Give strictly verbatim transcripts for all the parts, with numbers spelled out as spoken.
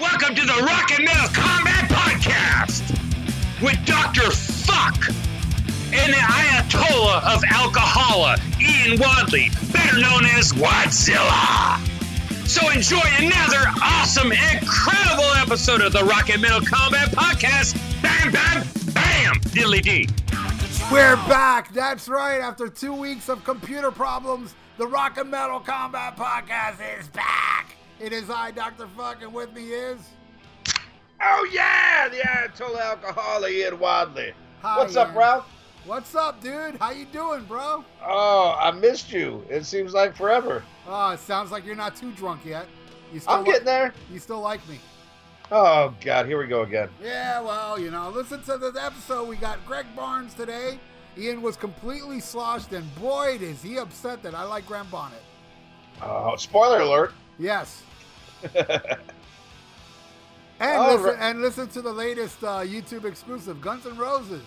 Welcome to the Rock and Metal Combat Podcast with Doctor Fuck and the Ayatollah of Alcohola, Ian Wadley, better known as Wadzilla. So enjoy another awesome, incredible episode of the Rock and Metal Combat Podcast. Bam, bam, bam, diddly dee. We're back. That's right. After two weeks of computer problems, the Rock and Metal Combat Podcast is back. It is I, Doctor Fuck, and with me is... Oh, yeah! The Ayatollah Alcoholic, Ian Wadley. Hi, What's Ian. up, Ralph? What's up, dude? How you doing, bro? Oh, I missed you. It seems like forever. Oh, it sounds like you're not too drunk yet. You still I'm li- getting there. You still like me. Oh, God, here we go again. Yeah, well, you know, listen to this episode. We got Greg Barnes today. Ian was completely sloshed, and boy, is he upset that I like Graham Bonnet. Oh, uh, spoiler alert. Yes. and, listen, right. and listen to the latest uh, YouTube exclusive, Guns N' Roses.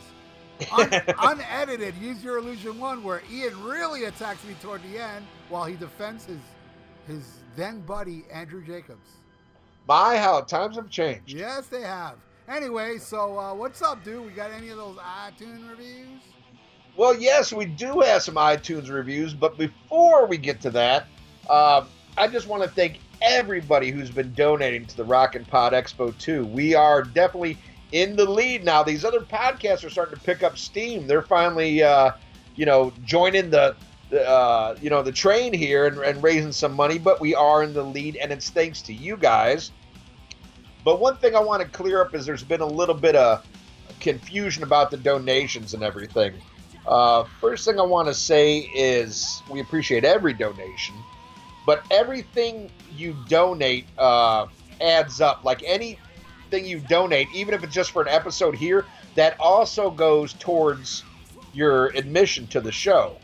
Un- unedited, Use Your Illusion one, where Ian really attacks me toward the end while he defends his, his then-buddy, Andrew Jacobs. My, how times have changed. Yes, they have. Anyway, so uh, what's up, dude? We got any of those iTunes reviews? Well, yes, we do have some iTunes reviews, but before we get to that, uh, I just want to thank everybody who's been donating to the Rockin' Pod Expo two. We are definitely in the lead now. These other podcasts are starting to pick up steam. They're finally, uh, you know, joining the... Uh, you know, the train here and, and raising some money, but we are in the lead, and it's thanks to you guys. But one thing I want to clear up is there's been a little bit of confusion about the donations and everything. Uh, first thing I want to say is we appreciate every donation, but everything you donate uh, adds up. Like anything you donate, even if it's just for an episode here, that also goes towards your admission to the show.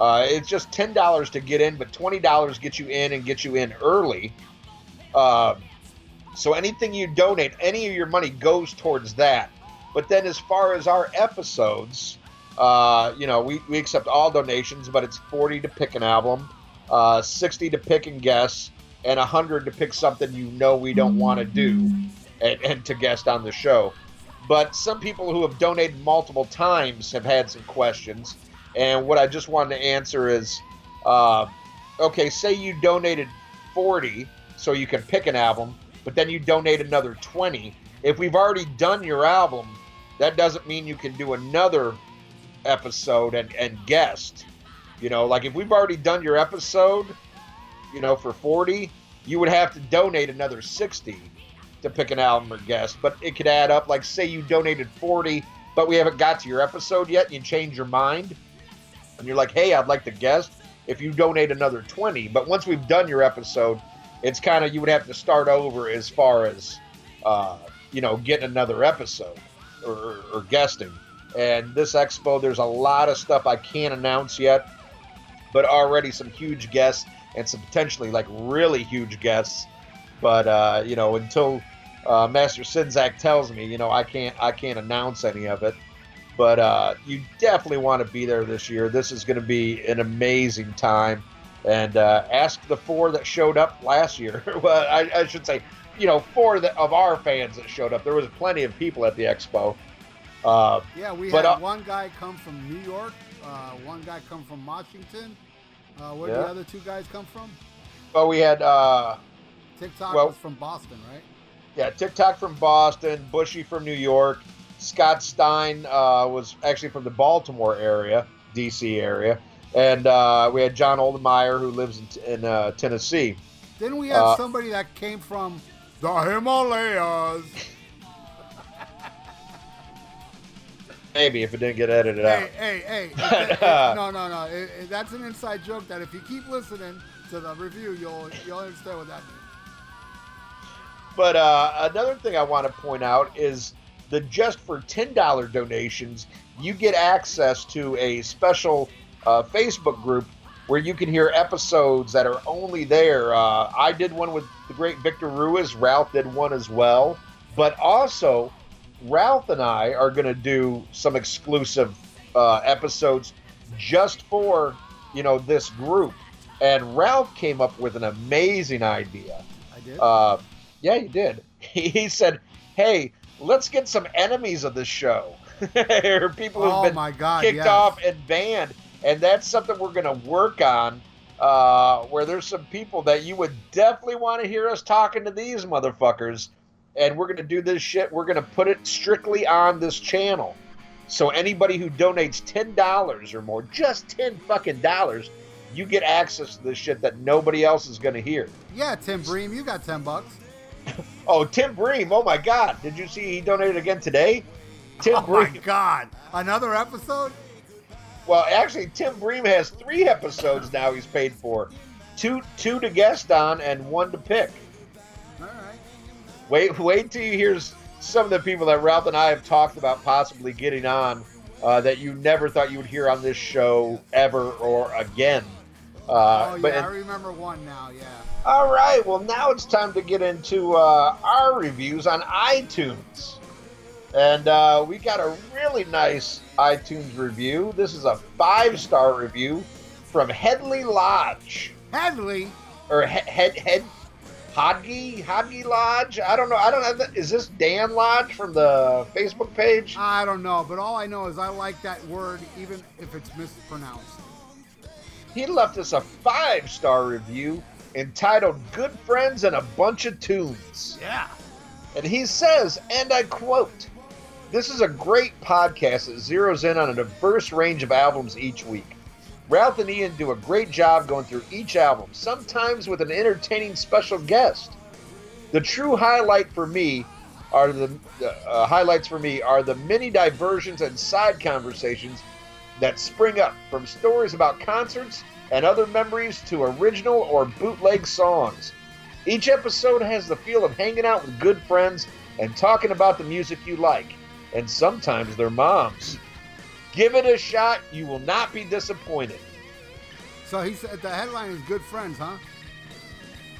Uh, it's just ten dollars to get in, but twenty dollars gets you in and gets you in early. Uh, so anything you donate, any of your money goes towards that. But then as far as our episodes, uh, you know, we, we accept all donations, but it's forty to pick an album, uh, sixty to pick and guess, and one hundred to pick something you know we don't want to do and, and to guest on the show. But some people who have donated multiple times have had some questions. And what I just wanted to answer is, uh, okay, say you donated forty so you can pick an album, but then you donate another twenty. If we've already done your album, that doesn't mean you can do another episode and, and guest. You know, like if we've already done your episode, you know, for forty, you would have to donate another sixty to pick an album or guest. But it could add up, like say you donated forty, but we haven't got to your episode yet, and you change your mind. And you're like, hey, I'd like to guest, if you donate another twenty. But once we've done your episode, it's kind of, you would have to start over as far as, uh, you know, getting another episode or, or, or guesting. And this expo, there's a lot of stuff I can't announce yet, but already some huge guests and some potentially like really huge guests. But, uh, you know, until uh, Master Sinzak tells me, you know, I can't, I can't announce any of it. But uh, you definitely want to be there this year. This is going to be an amazing time. And uh, ask the four that showed up last year. well, I, I should say, you know, four that, of our fans that showed up. There was plenty of people at the expo. Uh, yeah, we but, had uh, one guy come from New York. Uh, one guy come from Washington. Uh, where did yeah. the other two guys come from? Well, we had... Uh, TikTok well, was from Boston, right? Yeah, TikTok from Boston. Bushy from New York. Scott Stein uh, was actually from the Baltimore area, D C area. And uh, we had John Oldenmeyer, who lives in, in uh, Tennessee. Then we had uh, somebody that came from the Himalayas. Maybe, if it didn't get edited hey, out. Hey, hey, hey. No, no, no. It, it, that's an inside joke that if you keep listening to the review, you'll, you'll understand what that means. But uh, another thing I want to point out is... The just for ten dollars donations, you get access to a special uh, Facebook group where you can hear episodes that are only there. Uh, I did one with the great Victor Ruiz. Ralph did one as well. But also, Ralph and I are going to do some exclusive uh, episodes just for, you know, this group. And Ralph came up with an amazing idea. I did? Uh, yeah, you did. He, he said, hey, let's get some enemies of the show. Or people who've oh been my God, kicked yes. off and banned. And that's something we're going to work on, uh, where there's some people that you would definitely want to hear us talking to these motherfuckers. And we're going to do this shit. We're going to put it strictly on this channel. So anybody who donates ten dollars or more, just ten fucking dollars, you get access to this shit that nobody else is going to hear. Yeah, Tim Bream, you got ten bucks. Oh, Tim Bream. Oh, my God. Did you see he donated again today? Tim oh Bream. Oh, my God. Another episode? Well, actually, Tim Bream has three episodes now he's paid for. Two two to guest on and one to pick. All right. Wait wait till you hear some of the people that Ralph and I have talked about possibly getting on uh, that you never thought you would hear on this show ever or again. Uh, oh, yeah, but, I remember one now, yeah. All right, well, now it's time to get into uh, our reviews on iTunes. And uh, we got a really nice iTunes review. This is a five-star review from Headley Lodge. Headley? Or he- Head... Head- Hodgie, Hodgie Lodge. I don't know. I don't know. Is this Dan Lodge from the Facebook page? I don't know, but all I know is I like that word, even if it's mispronounced. He left us a five-star review entitled "Good Friends and a Bunch of Tunes." Yeah. And he says, and I quote, "This is a great podcast that zeroes in on a diverse range of albums each week. Ralph and Ian do a great job going through each album, sometimes with an entertaining special guest. The true highlight for me are the uh, highlights for me are the many diversions and side conversations that spring up from stories about concerts and other memories to original or bootleg songs. Each episode has the feel of hanging out with good friends and talking about the music you like, and sometimes their moms. Give it a shot. You will not be disappointed." So he said the headline is "Good Friends," huh?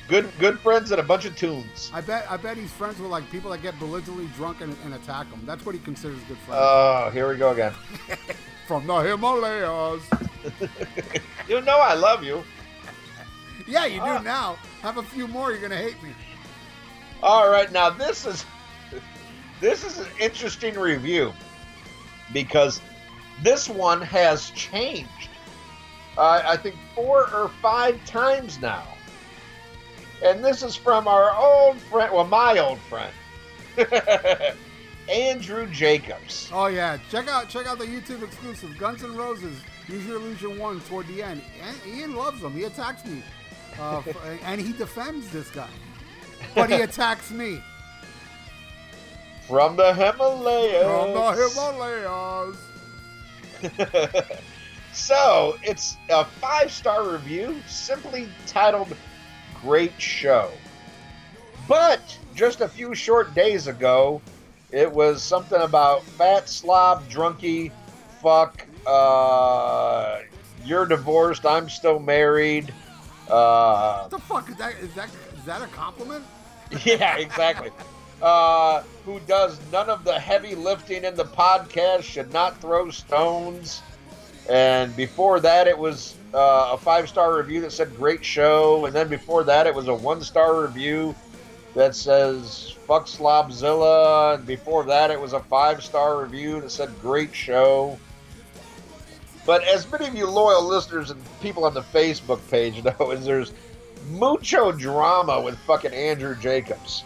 Good, good friends and a bunch of tunes. I bet, I bet he's friends with like people that get belligerently drunk and, and attack him. That's what he considers good friends. Oh, here we go again. From the Himalayas. You know I love you. Yeah, you do uh, now. Have a few more, you're gonna hate me. All right, now this is this is an interesting review because this one has changed, uh, I think, four or five times now. And this is from our old friend, well, my old friend, Andrew Jacobs. Oh, yeah. Check out check out the YouTube exclusive, Guns N' Roses, Use Your Illusion one, toward the end. And Ian loves him. He attacks me. Uh, and he defends this guy. But he attacks me. From the Himalayas. From the Himalayas. So it's a five-star review simply titled "Great Show," but just a few short days ago it was something about fat slob drunkie fuck, uh you're divorced, I'm still married. Uh what the fuck is that? Is that is that a compliment? Yeah, exactly. Uh, who does none of the heavy lifting in the podcast should not throw stones. And before that, it was uh, a five-star review that said "Great Show." And then before that, it was a one-star review that says "Fuck Slobzilla." And before that, it was a five-star review that said "Great Show." But as many of you loyal listeners and people on the Facebook page know, is there's mucho drama with fucking Andrew Jacobs.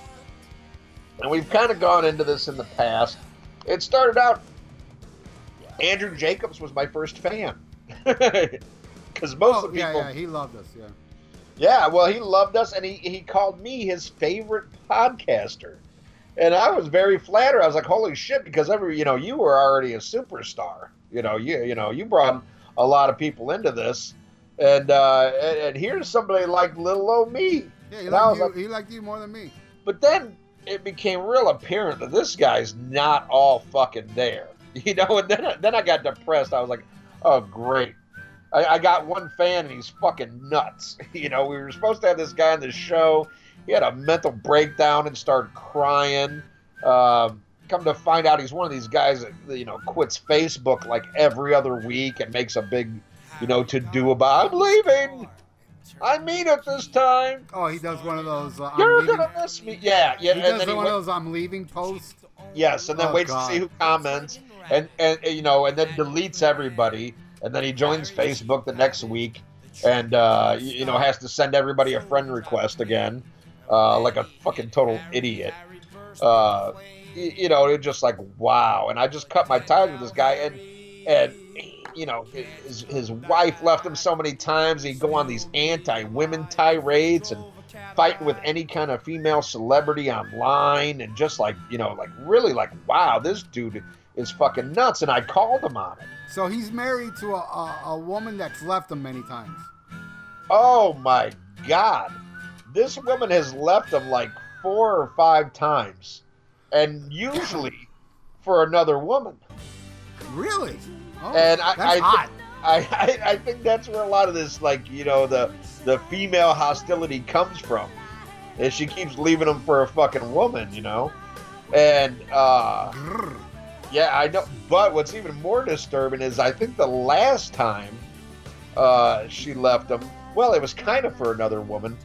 And we've kind of gone into this in the past. It started out, Andrew Jacobs was my first fan. Because most oh, of the people... Yeah, yeah, he loved us, yeah. Yeah, well, he loved us, and he, he called me his favorite podcaster. And I was very flattered. I was like, holy shit, because every, you know, you were already a superstar. You know, you you know, you brought a lot of people into this. And uh, and, and here's somebody like little old me. Yeah, he liked, you, like, he liked you more than me. But then... it became real apparent that this guy's not all fucking there, you know. And then, then I got depressed. I was like, "Oh, great! I, I got one fan, and he's fucking nuts." You know, we were supposed to have this guy on the show. He had a mental breakdown and started crying. Uh, come to find out, he's one of these guys that, you know, quits Facebook like every other week and makes a big, you know, to do about I'm leaving. I mean it this time. Oh, he does one of those. Uh, You're I'm gonna leaving. miss me. Yeah, yeah. He and does then one he of those. I'm leaving posts. Yes, and then oh, waits God. to see who comments, and, and you know, and then deletes everybody, and then he joins Facebook the next week, and uh, you know, has to send everybody a friend request again, uh, like a fucking total idiot. Uh, you know, it's just like, wow. And I just cut my ties with this guy, and and. You know, his, his wife left him so many times. He'd go on these anti-women tirades and fight with any kind of female celebrity online, and just like, you know, like really like, wow, this dude is fucking nuts. And I called him on it. So he's married to a, a, a woman that's left him many times. Oh, my God. This woman has left him like four or five times, and usually for another woman. Really? Oh, and I I, th- I I think that's where a lot of this, like, you know, the the female hostility comes from, is she keeps leaving him for a fucking woman, you know, and uh, yeah, I know. But what's even more disturbing is I think the last time uh, she left him, well, it was kind of for another woman.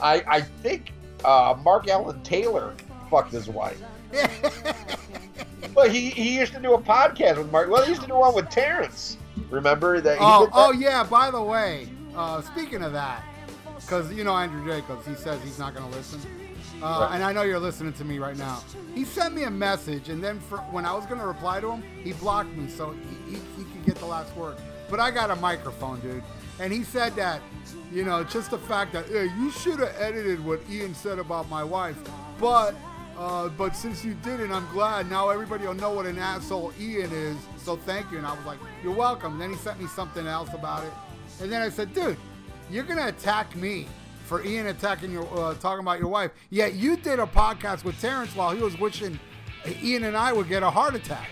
I I think uh, Mark Alan Taylor fucked his wife. Well, he, he used to do a podcast with Mark. Well, he used to do one with Terrence. Remember that? He oh, did that? Oh yeah. By the way, uh, speaking of that, because you know Andrew Jacobs, he says he's not going to listen, uh, right. and I know you're listening to me right now. He sent me a message, and then for, when I was going to reply to him, he blocked me, so he, he he could get the last word. But I got a microphone, dude, and he said that, you know, just the fact that hey, you should have edited what Ian said about my wife, but. Uh, but since you did it, I'm glad. Now everybody will know what an asshole Ian is, so thank you. And I was like, you're welcome. And then he sent me something else about it. And then I said, dude, you're going to attack me for Ian attacking your, uh, talking about your wife. Yet you did a podcast with Terrence while he was wishing Ian and I would get a heart attack.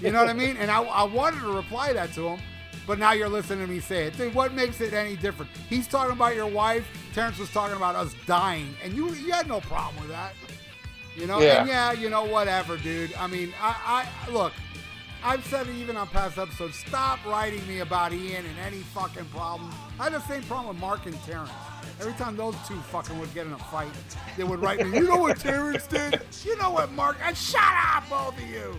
You know what I mean? And I, I wanted to reply that to him, but now you're listening to me say it. Dude, what makes it any different? He's talking about your wife. Terrence was talking about us dying. And you, you had no problem with that. You know, yeah. And yeah, you know, whatever, dude. I mean, I, I look, I've said it even on past episodes. Stop writing me about Ian and any fucking problem. I had the same problem with Mark and Terrence. Every time those two fucking would get in a fight, they would write me, you know what Terrence did? You know what Mark? And shut up, both of you.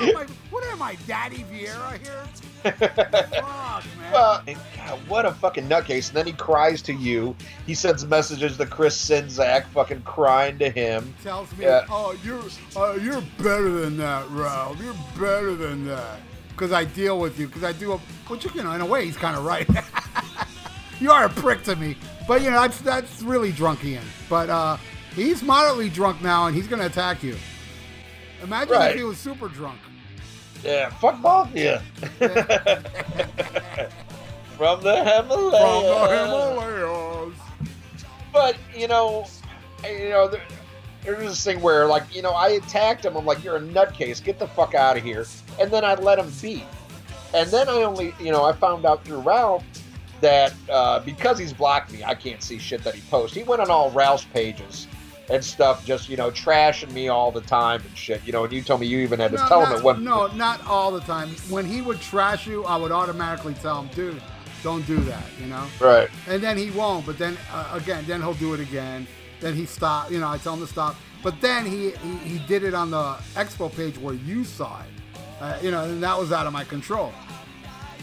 You know, like, what am I, Daddy Vieira here? Fuck, man. Well, God, what a fucking nutcase. And then he cries to you. He sends messages to Chris Sinzak, fucking crying to him. Tells me, uh, oh, you're uh, you're better than that, Ralph. You're better than that. Because I deal with you. Because I do a... Well, you know, in a way, he's kind of right. You are a prick to me. But, you know, that's, that's really drunk Ian. But uh, he's moderately drunk now, and he's going to attack you. Imagine right. if he was super drunk. Yeah, fuck both of you. From the Himalayas. From the Himalayas. But, you know, you know, there, there's this thing where, like, you know, I attacked him. I'm like, you're a nutcase. Get the fuck out of here. And then I let him be. And then I only, you know, I found out through Ralph that uh, because he's blocked me, I can't see shit that he posts. He went on all Ralph's pages and stuff, just, you know, trashing me all the time and shit, you know, and you told me you even had to no, tell not, him at one No, not all the time. When he would trash you, I would automatically tell him, dude, don't do that, you know? Right. And then he won't, but then, uh, again, then he'll do it again. Then he stopped, you know, I tell him to stop. But then he, he, he did it on the expo page where you saw it, uh, you know, and that was out of my control.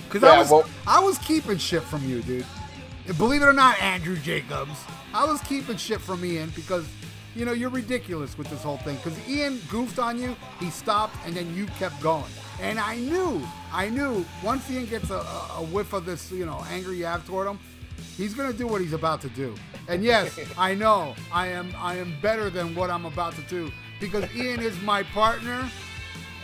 Because yeah, I was well, I was keeping shit from you, dude. Believe it or not, Andrew Jacobs, I was keeping shit from Ian because... You know, you're ridiculous with this whole thing. Because Ian goofed on you, he stopped, and then you kept going. And I knew, I knew, once Ian gets a, a whiff of this, you know, anger you have toward him, he's going to do what he's about to do. And yes, I know, I am I am better than what I'm about to do. Because Ian is my partner,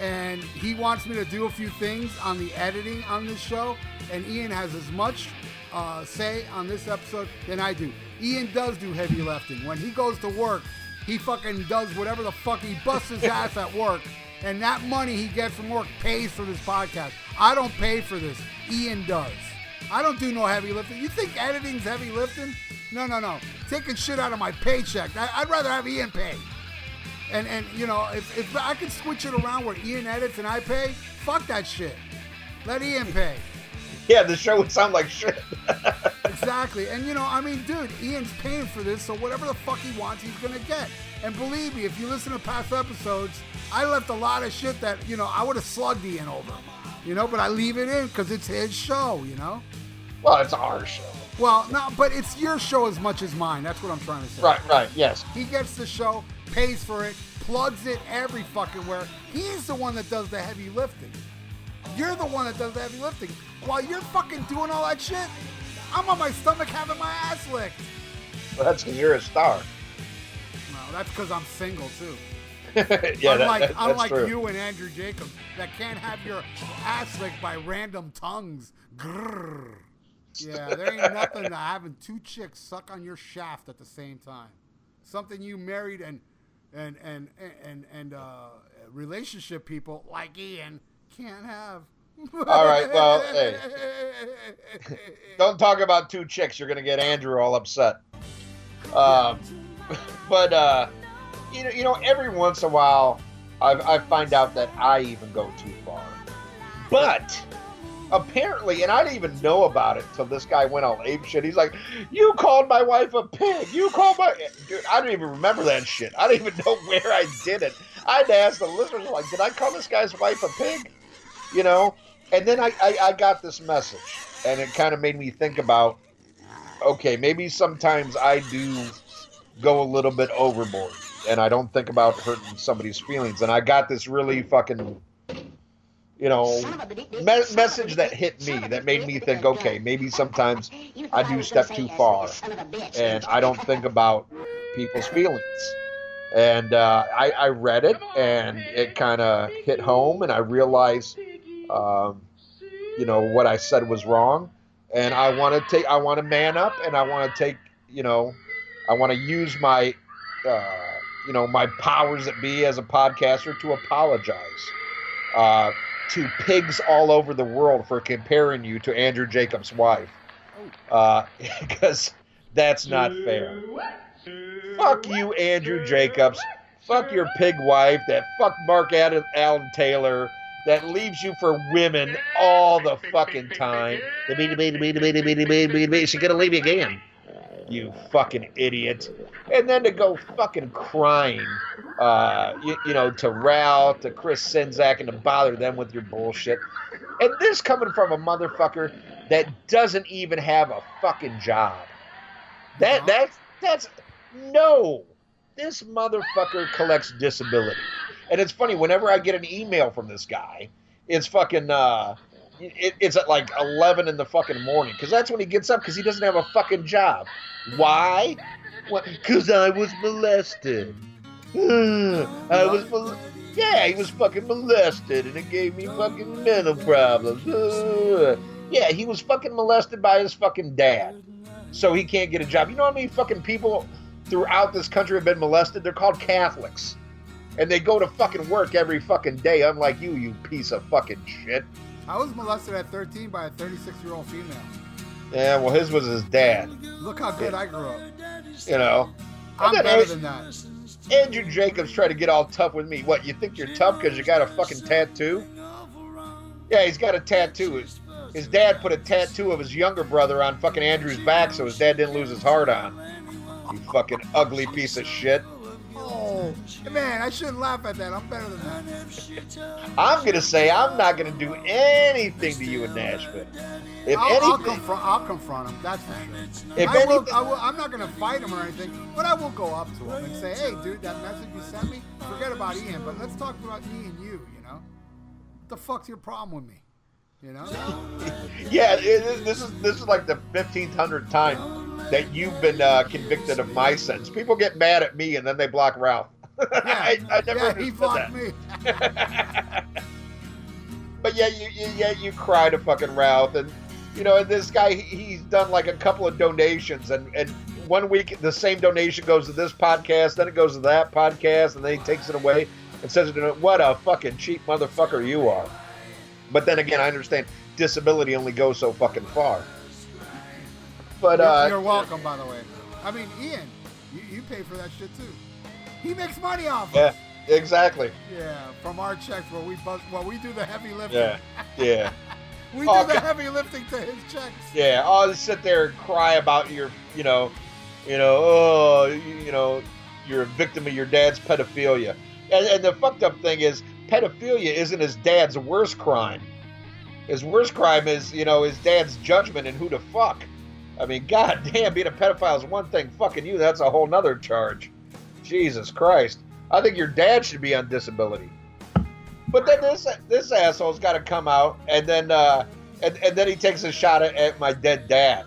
and he wants me to do a few things on the editing on this show. And Ian has as much uh, say on this episode than I do. Ian does do heavy lifting. When he goes to work, he fucking does whatever the fuck. He busts his ass at work, and that money he gets from work pays for this podcast. I don't pay for this. Ian does. I don't do no heavy lifting. You think editing's heavy lifting? No, no, no. Taking shit out of my paycheck. I, I'd rather have Ian pay. And, and you know, if, if I could switch it around where Ian edits and I pay, fuck that shit. Let Ian pay. Yeah, the show would sound like shit. Exactly. And, you know, I mean, dude, Ian's paying for this, so whatever the fuck he wants, he's going to get. And believe me, if you listen to past episodes, I left a lot of shit that, you know, I would have slugged Ian over. You know, but I leave it in because it's his show, you know? Well, it's our show. Well, no, but it's your show as much as mine. That's what I'm trying to say. Right, right, yes. He gets the show, pays for it, plugs it every fucking where. He's the one that does the heavy lifting. You're the one that does the heavy lifting. While you're fucking doing all that shit, I'm on my stomach having my ass licked. Well, that's because you're a star. No, that's because I'm single, too. yeah, unlike, that, that, unlike you and Andrew Jacobs, that can't have your ass licked by random tongues. Grrr. Yeah, there ain't nothing to having two chicks suck on your shaft at the same time. Something you married and and and and and uh, relationship people like Ian can't have. All right, well, hey, don't talk about two chicks. You're gonna get Andrew all upset. Um, but uh. You know, you know, every once in a while, I, I find out that I even go too far. But apparently, and I didn't even know about it until this guy went all apeshit. He's like, "You called my wife a pig. You called my dude." I don't even remember that shit. I don't even know where I did it. I had to ask the listeners, like, "Did I call this guy's wife a pig?" You know. And then I, I, I got this message, and it kind of made me think about, okay, maybe sometimes I do go a little bit overboard. And I don't think about hurting somebody's feelings. And I got this really fucking, you know, me- message that hit me that made me think, okay, maybe sometimes I do step too far and I don't think about people's feelings. And uh, I, I read it and it kind of hit home and I realized, um, you know, what I said was wrong. And I want to take, I want to man up and I want to take, you know, I want to use my, uh, you know, my powers that be as a podcaster to apologize uh, to pigs all over the world for comparing you to Andrew Jacobs' wife. Because uh, that's not fair. Fuck you, Andrew Jacobs. Fuck your pig wife. That fuck Mark Alan Taylor. That leaves you for women all the fucking time. She gonna leave you again. You fucking idiot. And then to go fucking crying, uh, you, you know, to Ralph, to Chris Sinzak, and to bother them with your bullshit. And this coming from a motherfucker that doesn't even have a fucking job. That that's that's no. This motherfucker collects disability. And it's funny, whenever I get an email from this guy, it's fucking uh, it, it's at like eleven in the fucking morning because that's when he gets up because he doesn't have a fucking job. Why? Because I was molested. I was mol- Yeah, he was fucking molested, and it gave me fucking mental problems. Yeah, he was fucking molested by his fucking dad, so he can't get a job. You know how many fucking people throughout this country have been molested? They're called Catholics, and they go to fucking work every fucking day, unlike you, you piece of fucking shit. I was molested at thirteen by a thirty-six-year-old female. Yeah, well, his was his dad. Look how good yeah. I grew up. You know, I'm better than that. Andrew Jacobs tried to get all tough with me. What, you think you're tough because you got a fucking tattoo? Yeah, he's got a tattoo. His, his dad put a tattoo of his younger brother on fucking Andrew's back so his dad didn't lose his heart on. You fucking ugly piece of shit. Oh, man, I shouldn't laugh at that. I'm better than that. I'm going to say I'm not going to do anything to you in Nashville. If I'll, anything, I'll, confront, I'll confront him. That's for sure. If I anything, will, I will, I'm not going to fight him or anything, but I will go up to him and say, hey, dude, that message you sent me, forget about Ian, but let's talk about me and you, you know? What the fuck's your problem with me? You know? yeah, it, this is this is like the fifteen hundredth time that you've been uh, convicted of my sentence. People get mad at me and then they block Ralph. Yeah, I, I never yeah, he blocked that. me. But yeah, you, you yeah you cry to fucking Ralph, and you know this guy he, he's done like a couple of donations, and, and one week the same donation goes to this podcast, then it goes to that podcast, and then he takes it away and says, "What a fucking cheap motherfucker you are." But then again, I understand disability only goes so fucking far. But, uh, you're, you're welcome, by the way. I mean, Ian, you, you pay for that shit too. He makes money off yeah, us. Yeah, exactly. Yeah, from our checks where we buzz, well, we do the heavy lifting. Yeah, yeah. We oh, did the God. heavy lifting to his checks. Yeah, I'll sit there and cry about your, you know, you know, oh, you know, you're a victim of your dad's pedophilia. And, and the fucked up thing is, pedophilia isn't his dad's worst crime. His worst crime is, you know, his dad's judgment and who to fuck. I mean, goddamn, being a pedophile is one thing. Fucking you, that's a whole nother charge. Jesus Christ. I think your dad should be on disability. But then this this asshole's got to come out, and then uh, and, and then he takes a shot at, at my dead dad,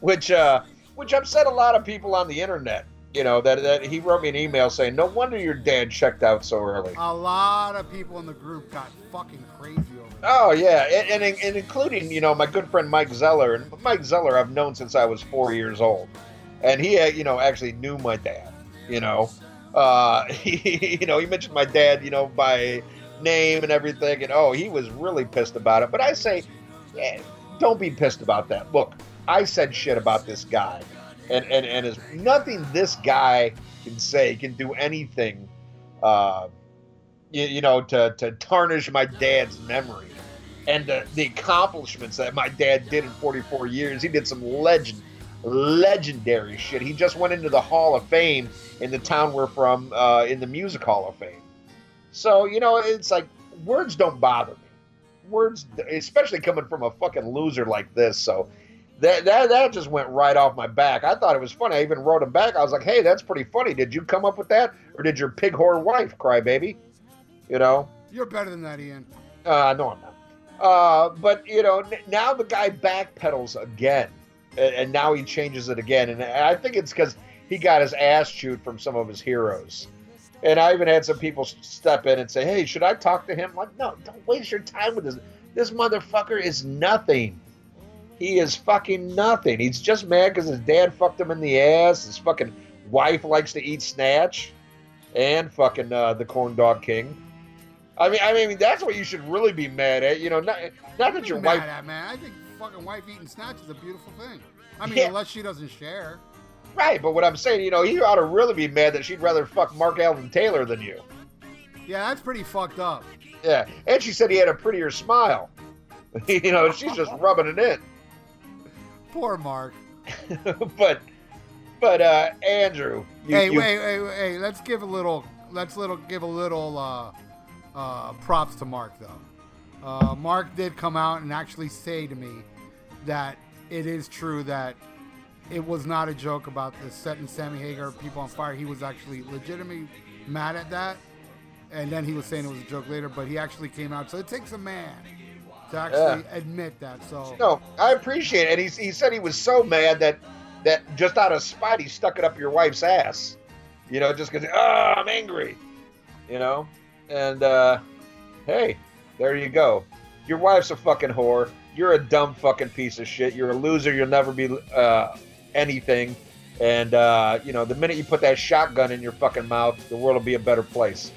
which uh, which upset a lot of people on the internet. You know, that, that he wrote me an email saying, no wonder your dad checked out so early. A lot of people in the group got fucking crazy over that. Oh, yeah, and, and, and including, you know, my good friend Mike Zeller. And Mike Zeller I've known since I was four years old. And he, you know, actually knew my dad, you know. Uh, he, you know, he mentioned my dad, you know, by name and everything. And, oh, he was really pissed about it. But I say, yeah, don't be pissed about that. Look, I said shit about this guy. And and and is nothing this guy can say can do anything, uh, you, you know, to, to tarnish my dad's memory and the, the accomplishments that my dad did in forty-four years. He did some legend, legendary shit. He just went into the Hall of Fame in the town we're from, uh, in the Music Hall of Fame. So, you know, it's like words don't bother me. Words, especially coming from a fucking loser like this. So. That, that that just went right off my back. I thought it was funny. I even wrote him back. I was like, hey, that's pretty funny. Did you come up with that? Or did your pig whore wife cry, baby? You know? You're better than that, Ian. Uh, no, I'm not. Uh, but, you know, n- now the guy backpedals again. And, and now he changes it again. And I think it's because he got his ass chewed from some of his heroes. And I even had some people step in and say, hey, should I talk to him? I'm like, no, don't waste your time with this. This motherfucker is nothing. He is fucking nothing. He's just mad because his dad fucked him in the ass. His fucking wife likes to eat snatch, and fucking uh, the corn dog king. I mean, I mean, that's what you should really be mad at. You know, not not that your wife. Mad at, man. I think fucking wife eating snatch is a beautiful thing. I mean, yeah. Unless she doesn't share. Right, but what I'm saying, you know, he ought to really be mad that she'd rather fuck Mark Alan Taylor than you. Yeah, that's pretty fucked up. Yeah, and she said he had a prettier smile. You know, she's just rubbing it in. Poor Mark. but, but uh, Andrew. You, hey, you... wait, wait, wait, hey! Let's give a little. Let's little give a little uh, uh, props to Mark though. Uh, Mark did come out and actually say to me that it is true that it was not a joke about the setting Sammy Hagar people on fire. He was actually legitimately mad at that, and then he was saying it was a joke later. But he actually came out. So it takes a man. To actually yeah. admit that, so no, I appreciate it. And he he said he was so mad that that just out of spite he stuck it up your wife's ass, you know, just because oh, I'm angry, you know. And uh, hey, there you go. Your wife's a fucking whore. You're a dumb fucking piece of shit. You're a loser. You'll never be uh, anything. And uh, you know, the minute you put that shotgun in your fucking mouth, the world will be a better place.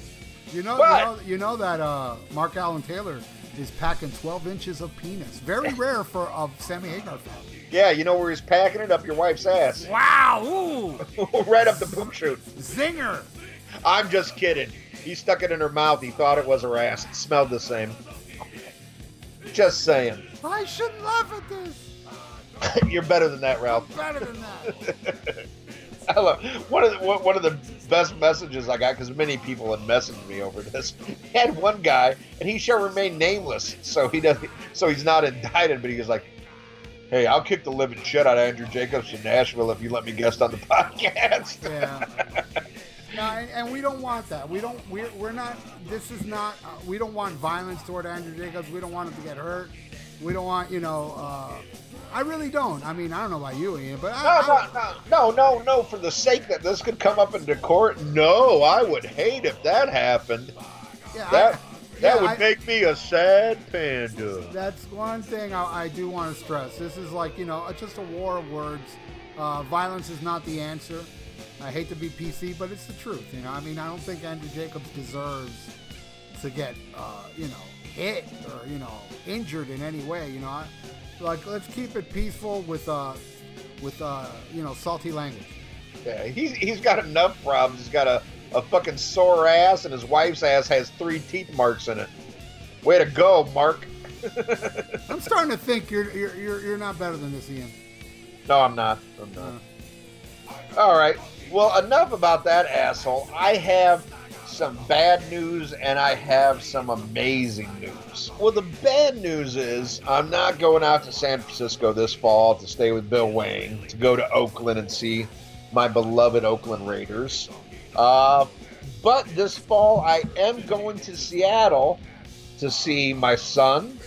You know, but, you know, you know that uh, Mark Alan Taylor. Is packing twelve inches of penis. Very rare for a Sammy Hagar fan. Yeah, you know where he's packing it? Up your wife's ass. Wow! Ooh. Right up the poop chute. Zinger! I'm just kidding. He stuck it in her mouth. He thought it was her ass. It smelled the same. Just saying. I shouldn't laugh at this. You're better than that, Ralph. I'm better than that. I love one of the one of the best messages I got because many people had messaged me over this. I had one guy, and he shall remain nameless, so he doesn't, so he's not indicted. But he was like, "Hey, I'll kick the living shit out of Andrew Jacobs in Nashville if you let me guest on the podcast." Yeah. No, and, and we don't want that. We don't. We're we're not. This is not. Uh, we don't want violence toward Andrew Jacobs. We don't want him to get hurt. We don't want, you know. Uh, I really don't. I mean, I don't know about you, Ian, but I... No, I, no, no, no, no. For the sake that this could come up into court, no, I would hate if that happened. Yeah, that I, that yeah, would I, make me a sad panda. That's one thing I, I do want to stress. This is like, you know, it's just a war of words. Uh, violence is not the answer. I hate to be P C, but it's the truth, you know? I mean, I don't think Andrew Jacobs deserves to get, uh, you know, hit or, you know, injured in any way, you know? I, Like, let's keep it peaceful with, uh, with uh, you know, salty language. Yeah, he's, he's got enough problems. He's got a, a fucking sore ass, and his wife's ass has three teeth marks in it. Way to go, Mark. I'm starting to think you're you're you're you're not better than this, Ian. No, I'm not. I'm not. Uh, All right. Well, enough about that asshole. I have some bad news and I have some amazing news. Well, the bad news is I'm not going out to San Francisco this fall to stay with Bill Wayne, to go to Oakland and see my beloved Oakland Raiders. Uh, but this fall I am going to Seattle to see my son,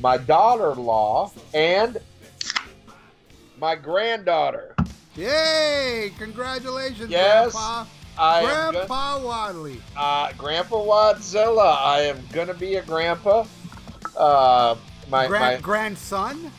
my daughter-in-law, and my granddaughter. Yay! Congratulations, yes, Grandpa. I Grandpa am gonna, Wadley. Uh, Grandpa Wadzilla. I am going to be a grandpa. Uh, my, Grand, my grandson?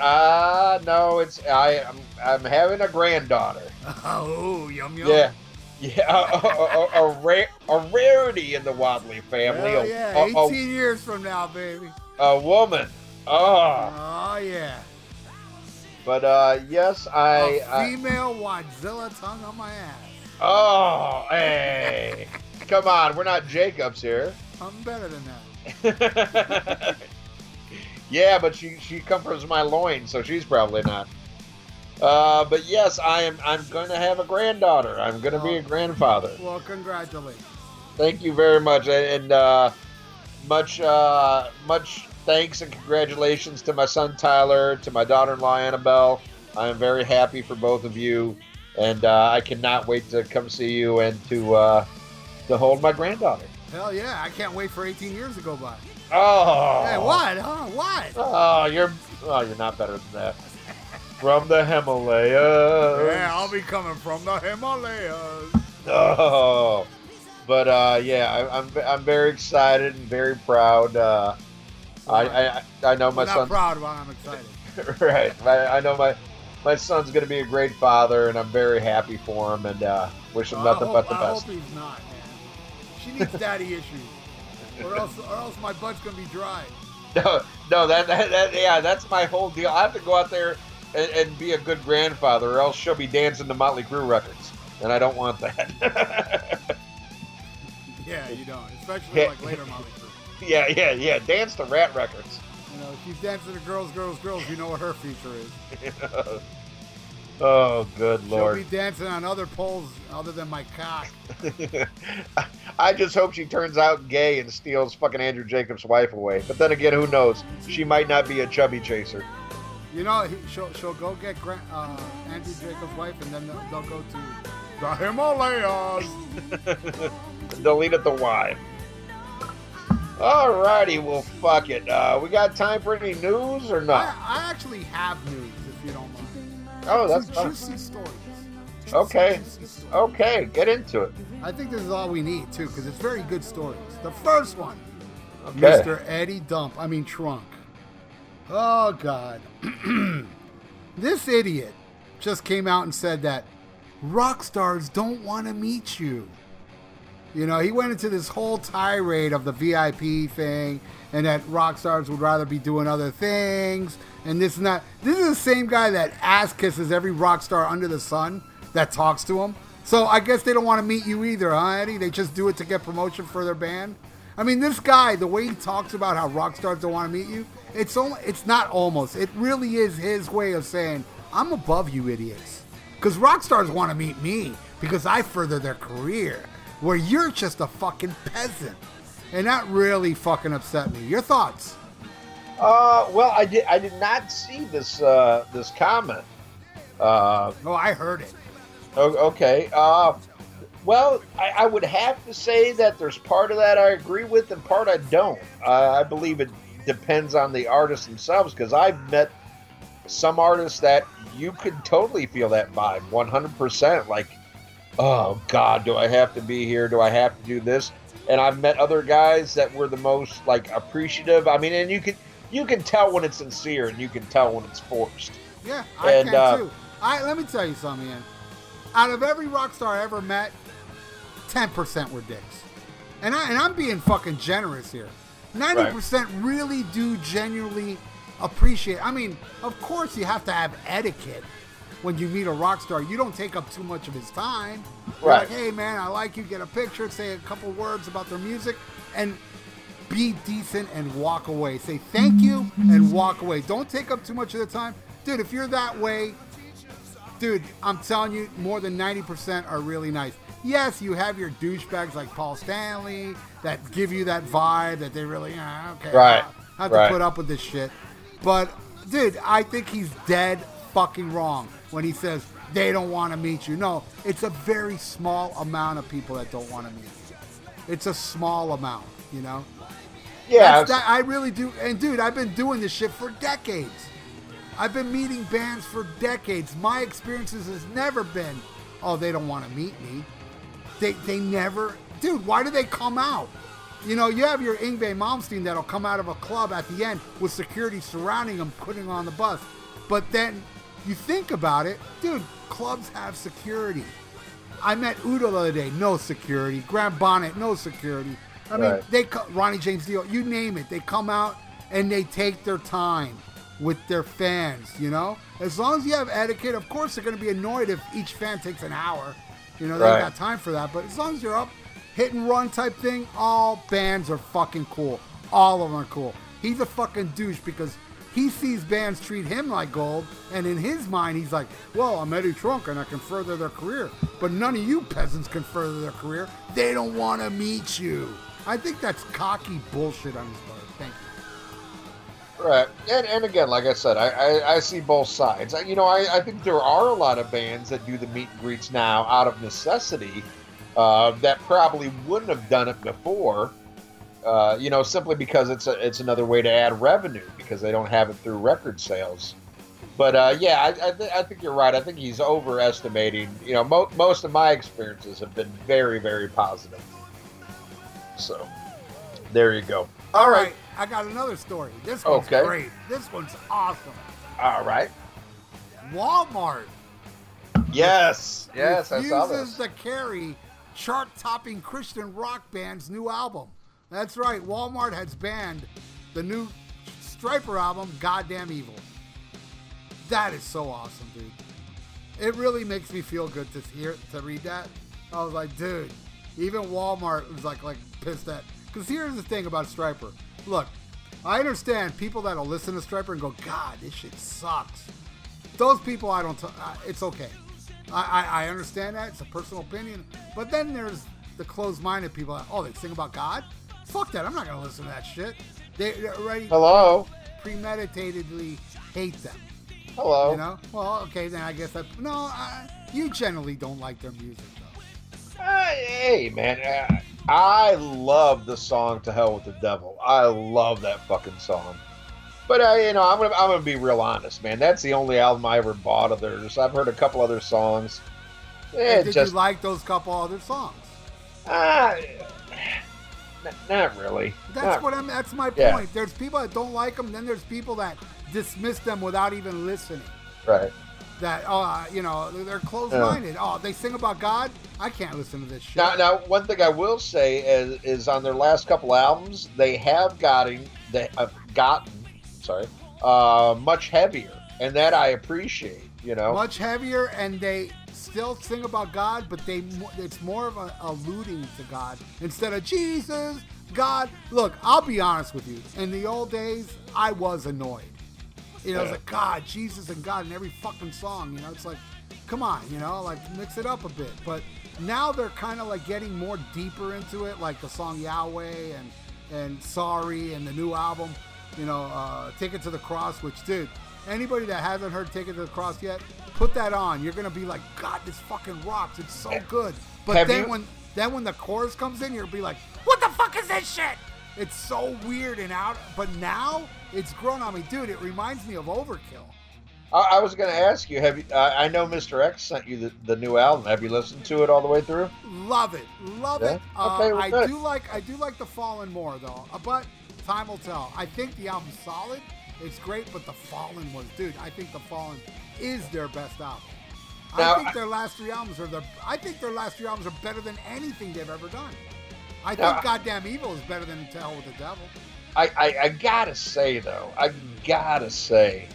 Uh, no, it's I, I'm, I'm having a granddaughter. Oh, yum, yum. Yeah. Yeah, a, a, a, a, rare, a rarity in the Wadley family. Oh, yeah, a, a, eighteen a, years from now, baby. A woman. Oh, oh yeah. But, uh, yes, I... A female I, Wadzilla tongue on my ass. Oh, hey. Come on, we're not Jacobs here. I'm better than that. Yeah, but she, she comforts my loins, so she's probably not. Uh, but yes, I am. I'm going to have a granddaughter. I'm going to oh. be a grandfather. Well, congratulations. Thank you very much, and uh, much, uh, much thanks and congratulations to my son Tyler, to my daughter-in-law Annabelle. I am very happy for both of you, and uh, I cannot wait to come see you and to uh, to hold my granddaughter. Hell yeah! I can't wait for eighteen years to go by. Oh, hey, what? Huh? What? Oh, you're oh, you're not better than that. From the Himalayas. Yeah, I'll be coming from the Himalayas. Oh, but uh, yeah, I, I'm I'm very excited and very proud. Uh, I, I I know my son. I'm not proud, but I'm excited. Right, I, I know my my son's gonna be a great father, and I'm very happy for him, and uh, wish him nothing but the best. I hope he's not, man. She needs daddy issues, or else or else my butt's gonna be dry. No, no, that, that, that yeah, that's my whole deal. I have to go out there. And, and be a good grandfather, or else she'll be dancing to Motley Crue records, and I don't want that. Yeah, you don't, especially yeah. like later Motley Crue. Yeah, yeah, yeah, dance to Rat records. You know, if she's dancing to Girls, Girls, Girls, you know what her feature is. Oh, good Lord! She'll be dancing on other poles other than my cock. I just hope she turns out gay and steals fucking Andrew Jacobs' wife away. But then again, who knows? She might not be a chubby chaser. You know, he, she'll, she'll go get Grant, uh, Andrew Jacobs' wife, and then they'll, they'll go to the Himalayas. They'll eat at the Y. Alrighty, well, fuck it. Uh, we got time for any news or not? I, I actually have news, if you don't mind. Oh, that's fun. Juicy stories. Okay. Okay, get into it. I think this is all we need, too, because it's very good stories. The first one, okay. Mister Eddie Dump, I mean Trunk. Oh, God. This idiot just came out and said that rock stars don't want to meet you. You know, he went into this whole tirade of the V I P thing and that rock stars would rather be doing other things and this and that. This is the same guy that ass kisses every rock star under the sun that talks to him. So I guess they don't want to meet you either, huh, Eddie? They just do it to get promotion for their band. I mean, this guy, the way he talks about how rock stars don't want to meet you, It's only, it's not almost. It really is his way of saying, I'm above you idiots. Because rock stars want to meet me because I further their career. Where you're just a fucking peasant. And that really fucking upset me. Your thoughts? Uh, well, I did I did not see this uh, this comment. Uh, oh, I heard it. Okay. Uh, well, I, I would have to say that there's part of that I agree with and part I don't. Uh, I believe it depends on the artists themselves, because I've met some artists that you could totally feel that vibe one hundred percent, like, oh God, do I have to be here? Do I have to do this? And I've met other guys that were the most like appreciative. I mean, and you can you can tell when it's sincere and you can tell when it's forced. Yeah, I and, can uh, too. I let me tell you something, Ian. Out of every rock star I ever met, ten percent were dicks, and I and I'm being fucking generous here. ninety percent right. Really do genuinely appreciate. I mean, of course you have to have etiquette when you meet a rock star. You don't take up too much of his time. Right. You're like, hey, man, I like you. Get a picture, say a couple words about their music. And be decent and walk away. Say thank you and walk away. Don't take up too much of the time. Dude, if you're that way, dude, I'm telling you, more than ninety percent are really nice. Yes, you have your douchebags like Paul Stanley that give you that vibe that they really, ah, okay, right. I have to right. put up with this shit. But, dude, I think he's dead fucking wrong when he says they don't want to meet you. No, it's a very small amount of people that don't want to meet you. It's a small amount, you know? Yeah. That, I really do. And, dude, I've been doing this shit for decades. I've been meeting bands for decades. My experiences has never been, oh, they don't want to meet me. They they never... Dude, why do they come out? You know, you have your Yngwie Malmsteen that'll come out of a club at the end with security surrounding him, putting on the bus. But then you think about it, dude, clubs have security. I met Udo the other day, no security. Graham Bonnet, no security. I mean, right. they Ronnie James Dio, you name it. They come out and they take their time with their fans, you know? As long as you have etiquette, of course they're going to be annoyed if each fan takes an hour. You know, they right. got time for that. But as long as you're up, hit and run type thing, all bands are fucking cool. All of them are cool. He's a fucking douche because he sees bands treat him like gold, and in his mind, he's like, well, I'm Eddie Trunk, and I can further their career. But none of you peasants can further their career. They don't want to meet you. I think that's cocky bullshit on his part. Thank you. Right. And, and again, like I said, I, I, I see both sides. I, you know, I, I think there are a lot of bands that do the meet and greets now out of necessity uh, that probably wouldn't have done it before, uh, you know, simply because it's a, it's another way to add revenue because they don't have it through record sales. But, uh, yeah, I I, th- I think you're right. I think he's overestimating. You know, mo- most of my experiences have been very, very positive. So, there you go. All right. I got another story. This one's okay. great. This one's awesome. All right. Walmart. Yes. Yes, I saw this. Refuses to carry chart-topping Christian rock band's new album. That's right. Walmart has banned the new Stryper album, Goddamn Evil. That is so awesome, dude. It really makes me feel good to hear to read that. I was like, dude, even Walmart was like, like pissed at. Because here's the thing about Stryper. Look, I understand people that'll listen to Stryper and go, God, this shit sucks. Those people, I don't, t- I, it's okay. I, I, I understand that. It's a personal opinion. But then there's the closed-minded people that, oh, they sing about God? Fuck that. I'm not going to listen to that shit. They already Hello. premeditatedly hate them. Hello. You know? Well, okay, then I guess that, no, I, you generally don't like their music, though. Uh, hey, man. Uh... I love the song "To Hell with the Devil." I love that fucking song. But uh, you know, I'm gonna I'm gonna be real honest, man. That's the only album I ever bought of theirs. I've heard a couple other songs. It did just, you like those couple other songs? Ah, uh, not really. That's not, what I'm. That's my point. Yeah. There's people that don't like them. Then there's people that dismiss them without even listening. Right. That, uh, you know, they're closed-minded. Yeah. Oh, they sing about God? I can't listen to this shit. Now, now one thing I will say is, is on their last couple albums, they have gotten, they have gotten, sorry, uh, much heavier. And that I appreciate, you know. Much heavier, and they still sing about God, but they it's more of a alluding to God. Instead of Jesus, God. Look, I'll be honest with you. In the old days, I was annoyed. You know, it's like, God, Jesus and God in every fucking song, you know? It's like, come on, you know? Like, mix it up a bit. But now they're kind of, like, getting more deeper into it, like the song Yahweh and, and Sorry and the new album, you know, uh, Take It to the Cross, which, dude, anybody that hasn't heard Take It to the Cross yet, put that on. You're going to be like, God, this fucking rocks. It's so good. But Have then you? when then when the chorus comes in, you'll be like, what the fuck is this shit? It's so weird and out. But now... it's grown on me, dude. It reminds me of Overkill. I, I was going to ask you. Have you? Uh, I know Mister X sent you the, the new album. Have you listened to it all the way through? Love it, love yeah? it. Uh, okay, I good. do like. I do like The Fallen more though. But time will tell. I think the album's solid. It's great, but The Fallen was, dude. I think The Fallen is their best album. Now, I think their last three albums are the. I think their last three albums are better than anything they've ever done. I now, think Goddamn Evil is better than To Hell with the Devil. I, I, I gotta say though, I gotta say,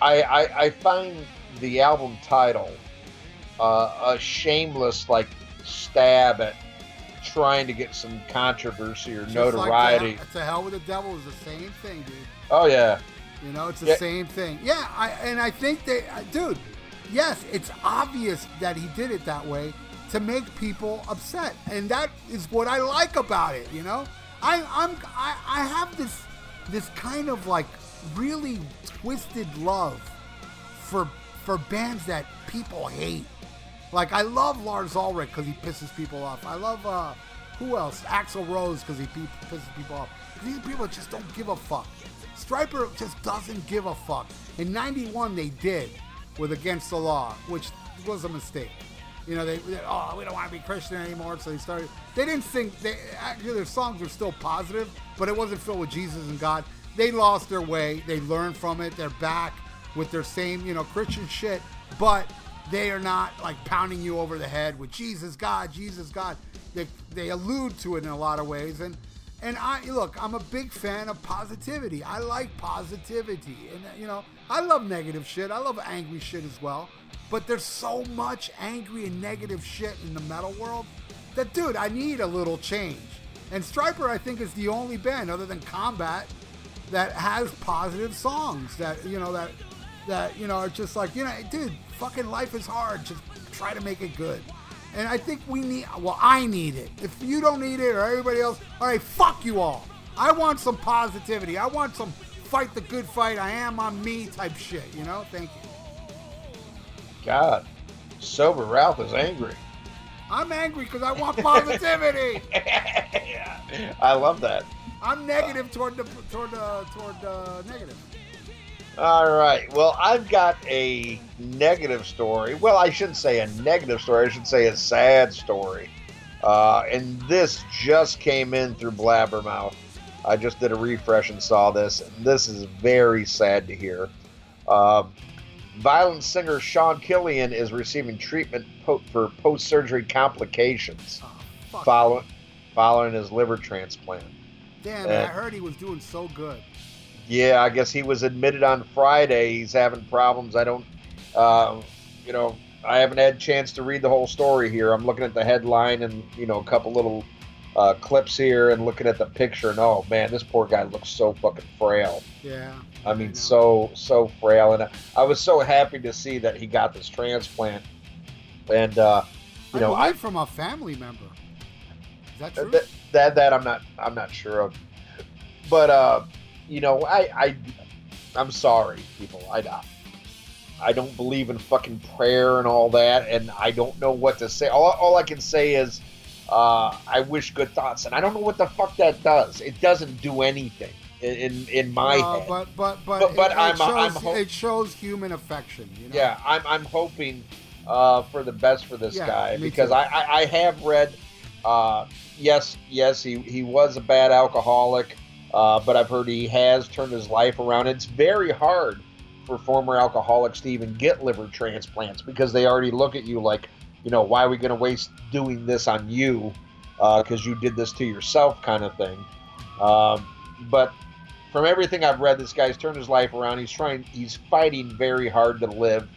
I I, I find the album title uh, a shameless like stab at trying to get some controversy or just notoriety. Like, to hell with the devil is the same thing, dude. Oh, yeah. You know, it's the yeah. same thing. Yeah, I, and I think they, dude, yes, it's obvious that he did it that way to make people upset. And that is what I like about it, you know? I, I'm, I, I have this, this kind of like really twisted love for for bands that people hate. Like, I love Lars Ulrich because he pisses people off. I love, uh, who else? Axl Rose because he pe- pisses people off. These people just don't give a fuck. Stryper just doesn't give a fuck. In ninety-one, they did with Against the Law, which was a mistake. You know, they, they oh, we don't want to be Christian anymore, so they started. They didn't sing. They, actually, their songs were still positive, but it wasn't filled with Jesus and God. They lost their way. They learned from it. They're back with their same, you know, Christian shit, but they are not like pounding you over the head with Jesus, God, Jesus, God. They they allude to it in a lot of ways, and and I look, I'm a big fan of positivity. I like positivity, and you know, I love negative shit. I love angry shit as well. But there's so much angry and negative shit in the metal world that, dude, I need a little change. And Stryper, I think, is the only band other than Combat that has positive songs that you know that. That, you know, are just like, you know, dude, fucking life is hard. Just try to make it good. And I think we need, well, I need it. If you don't need it or everybody else, all right, fuck you all. I want some positivity. I want some fight the good fight. I am on me type shit, you know? Thank you. God, Sober Ralph is angry. I'm angry because I want positivity. Yeah. I love that. I'm negative toward the, toward the, toward the negative. All right. Well, I've got a negative story. Well, I shouldn't say a negative story. I should say a sad story. Uh, and this just came in through Blabbermouth. I just did a refresh and saw this. And this is very sad to hear. Uh, violin singer Sean Killian is receiving treatment po- for post-surgery complications oh, follow- following his liver transplant. Damn, and- I heard he was doing so good. Yeah, I guess he was admitted on Friday. He's having problems. I don't, uh, you know, I haven't had a chance to read the whole story here. I'm looking at the headline and, you know, a couple little uh, clips here and looking at the picture. And, oh, man, this poor guy looks so fucking frail. Yeah. I mean, I so, so frail. And I, I was so happy to see that he got this transplant. And, uh, you I know. I from a family member. Is that true? That, that, that I'm not, I'm not sure of. But, uh. You know, I, I, I'm sorry, people. I, I don't believe in fucking prayer and all that, and I don't know what to say. All, all I can say is, uh, I wish good thoughts, and I don't know what the fuck that does. It doesn't do anything in in my uh, head. But but but, but, but it, I'm, it, shows, I'm ho- it shows human affection. You know? Yeah, I'm I'm hoping uh, for the best for this yeah, guy because I, I, I have read, uh, yes yes he he was a bad alcoholic. Uh, but I've heard he has turned his life around. It's very hard for former alcoholics to even get liver transplants because they already look at you like, you know, why are we going to waste doing this on you because uh, you did this to yourself kind of thing. Um, but from everything I've read, this guy's turned his life around. He's trying, he's fighting very hard to live.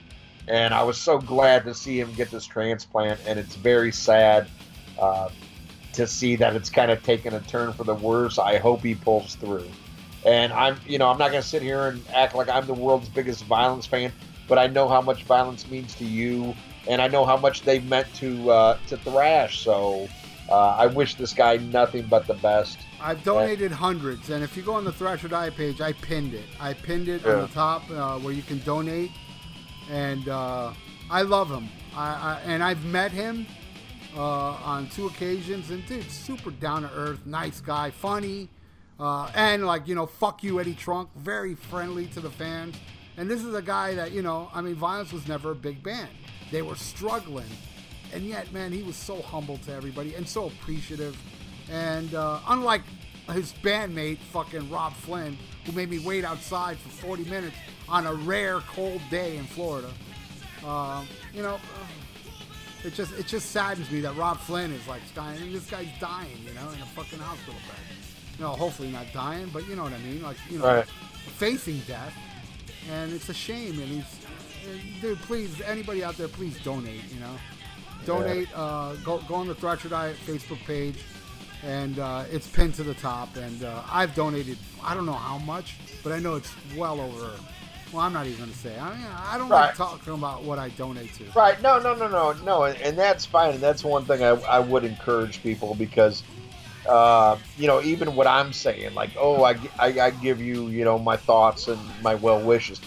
And I was so glad to see him get this transplant. And it's very sad. Uh, to see that it's kind of taken a turn for the worse. I hope he pulls through. And I'm, you know, I'm not going to sit here and act like I'm the world's biggest violence fan, but I know how much violence means to you, and I know how much they meant to uh, to Thrash. So uh, I wish this guy nothing but the best. I've donated and, hundreds, and if you go on the Thrash or Die page, I pinned it. I pinned it yeah. on the top uh, where you can donate, and uh, I love him. I, I and I've met him. Uh, on two occasions, and dude, super down to earth, nice guy, funny, uh, and like, you know, fuck you, Eddie Trunk, very friendly to the fans. And this is a guy that, you know, I mean, Violence was never a big band. They were struggling, and yet, man, he was so humble to everybody and so appreciative. And uh, unlike his bandmate, fucking Rob Flynn, who made me wait outside for forty minutes on a rare cold day in Florida, uh, you know. It just it just saddens me that Rob Flynn is like dying. I mean, this guy's dying, you know, in a fucking hospital bed. No, hopefully not dying, but you know what I mean. Like, you know, right. Facing death, and it's a shame. And he's, dude, please, anybody out there, please donate. You know, Donate. Yeah. Uh, go go on the Thrasher Diet Facebook page, and uh, it's pinned to the top. And uh, I've donated. I don't know how much, but I know it's well over. Well, I'm not even going to say. I mean, I don't right. like talking about what I donate to. Right. No, no, no, no, no. And, and that's fine. And that's one thing I, I would encourage people because, uh, you know, even what I'm saying, like, oh, I, I, I give you, you know, my thoughts and my well wishes.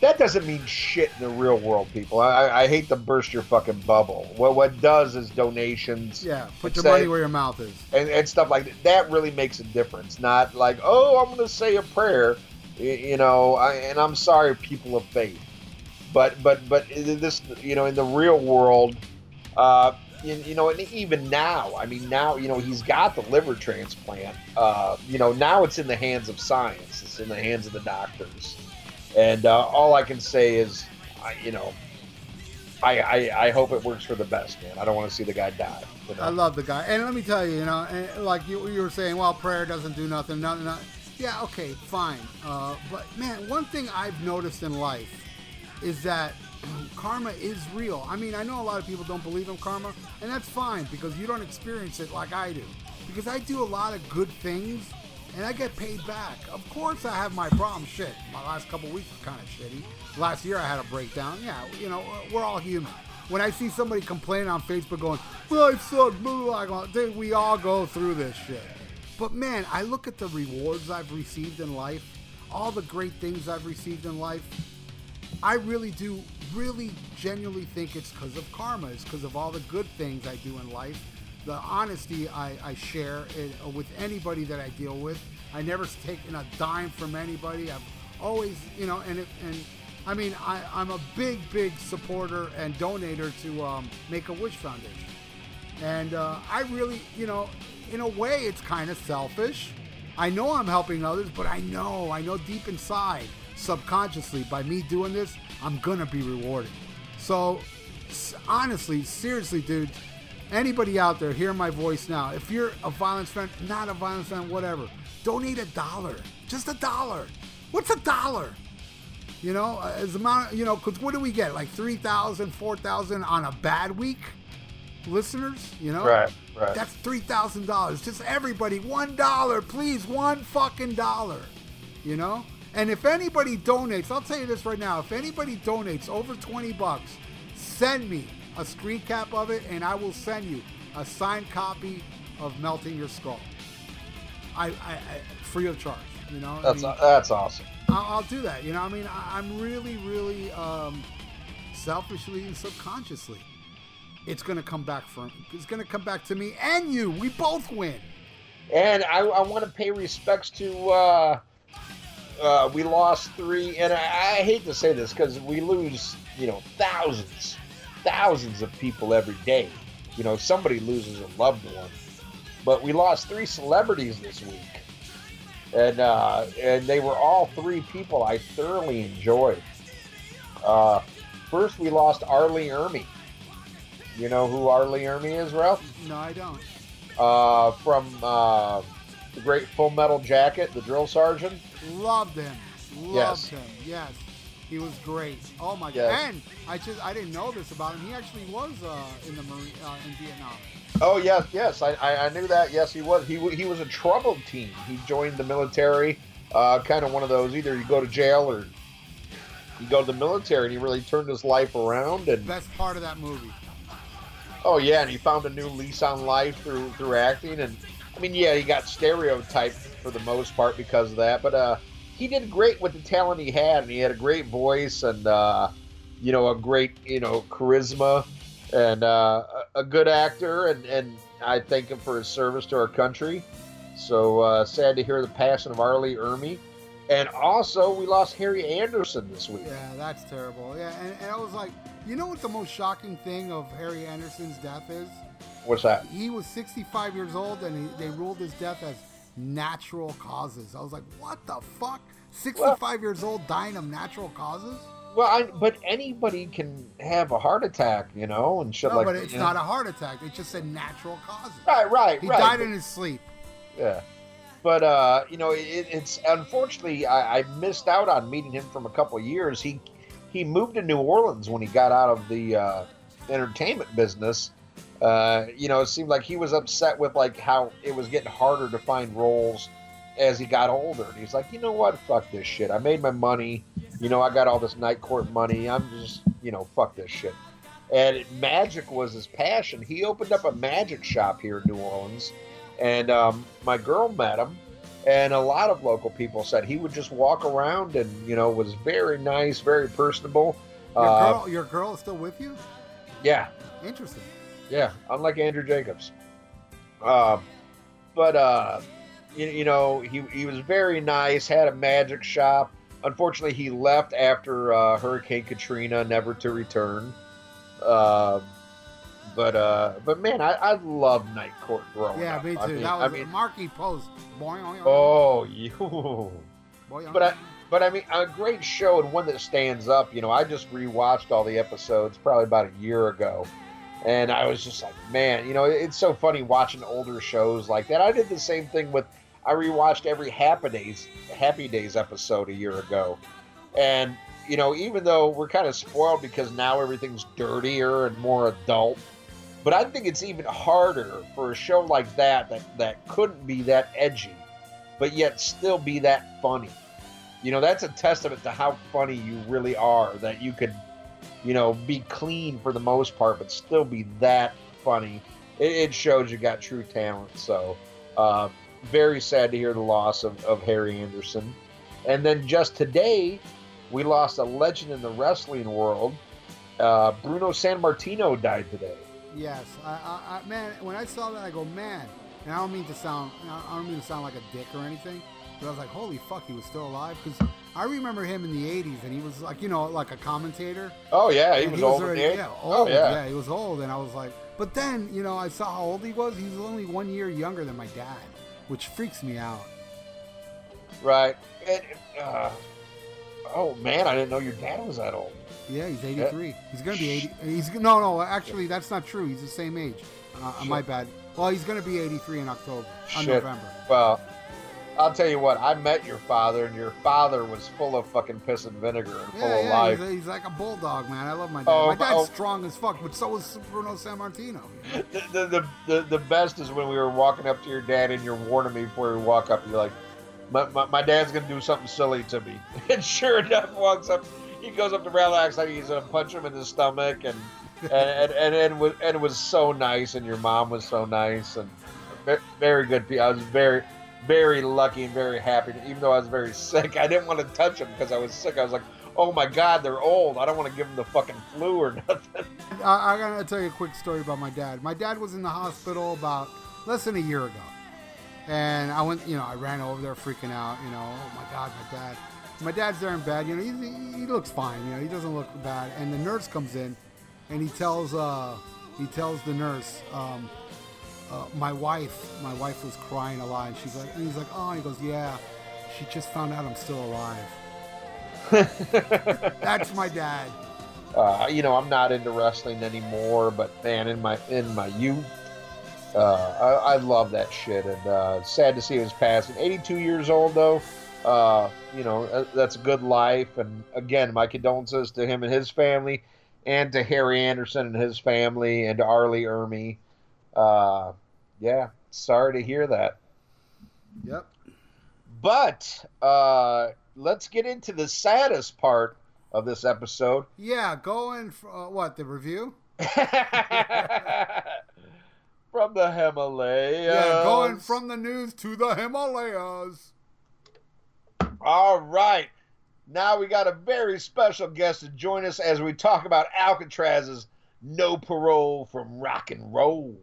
That doesn't mean shit in the real world, people. I, I hate to burst your fucking bubble. What what does is donations. Yeah, put your say, money where your mouth is. And, and stuff like that. That really makes a difference. Not like, oh, I'm going to say a prayer. You know, I, and I'm sorry, people of faith, but but but this, you know, in the real world, uh, you, you know, and even now, I mean, now, you know, he's got the liver transplant. Uh, you know, now it's in the hands of science. It's in the hands of the doctors. And uh, all I can say is, I, you know, I, I I hope it works for the best, man. I don't want to see the guy die. You know? I love the guy, and let me tell you, you know, and like you you were saying, well, prayer doesn't do nothing, nothing. nothing. Yeah, okay, fine. Uh, but, man, one thing I've noticed in life is that karma is real. I mean, I know a lot of people don't believe in karma, and that's fine because you don't experience it like I do. Because I do a lot of good things, and I get paid back. Of course I have my problems. Shit, my last couple weeks were kind of shitty. Last year I had a breakdown. Yeah, you know, we're all human. When I see somebody complaining on Facebook going, life sucks, blah, blah, blah, dude, we all go through this shit. But, man, I look at the rewards I've received in life, all the great things I've received in life. I really do, really genuinely think it's because of karma. It's because of all the good things I do in life, the honesty I, I share it, with anybody that I deal with. I never taken a dime from anybody. I've always, you know, and, it, and I mean, I, I'm a big, big supporter and donator to um, Make-A-Wish Foundation. And uh, I really, you know... in a way, it's kind of selfish. I know I'm helping others, but I know, I know deep inside, subconsciously, by me doing this, I'm gonna be rewarded. So, honestly, seriously, dude, anybody out there, hear my voice now. If you're a violence fan, not a violence fan, whatever, donate a dollar, just a dollar. What's a dollar? You know, as amount, you know, because what do we get? Like three thousand, four thousand on a bad week? Listeners, you know, right, right. That's three thousand dollars. Just everybody, one dollar, please, one fucking dollar, you know. And if anybody donates, I'll tell you this right now: if anybody donates over twenty bucks, send me a screen cap of it, and I will send you a signed copy of Melting Your Skull. I, I, I free of charge, you know. That's I mean, a, that's awesome. I'll, I'll do that, you know. I mean, I, I'm really, really um, selfishly and subconsciously. It's going to come back for me. It's going to come back to me and you. We both win. And I, I want to pay respects to uh, uh, we lost three. And I, I hate to say this because we lose, you know, thousands, thousands of people every day. You know, somebody loses a loved one. But we lost three celebrities this week. And, uh, and they were all three people I thoroughly enjoyed. Uh, first, we lost R. Lee Ermey. You know who R. Lee Ermey is, Ralph? No, I don't. Uh, from uh, the great Full Metal Jacket, the drill sergeant. Loved him. Loved yes. him. Yes. He was great. Oh, my yes. God. And I just, I didn't know this about him. He actually was uh, in the Marine, uh, in Vietnam. Oh, yes, yes. I, I, I knew that. Yes, he was. He, he was a troubled teen. He joined the military. Uh, kind of one of those. Either you go to jail or you go to the military. And he really turned his life around. And best part of that movie. Oh, yeah, and he found a new lease on life through through acting. And, I mean, yeah, he got stereotyped for the most part because of that. But uh, he did great with the talent he had, and he had a great voice and, uh, you know, a great, you know, charisma and uh, a good actor. And, and I thank him for his service to our country. So uh, sad to hear the passing of R. Lee Ermey. And also, we lost Harry Anderson this week. Yeah, that's terrible. Yeah, and, and I was like, you know what the most shocking thing of Harry Anderson's death is? What's that? He was sixty-five years old, and he, they ruled his death as natural causes. I was like, what the fuck? sixty-five well, years old dying of natural causes? Well, I, but anybody can have a heart attack, you know, and shit no, like that. No, but it's not know? a heart attack. It just said natural causes. Right, right, he right. He died but, in his sleep. Yeah. But, uh, you know, it, it's unfortunately, I, I missed out on meeting him from a couple of years. He he moved to New Orleans when he got out of the uh, entertainment business, uh, you know, it seemed like he was upset with like how it was getting harder to find roles as he got older. And he's like, you know what? Fuck this shit. I made my money. You know, I got all this night court money. I'm just, you know, fuck this shit. And it, magic was his passion. He opened up a magic shop here in New Orleans. And um, my girl met him. And a lot of local people said he would just walk around and, you know, was very nice, very personable. Your girl, uh, your girl is still with you? Yeah. Interesting. Yeah, unlike Andrew Jacobs. Uh, but, uh, you, you know, he, he was very nice, had a magic shop. Unfortunately, he left after uh, Hurricane Katrina, never to return. Uh, but, uh, but man, I, I love Night Court growing yeah, up. Yeah, me too. I mean, that was I mean, Marky Post. Boing, boing, oh, you. Boing, but, I, but I mean, a great show and one that stands up. You know, I just rewatched all the episodes probably about a year ago. And I was just like, man, you know, it's so funny watching older shows like that. I did the same thing with, I rewatched every Happy Days, Happy Days episode a year ago. And, you know, even though we're kind of spoiled because now everything's dirtier and more adult, but I think it's even harder for a show like that that, that couldn't be that edgy, but yet still be that funny. You know, that's a testament to how funny you really are, that you could, you know, be clean for the most part, but still be that funny. It, it shows you got true talent. So uh, very sad to hear the loss of, of Harry Anderson. And then just today, we lost a legend in the wrestling world. Uh, Bruno Sammartino died today. Yes, I, I, I, man. When I saw that, I go, man. And I don't mean to sound, I don't mean to sound like a dick or anything, but I was like, holy fuck, he was still alive. Because I remember him in the eighties, and he was like, you know, like a commentator. Oh yeah, he was, he was old. Already, yeah, old. Oh yeah. yeah, he was old, and I was like, but then you know, I saw how old he was. He was only one year younger than my dad, which freaks me out. Right. And, uh, oh man, I didn't know your dad was that old. Yeah, he's eighty-three. He's gonna be eighty. He's no, no. Actually, that's not true. He's the same age. Uh, my bad. Well, he's gonna be eighty-three in October. On Shit. November. Well, I'll tell you what. I met your father, and your father was full of fucking piss and vinegar and yeah, full of yeah, life. He's, he's like a bulldog, man. I love my dad. Oh, my dad's oh. strong as fuck, but so is Bruno Sammartino. The the, the the the best is when we were walking up to your dad, and you're warning me before we walk up. You're like, my, my my dad's gonna do something silly to me, and sure enough, walks up. He goes up to Ralph, acts like he's gonna punch him in the stomach, and and and and, and, was, and was so nice, and your mom was so nice, and very good people. I was very, very lucky and very happy. Even though I was very sick, I didn't want to touch them because I was sick. I was like, oh my god, they're old. I don't want to give them the fucking flu or nothing. I, I gotta tell you a quick story about my dad. My dad was in the hospital about less than a year ago, and I went, you know, I ran over there freaking out. You know, oh my god, my dad. My dad's there in bed, you know, he, he looks fine, you know, he doesn't look bad. And the nurse comes in, and he tells uh, he tells the nurse, um, uh, my wife, my wife was crying a lot. And she's like, and he's like, oh, and he goes, yeah, she just found out I'm still alive. That's my dad. Uh, you know, I'm not into wrestling anymore, but man, in my in my youth, uh, I, I love that shit. And uh, sad to see him passing. eighty-two years old though. Uh, you know, that's a good life. And again, my condolences to him and his family, and to Harry Anderson and his family, and to R. Lee Ermey. Uh, yeah, sorry to hear that. Yep. But uh, let's get into the saddest part of this episode. Yeah, go in for uh, what, the review? From the Himalayas. Yeah, going from the news to the Himalayas. All right, now we got a very special guest to join us as we talk about Alcatraz's No Parole from Rock and Roll.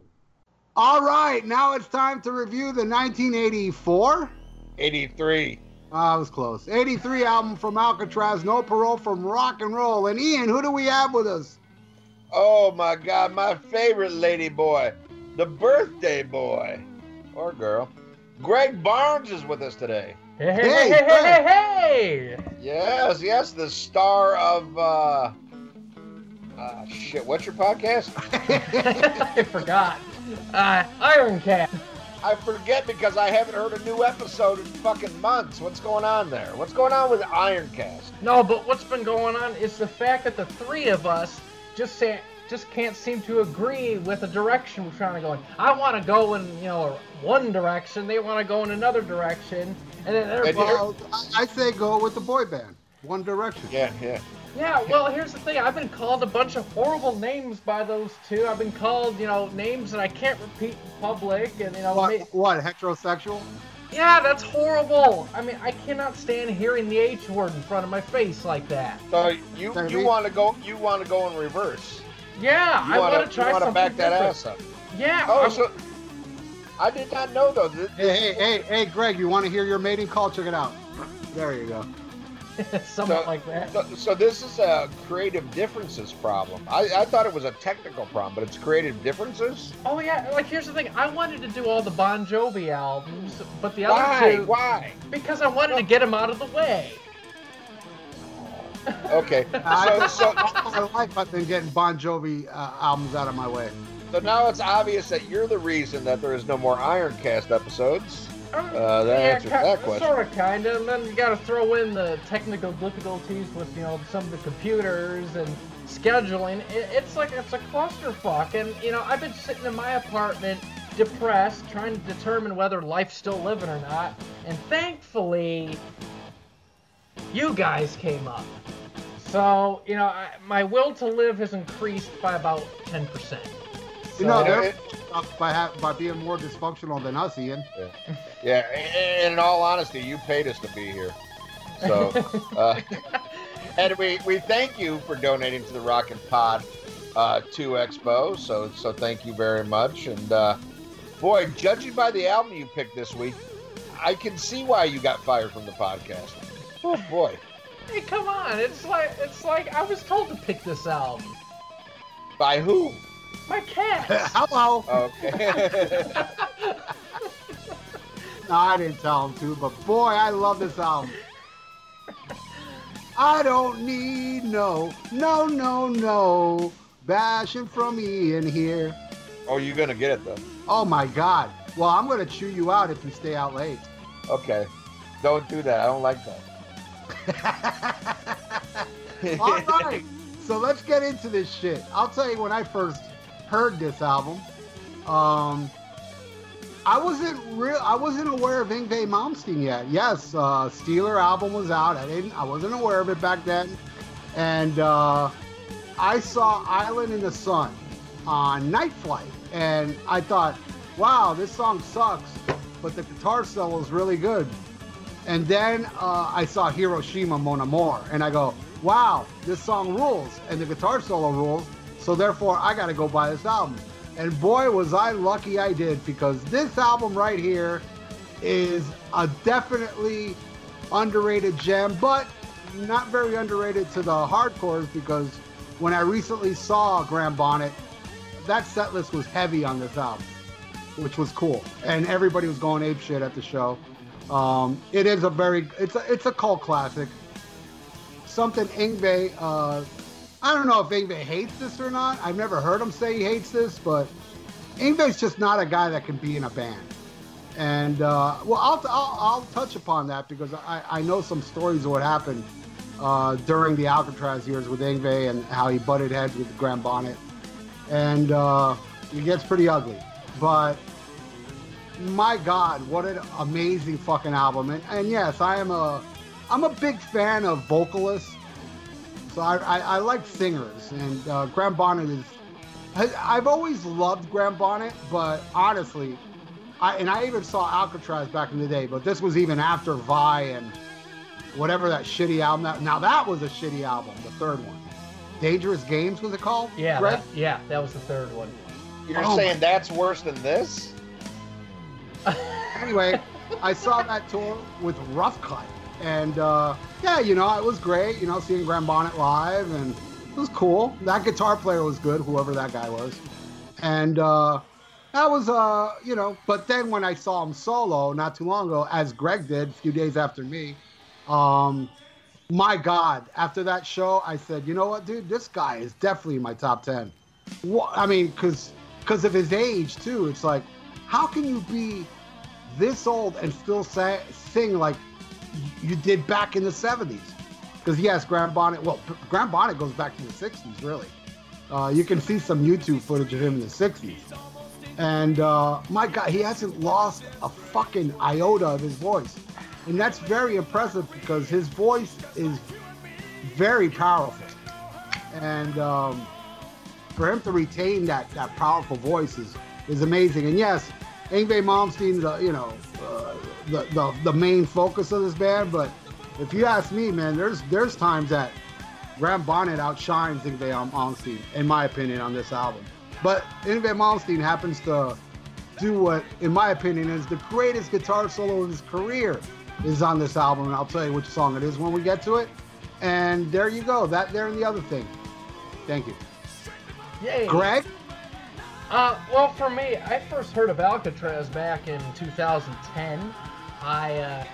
All right, now it's time to review the nineteen eighty-four? eighty-three. Oh, I was close. eighty-three album from Alcatraz, No Parole from Rock and Roll. And Ian, who do we have with us? Oh my God, my favorite lady boy, the birthday boy, or girl. Greg Barnes is with us today. Hey, hey, hey, hey, hey, hey, hey! Yes, yes, the star of, uh, uh shit, what's your podcast? I forgot. Uh, Iron Cat. I forget because I haven't heard a new episode in fucking months. What's going on there? What's going on with Iron Cast? No, but what's been going on is the fact that the three of us just sat just can't seem to agree with the direction we're trying to go in. I want to go in, you know, one direction. They want to go in another direction, and then they're well, I say go with the boy band, One Direction. Yeah, yeah. Yeah. Well, here's the thing. I've been called a bunch of horrible names by those two. I've been called, you know, names that I can't repeat in public, and you know, what, ma- what heterosexual? Yeah, that's horrible. I mean, I cannot stand hearing the H word in front of my face like that. So you you want to go you want to go in reverse? Yeah, you I want to try something back different. That ass up. Yeah. Oh, so I did not know though. This, hey, this hey, hey, hey, Greg, you want to hear your mating call? Check it out. There you go. Somewhat so, like that. So, so this is a creative differences problem. I, I thought it was a technical problem, but it's creative differences? Oh, yeah. Like, here's the thing. I wanted to do all the Bon Jovi albums, but the Why? other two... Why? Why? Because I wanted to get them out of the way. Okay. I, so, so, all my life I've been getting Bon Jovi uh, albums out of my way. So now it's obvious that you're the reason that there is no more Ironcast episodes. Uh, that yeah, answers kind, that question. Sort of, kind of. And then you got to throw in the technical difficulties with, you know, some of the computers and scheduling. It, it's like, it's a clusterfuck. And, you know, I've been sitting in my apartment, depressed, trying to determine whether life's still living or not. And thankfully, you guys came up. So, you know, I, my will to live has increased by about ten percent. So, you know, they're by, ha- by being more dysfunctional than us, Ian. Yeah. Yeah, and in all honesty, you paid us to be here. So, uh, and we, we thank you for donating to the Rockin' Pod uh, two Expo. So so thank you very much. And uh, boy, judging by the album you picked this week, I can see why you got fired from the podcast. Oh boy! Hey, come on! It's like it's like I was told to pick this album. By who? My cats. Hello. Okay. No, I didn't tell him to, but boy, I love this album. I don't need no, no, no, no bashing from Ian here. Oh, you're going to get it, though. Oh, my God. Well, I'm going to chew you out if you stay out late. Okay. Don't do that. I don't like that. All right. So let's get into this shit. I'll tell you when I first... heard this album. Um, I wasn't real. I wasn't aware of Yngwie Malmsteen yet. Yes, uh, Steeler album was out. I didn't. I wasn't aware of it back then. And uh, I saw Island in the Sun on Night Flight, and I thought, "Wow, this song sucks," but the guitar solo is really good. And then uh, I saw Hiroshima Mon Amour, and I go, "Wow, this song rules," and the guitar solo rules. So therefore, I got to go buy this album. And boy, was I lucky I did, because this album right here is a definitely underrated gem, but not very underrated to the hardcores, because when I recently saw Graham Bonnet, that set list was heavy on this album, which was cool. And everybody was going apeshit at the show. Um, it is a very, it's a, it's a cult classic. Something Yngwie, uh, I don't know if Yngwie hates this or not. I've never heard him say he hates this, but Yngwie's just not a guy that can be in a band. And, uh, well, I'll, I'll I'll touch upon that because I, I know some stories of what happened uh, during the Alcatraz years with Yngwie and how he butted heads with Graham Bonnet. And uh, it gets pretty ugly. But, my God, what an amazing fucking album. And, and yes, I am a, I'm a big fan of vocalists. So I, I, I like singers, and uh, Graham Bonnet is... I, I've always loved Graham Bonnet, but honestly, I, and I even saw Alcatraz back in the day, but this was even after Vi and whatever that shitty album. That, now that was a shitty album, the third one. Dangerous Games was it called? Yeah, that, yeah, that was the third one. You're oh saying my... that's worse than this? Anyway, I saw that tour with Rough Cut. And, uh, yeah, you know, it was great, you know, seeing Graham Bonnet live, and it was cool. That guitar player was good, whoever that guy was. And uh, that was, uh, you know, but then when I saw him solo not too long ago, as Greg did a few days after me, um, my God, after that show, I said, you know what, dude, this guy is definitely in my top ten. What, I mean, because because of his age, too. It's like, how can you be this old and still say, sing like you did back in the seventies? Because yes, Graham Bonnet, well, Graham Bonnet goes back to the sixties, really. Uh, you can see some YouTube footage of him in the sixties. And uh, my God, he hasn't lost a fucking iota of his voice. And that's very impressive because his voice is very powerful. And um, for him to retain that, that powerful voice is, is amazing. And yes, Yngwie Malmsteen, the, you know, uh, the, the the main focus of this band. But if you ask me, man, there's there's times that Graham Bonnet outshines Yngwie Malmsteen, in my opinion, on this album. But Yngwie Malmsteen happens to do what, in my opinion, is the greatest guitar solo of his career is on this album. And I'll tell you which song it is when we get to it. And there you go. That, there, and the other thing. Thank you. Yay. Greg? Uh, well, for me, I first heard of Alcatraz back in two thousand ten. I uh,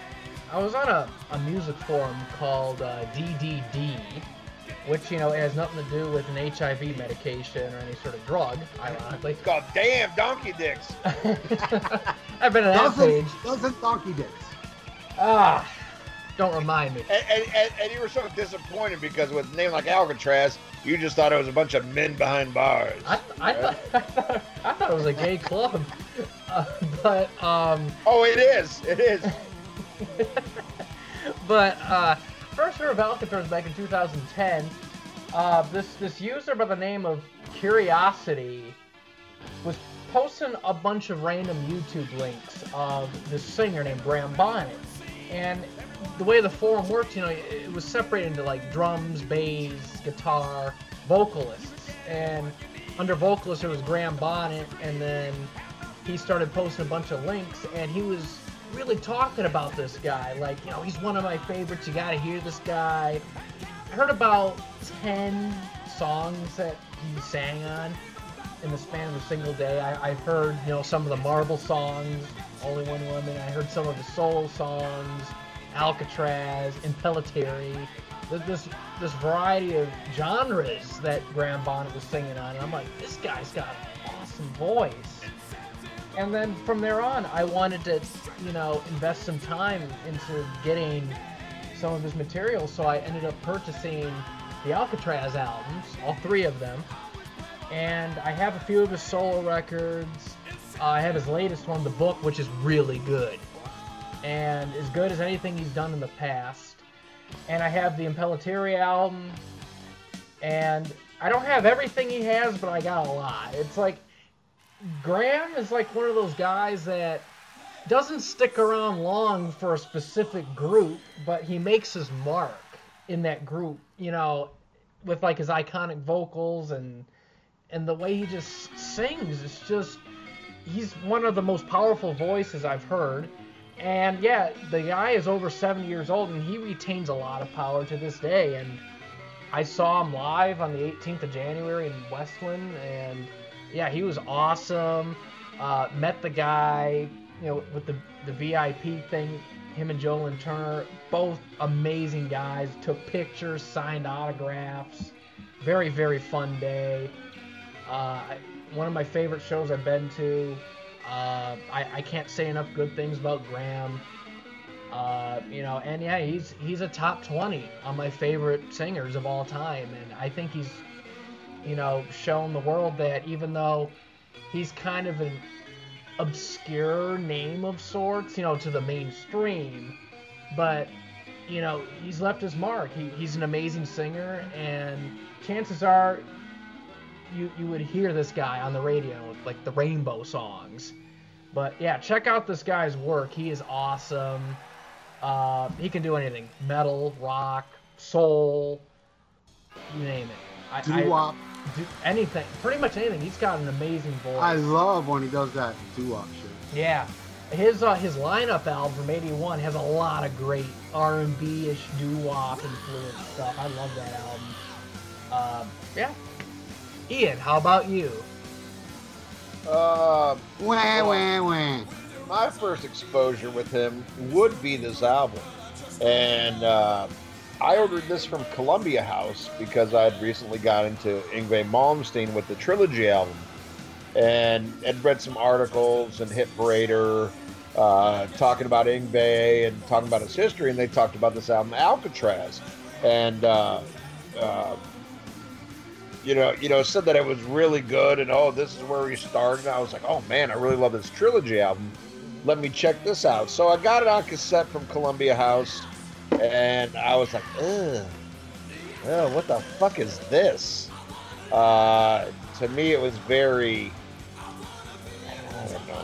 I was on a, a music forum called uh, D D D, which, you know, it has nothing to do with an H I V medication or any sort of drug, ironically. It's called Damn Donkey Dicks. I've been on that page. Doesn't Donkey Dicks. Ah, don't remind me. And, and, and, and you were sort of disappointed because with a name like Alcatraz, you just thought it was a bunch of men behind bars. I, th- I, right? thought, I, thought, I thought it was a gay club. Uh, but, um... Oh, it is. It is. But, uh... first heard of Alcatraz back in two thousand ten, uh, this this user by the name of Curiosity was posting a bunch of random YouTube links of this singer named Graham Bonnet. And the way the forum worked, you know, it was separated into like drums, bass, guitar, vocalists. And under vocalists there was Graham Bonnet, and then he started posting a bunch of links, and he was really talking about this guy, like, you know, he's one of my favorites, you gotta hear this guy. I heard about ten songs that he sang on in the span of a single day. I, I heard, you know, some of the Marble songs, Only One Woman, I heard some of the soul songs, Alcatraz, Impellitteri, this this variety of genres that Graham Bonnet was singing on, and I'm like, this guy's got an awesome voice. And then from there on, I wanted to, you know, invest some time into getting some of his material. So I ended up purchasing the Alcatraz albums, all three of them. And I have a few of his solo records. Uh, I have his latest one, The Book, which is really good. And as good as anything he's done in the past. And I have the Impellitteri album. And I don't have everything he has, but I got a lot. It's like, Graham is like one of those guys that doesn't stick around long for a specific group, but he makes his mark in that group, you know, with like his iconic vocals and and the way he just sings. It's just, he's one of the most powerful voices I've heard. And yeah, the guy is over seventy years old and he retains a lot of power to this day. And I saw him live on the eighteenth of January in Westland, and yeah, he was awesome. Uh, met the guy, you know, with the the V I P thing. Him and Jolyn Turner, both amazing guys. Took pictures, signed autographs. Very, very fun day. Uh, one of my favorite shows I've been to. Uh, I, I can't say enough good things about Graham. Uh, you know, and yeah, he's he's a top twenty on my favorite singers of all time, and I think he's, you know, shown the world that even though he's kind of an obscure name of sorts, you know, to the mainstream, but, you know, he's left his mark. He, he's an amazing singer, and chances are you you would hear this guy on the radio, like the Rainbow songs. But yeah, check out this guy's work. He is awesome. Uh, he can do anything. Metal, rock, soul, you name it. I, doo-wop. I, do anything, pretty much anything. He's got an amazing voice. I love when he does that doo-wop shit. Yeah, his uh, his lineup album from eighty-one has a lot of great R and B-ish doo-wop influence stuff. I love that album. Uh, yeah. Ian, how about you? Uh, wah, wah, wah. My first exposure with him would be this album, and uh, I ordered this from Columbia House because I had recently got into Yngwie Malmsteen with the Trilogy album, and had read some articles and Hit Parader uh, talking about Yngwie and talking about his history, and they talked about this album Alcatraz, and uh, uh, you know, you know, said that it was really good and, oh, this is where we start. And I was like, oh, man, I really love this Trilogy album. Let me check this out. So I got it on cassette from Columbia House, and I was like, ugh, ugh what the fuck is this? Uh, to me, it was very, I don't know.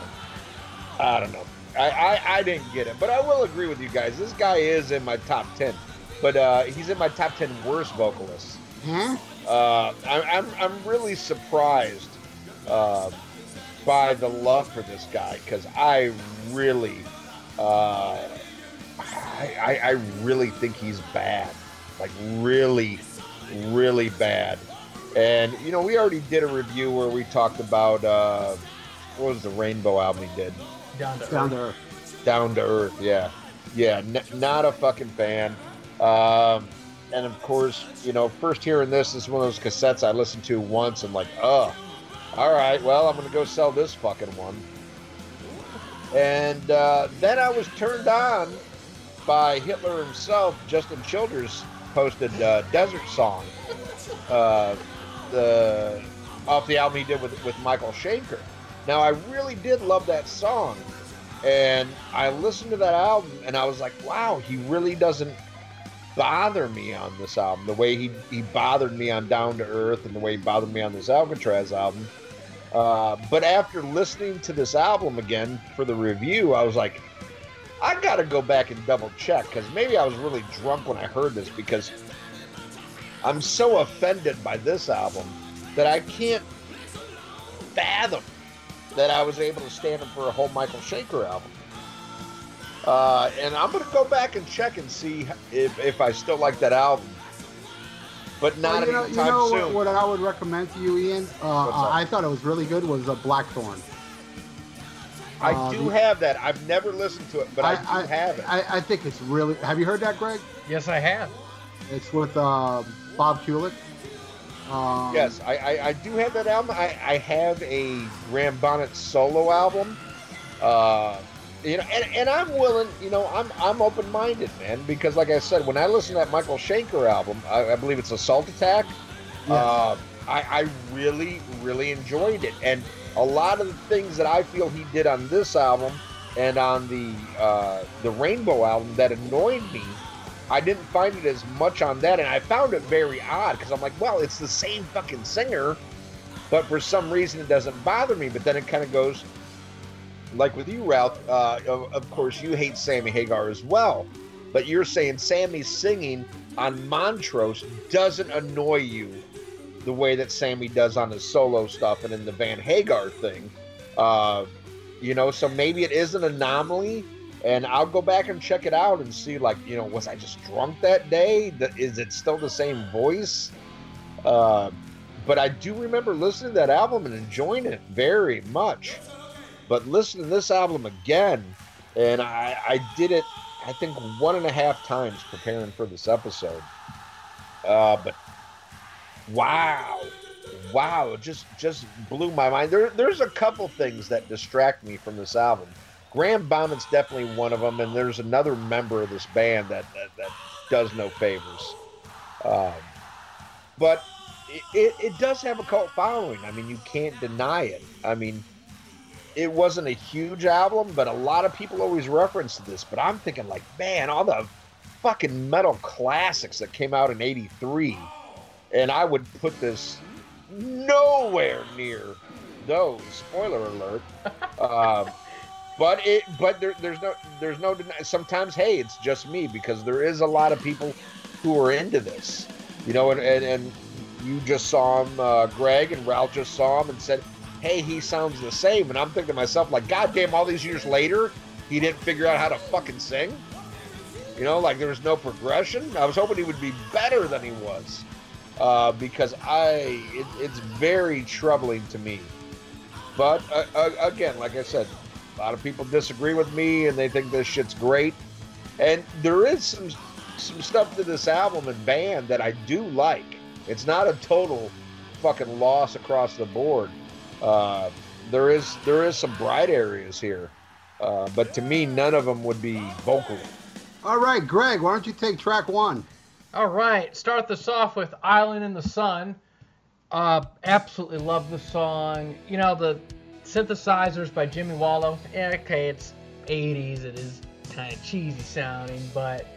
I don't know. I, I, I didn't get it, but I will agree with you guys. This guy is in my top ten, but uh, he's in my top ten worst vocalists. Hmm? Uh, I, I'm I'm really surprised uh, by the love for this guy, because I really, uh, I, I I really think he's bad, like really, really bad. And you know, we already did a review where we talked about uh, what was the Rainbow album he did? Down to, Down to Earth. Earth. Down to Earth, yeah. Yeah, n- not a fucking fan. Um, and of course, you know, first hearing this, this is one of those cassettes I listened to once and like, oh, all right, well, I'm going to go sell this fucking one. And uh, then I was turned on by Hitler himself. Justin Childers posted uh, Desert Song uh, the, off the album he did with, with Michael Schenker. Now, I really did love that song, and I listened to that album, and I was like, wow, he really doesn't bother me on this album, the way he, he bothered me on Down to Earth and the way he bothered me on this Alcatraz album. Uh, but after listening to this album again for the review, I was like, I got to go back and double-check, because maybe I was really drunk when I heard this, because I'm so offended by this album that I can't fathom that I was able to stand him for a whole Michael Schenker album. Uh, and I'm going to go back and check and see if, if I still like that album. But not well, anytime soon. You know, you know soon. What I would recommend to you, Ian? Uh, uh, I thought it was really good, was a Blackthorn. I uh, do the, have that. I've never listened to it, but I, I do I, have it. I, I think it's really... Have you heard that, Greg? Yes, I have. It's with uh, Bob Kulick. Um, yes, I, I, I do have that album. I, I have a Graham Bonnet solo album. Uh, you know, and, and I'm willing, you know, I'm I'm open-minded, man, because like I said, when I listen to that Michael Schenker album, I, I believe it's Assault Attack, yeah. uh, I, I really, really enjoyed it. And a lot of the things that I feel he did on this album and on the uh, the Rainbow album that annoyed me, I didn't find it as much on that, and I found it very odd, because I'm like, well, it's the same fucking singer, but for some reason it doesn't bother me. But then it kind of goes, like with you, Ralph, uh, of, of course, you hate Sammy Hagar as well, but you're saying Sammy singing on Montrose doesn't annoy you the way that Sammy does on his solo stuff and in the Van Hagar thing, uh, you know, so maybe it is an anomaly. And I'll go back and check it out and see, like, you know, was I just drunk that day? Is it still the same voice? Uh, but I do remember listening to that album and enjoying it very much. But listening to this album again, and I, I did it, I think, one and a half times preparing for this episode. Uh, but wow, wow, it just, just blew my mind. There, there's a couple things that distract me from this album. Graham Bonnet's definitely one of them, and there's another member of this band that that, that does no favors. Um, but it, it, it does have a cult following. I mean, you can't deny it. I mean, it wasn't a huge album, but a lot of people always reference this. But I'm thinking, like, man, all the fucking metal classics that came out in eighty-three, and I would put this nowhere near those. Spoiler alert. Um, But it, but there, there's no, there's no. Sometimes, hey, it's just me, because there is a lot of people who are into this, you know. And and, and you just saw him, uh, Greg, and Ralph just saw him and said, "Hey, he sounds the same." And I'm thinking to myself, like, goddamn, all these years later, he didn't figure out how to fucking sing. You know, like there was no progression. I was hoping he would be better than he was, uh, because I, it, it's very troubling to me. But uh, uh, again, like I said, a lot of people disagree with me, and they think this shit's great. And there is some some stuff to this album and band that I do like. It's not a total fucking loss across the board. Uh, there is there is some bright areas here, uh, but to me, none of them would be vocal. All right, Greg, why don't you take track one? All right, start this off with Island in the Sun. Uh, absolutely love the song. You know, the synthesizers by Jimmy Wallo. Yeah, okay, it's eighties. It is kind of cheesy sounding, but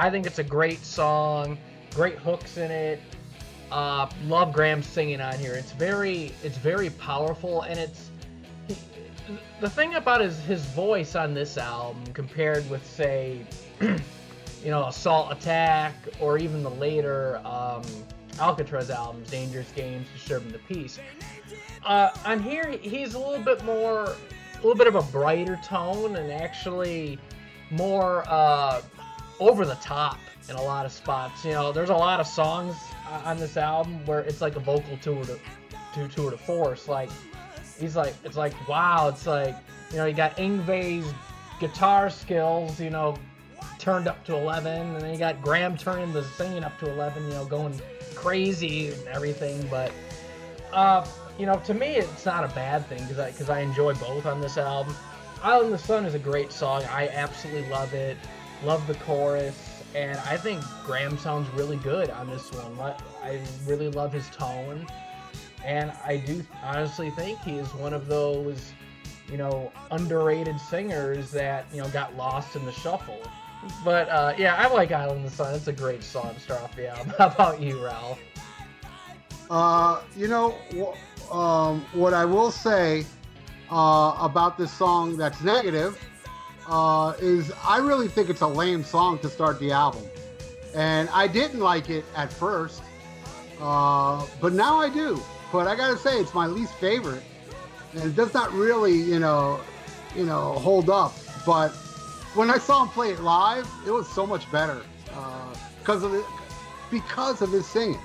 I think it's a great song. Great hooks in it. Uh, love Graham singing on here. It's very, it's very powerful, and it's he, the thing about his his voice on this album compared with, say, you know, Assault Attack or even the later um, Alcatraz albums, Dangerous Games, Disturbing the Peace. Uh, on here, he's a little bit more, a little bit of a brighter tone, and actually more uh, over the top in a lot of spots. You know, there's a lot of songs on this album where it's like a vocal tour to, to tour to force. Like, he's like, it's like, wow, it's like, you know, you got Yngwie's guitar skills, you know, turned up to eleven, and then you got Graham turning the singing up to eleven, you know, going crazy and everything. But, uh, you know, to me, it's not a bad thing, because I, because I enjoy both on this album. Island in the Sun is a great song. I absolutely love it. Love the chorus. And I think Graham sounds really good on this one. I really love his tone. And I do honestly think he is one of those, you know, underrated singers that, you know, got lost in the shuffle. But, uh, yeah, I like Island in the Sun. It's a great song to start off the album. How about you, Ralph? Uh, you know, w- um, what I will say uh, about this song that's negative Uh, is I really think it's a lame song to start the album. And I didn't like it at first, uh, but now I do. But I gotta say, it's my least favorite. And it does not really, you know, you know, hold up. But when I saw him play it live, it was so much better uh, because of it, because of his singing.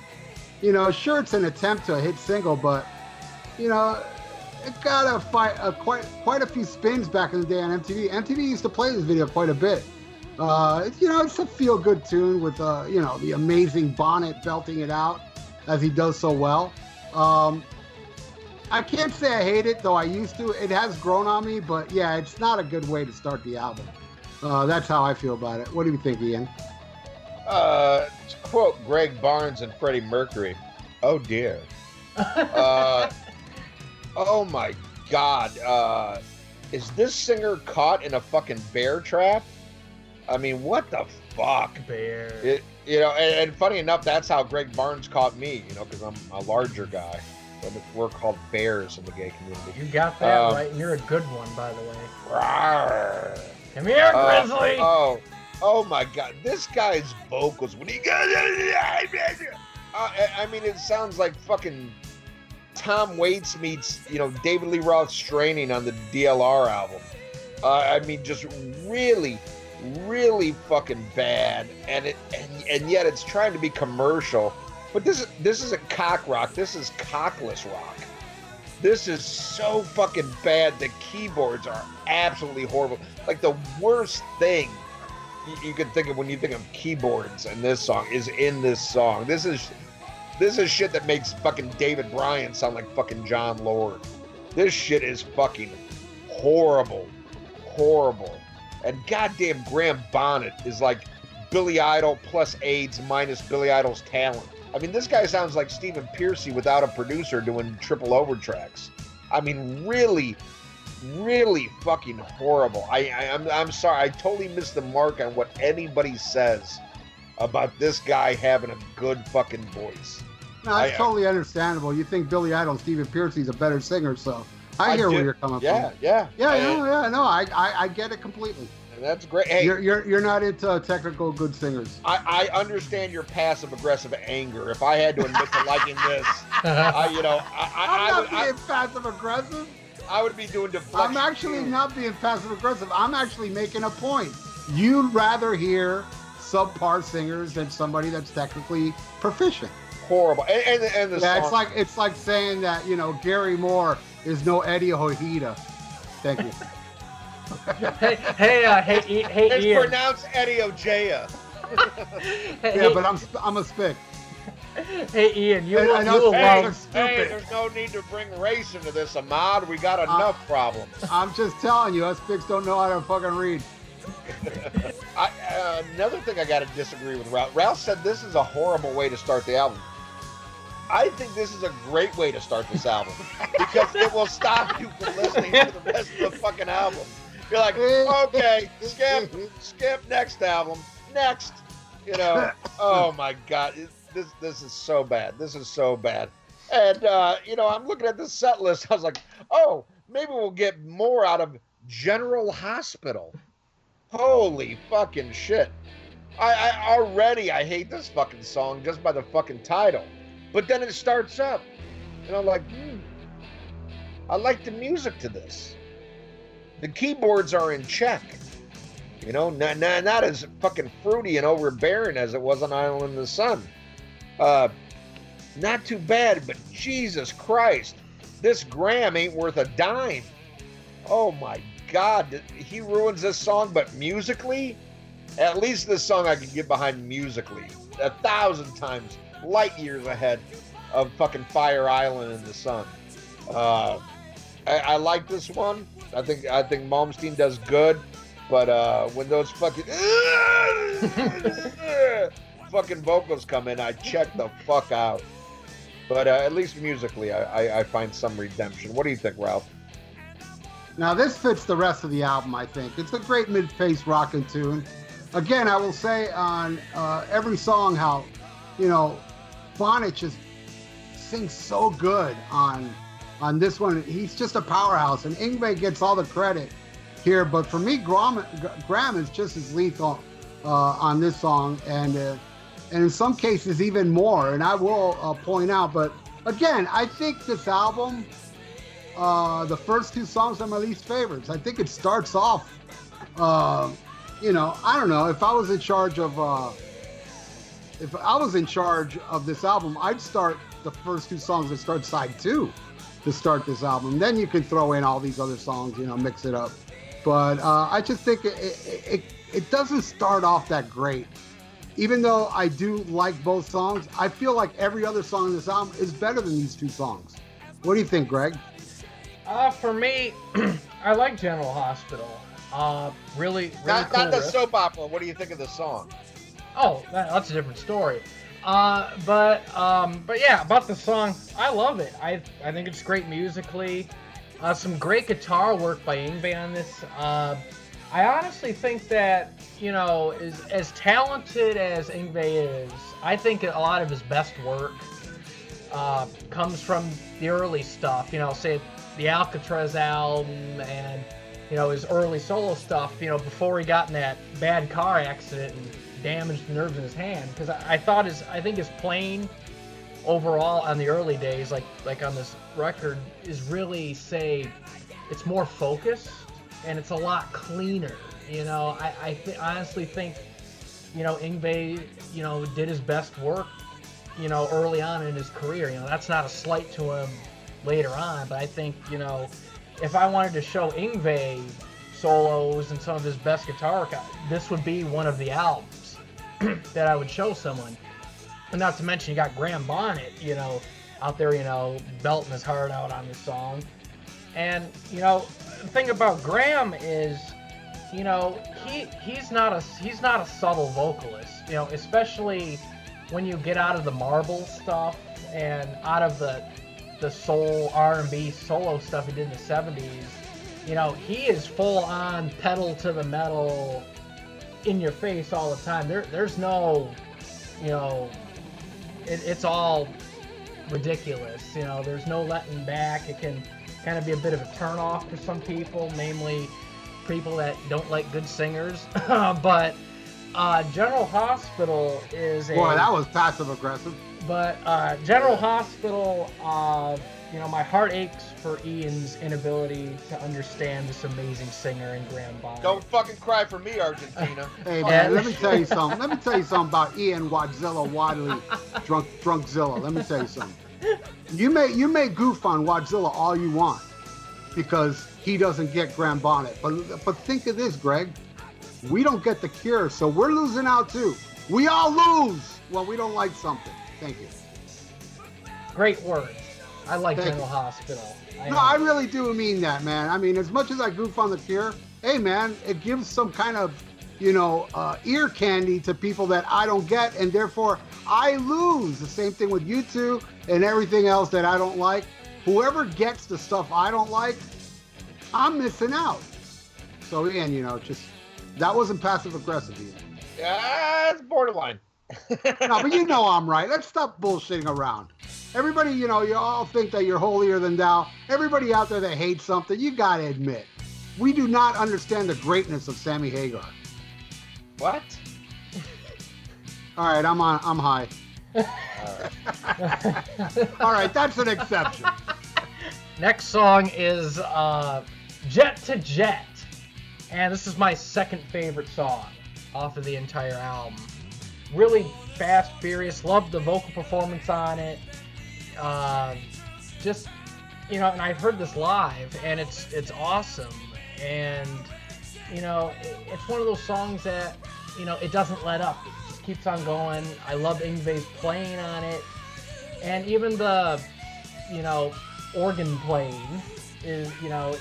You know, sure, it's an attempt to a hit single, but, you know, it got a, fight, a quite quite a few spins back in the day on M T V. M T V used to play this video quite a bit. Uh, you know, it's a feel-good tune with, uh, you know, the amazing Bonnet belting it out as he does so well. Um, I can't say I hate it, though I used to. It has grown on me, but yeah, it's not a good way to start the album. Uh, that's how I feel about it. What do you think, Ian? Uh, to quote Greg Barnes and Freddie Mercury, oh dear. Uh... Oh my God, uh, is this singer caught in a fucking bear trap? I mean, what the fuck? Bear. It, you know, and, and funny enough, that's how Greg Barnes caught me, you know, because I'm a larger guy. And we're called bears in the gay community. You got that um, right. You're a good one, by the way. Rawr. Come here, uh, Grizzly. Oh, oh my God. This guy's vocals, when he goes, uh, I mean, it sounds like fucking Tom Waits meets, you know, David Lee Roth Straining on the D L R album. Uh, I mean, just really, really fucking bad, and it and, and yet it's trying to be commercial. But this is this isn't cock rock. This is cockless rock. This is so fucking bad. The keyboards are absolutely horrible. Like the worst thing you, you could think of when you think of keyboards in this song is in this song. This is. This is shit that makes fucking David Bryan sound like fucking John Lord. This shit is fucking horrible. Horrible. And goddamn Graham Bonnet is like Billy Idol plus AIDS minus Billy Idol's talent. I mean, this guy sounds like Stephen Piercy without a producer doing triple over tracks. I mean, really, really fucking horrible. I, I, I'm, I'm sorry. I totally missed the mark on what anybody says about this guy having a good fucking voice. No, that's I, totally understandable. You think Billy Idol and Stephen Piercy's a better singer, so I, I hear did, where you're coming yeah, from. Yeah, yeah, yeah, yeah, yeah. No, I, I, I get it completely. And that's great. Hey, you're, you're, you're not into technical good singers. I, I understand your passive aggressive anger. If I had to admit to liking this, I, you know, I, I, I'm not I would, being passive aggressive. I would be doing deflection. I'm actually not being passive aggressive. I'm actually making a point. You'd rather hear subpar singers than somebody that's technically proficient. Horrible. And, and, and the yeah, song. It's like it's like saying that, you know, Gary Moore is no Eddie Ojeda. Thank you. hey, hey, uh, hey, hey, hey, it's Ian. Pronounced Eddie Ojea. hey, yeah, but I'm I'm a spick. Hey, Ian, you, I know, you hey, love stupid. Hey, there's no need to bring race into this, Ahmad. We got enough uh, problems. I'm just telling you, us spicks don't know how to fucking read. I, uh, another thing I got to disagree with Ralph. Ralph said this is a horrible way to start the album. I think this is a great way to start this album because it will stop you from listening to the rest of the fucking album. You're like, okay, skip, skip, next album, next. You know, oh my God, it's, this this is so bad. This is so bad. And, uh, you know, I'm looking at the set list. I was like, oh, maybe we'll get more out of General Hospital. Holy fucking shit. I, I already, I hate this fucking song just by the fucking title. But then it starts up, and I'm like, hmm, I like the music to this. The keyboards are in check. You know, not, not, not as fucking fruity and overbearing as it was on Island in the Sun. Uh, not too bad, but Jesus Christ, this Graham ain't worth a dime. Oh my God, he ruins this song, but musically, at least this song I can get behind musically. A thousand times, light years ahead of fucking Fire Island in the Sun. Uh, I, I like this one. I think I think Malmsteen does good, but uh, when those fucking fucking vocals come in, I check the fuck out. But uh, at least musically, I, I, I find some redemption. What do you think, Ralph? Now this fits the rest of the album, I think. It's a great mid-pace rockin' tune. Again, I will say on uh, every song how, you know, Bonnet just sings so good on on this one. He's just a powerhouse, and Yngwie gets all the credit here. But for me, Graham, Graham is just as lethal uh, on this song, and uh, and in some cases even more. And I will uh, point out, but again, I think this album, uh, the first two songs are my least favorites. I think it starts off, uh, you know, I don't know. If I was in charge of uh, If I was in charge of this album, I'd start the first two songs that start side two to start this album. Then you can throw in all these other songs, you know, mix it up. But uh, I just think it it, it it doesn't start off that great. Even though I do like both songs, I feel like every other song in this album is better than these two songs. What do you think, Greg? Uh, for me, I like General Hospital. Uh, really, really Not, cool not the riff. Soap opera. What do you think of the song? Oh, that, that's a different story. Uh, but um, but yeah, about the song, I love it. I I think it's great musically. Uh, some great guitar work by Yngwie on this. Uh, I honestly think that, you know, as, as talented as Yngwie is, I think a lot of his best work uh, comes from the early stuff. You know, say the Alcatraz album and, you know, his early solo stuff, you know, before he got in that bad car accident and damaged the nerves in his hand, because I, I thought his I think his playing overall on the early days, like like on this record, is really, say, it's more focused and it's a lot cleaner. You know, I I th- honestly think, you know, Yngwie, you know, did his best work, you know, early on in his career. You know, that's not a slight to him later on, but I think, you know, if I wanted to show Yngwie solos and some of his best guitar, this would be one of the albums that I would show someone. And not to mention, you got Graham Bonnet, you know, out there, you know, belting his heart out on this song. And, you know, the thing about Graham is, you know, he he's not a he's not a subtle vocalist, you know, especially when you get out of the marble stuff and out of the the soul R and B solo stuff he did in the seventies. You know, he is full on pedal to the metal, in your face all the time. There, there's no, you know, it, it's all ridiculous. You know, there's no letting back. It can kind of be a bit of a turnoff for some people, namely people that don't like good singers. But uh, General Hospital is a... Boy, that was passive-aggressive. But uh, General Hospital, uh, you know, my heart aches for Ian's inability to understand this amazing singer in Graham Bonnet. Don't fucking cry for me, Argentina. Hey, man, let me tell you something. Let me tell you something about Ian Wadzilla Wadley, drunk, Drunkzilla. Let me tell you something. You may you may goof on Wadzilla all you want because he doesn't get Graham Bonnet. But, but think of this, Greg. We don't get The Cure, so we're losing out, too. We all lose when we don't like something. Thank you. Great words. I like Thank General you. Hospital. I no, know. I really do mean that, man. I mean, as much as I goof on The Cure, hey, man, it gives some kind of you know, uh, ear candy to people that I don't get, and therefore I lose. The same thing with you two and everything else that I don't like. Whoever gets the stuff I don't like, I'm missing out. So, Ian, you know, just, that wasn't passive-aggressive, Ian. Yeah, it's borderline. No, but you know I'm right. Let's stop bullshitting around. Everybody, you know, you all think that you're holier than thou. Everybody out there that hates something, you got to admit, we do not understand the greatness of Sammy Hagar. What? All right, I'm on. I'm high. All right, that's an exception. Next song is uh, Jet to Jet. And this is my second favorite song off of the entire album. Really fast, furious. Loved the vocal performance on it. Uh, just, you know, and I've heard this live, and it's it's awesome. And, you know, it, it's one of those songs that, you know, it doesn't let up. It just keeps on going. I love Yngwie's playing on it. And even the, you know, organ playing is, you know,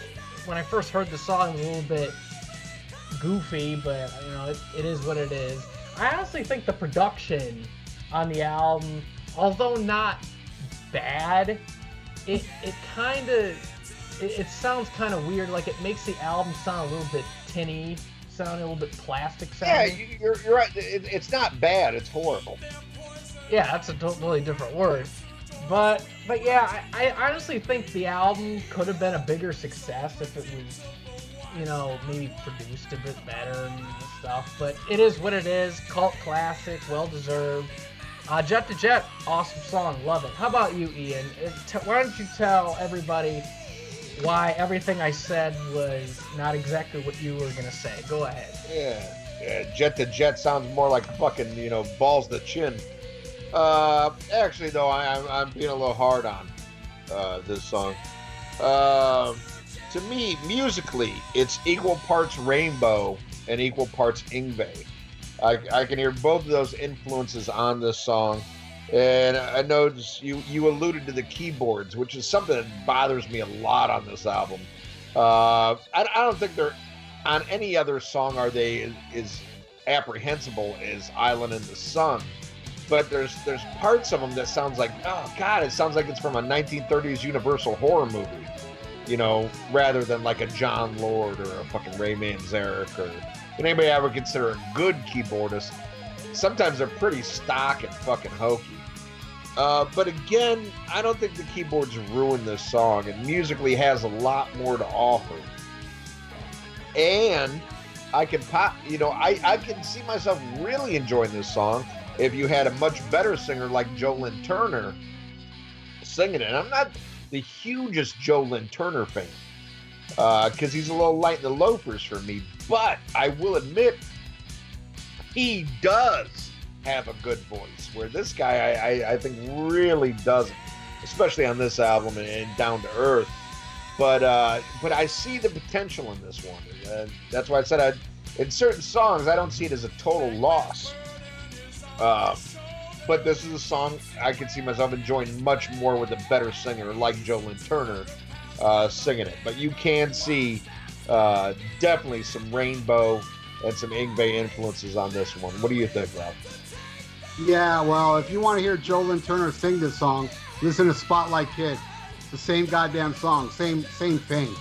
when I first heard the song, it was a little bit goofy, but, you know, it, it is what it is. I honestly think the production on the album, although not bad, it it kind of, it, it sounds kind of weird. Like, it makes the album sound a little bit tinny, sound a little bit plastic sounding. Yeah, you're, you're right. It, it's not bad. It's horrible. Yeah, that's a totally different word. But but yeah, I, I honestly think the album could have been a bigger success if it was, you know, maybe produced a bit better and stuff, but it is what it is. Cult classic, well-deserved. Uh, Jet to Jet, awesome song, love it. How about you, Ian? It, t- why don't you tell everybody why everything I said was not exactly what you were going to say? Go ahead. Yeah. yeah, Jet to Jet sounds more like fucking, you know, balls to chin. Uh, actually, though, I, I'm, I'm being a little hard on uh, this song. Uh, to me, musically, it's equal parts Rainbow and equal parts Yngwie. I, I can hear both of those influences on this song. And I noticed you, you alluded to the keyboards, which is something that bothers me a lot on this album. Uh, I, I don't think they're, on any other song are they as apprehensible as Island in the Sun. But there's there's parts of them that sounds like, oh, God, it sounds like it's from a nineteen thirties Universal horror movie, you know, rather than like a John Lord or a fucking Ray Manzarek or... But anybody I would consider a good keyboardist, sometimes they're pretty stock and fucking hokey. Uh, but again, I don't think the keyboards ruin this song. It musically has a lot more to offer. And I can pop, you know, I, I can see myself really enjoying this song if you had a much better singer like Jo Lynn Turner singing it. And I'm not the hugest Jo Lynn Turner fan, because uh, he's a little light in the loafers for me, but I will admit he does have a good voice, where this guy I, I, I think really doesn't, especially on this album and, and Down to Earth. But uh, but I see the potential in this one. Uh, that's why I said I, in certain songs I don't see it as a total loss. Uh, but this is a song I could see myself enjoying much more with a better singer like Jo Lynn Turner. Uh, singing it, but you can see uh, definitely some Rainbow and some Yngwie influences on this one. What do you think, Ralph? Yeah, well, if you want to hear Jo Lynn Turner sing this song, listen to Spotlight Kid. It's the same goddamn song, same same thing.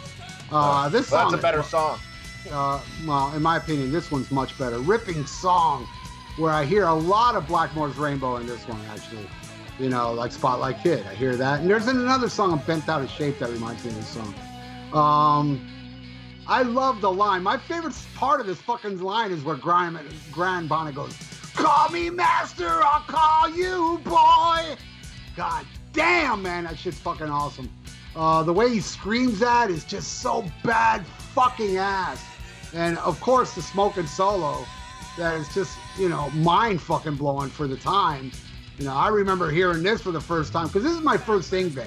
Uh, oh, this well, song, that's a better song. Uh, well, in my opinion, this one's much better. Ripping song, where I hear a lot of Blackmore's Rainbow in this one, actually. You know, like Spotlight Kid. I hear that. And there's another song, I'm Bent Out of Shape, that reminds me of this song. Um, I love the line. My favorite part of this fucking line is where Graham, Graham Bonnet goes, "Call me master, I'll call you boy." God damn, man, that shit's fucking awesome. Uh, the way he screams that is just so bad fucking ass. And, of course, the smoking solo that is just, you know, mind fucking blowing for the time. You know, I remember hearing this for the first time, because this is my first Yngwie.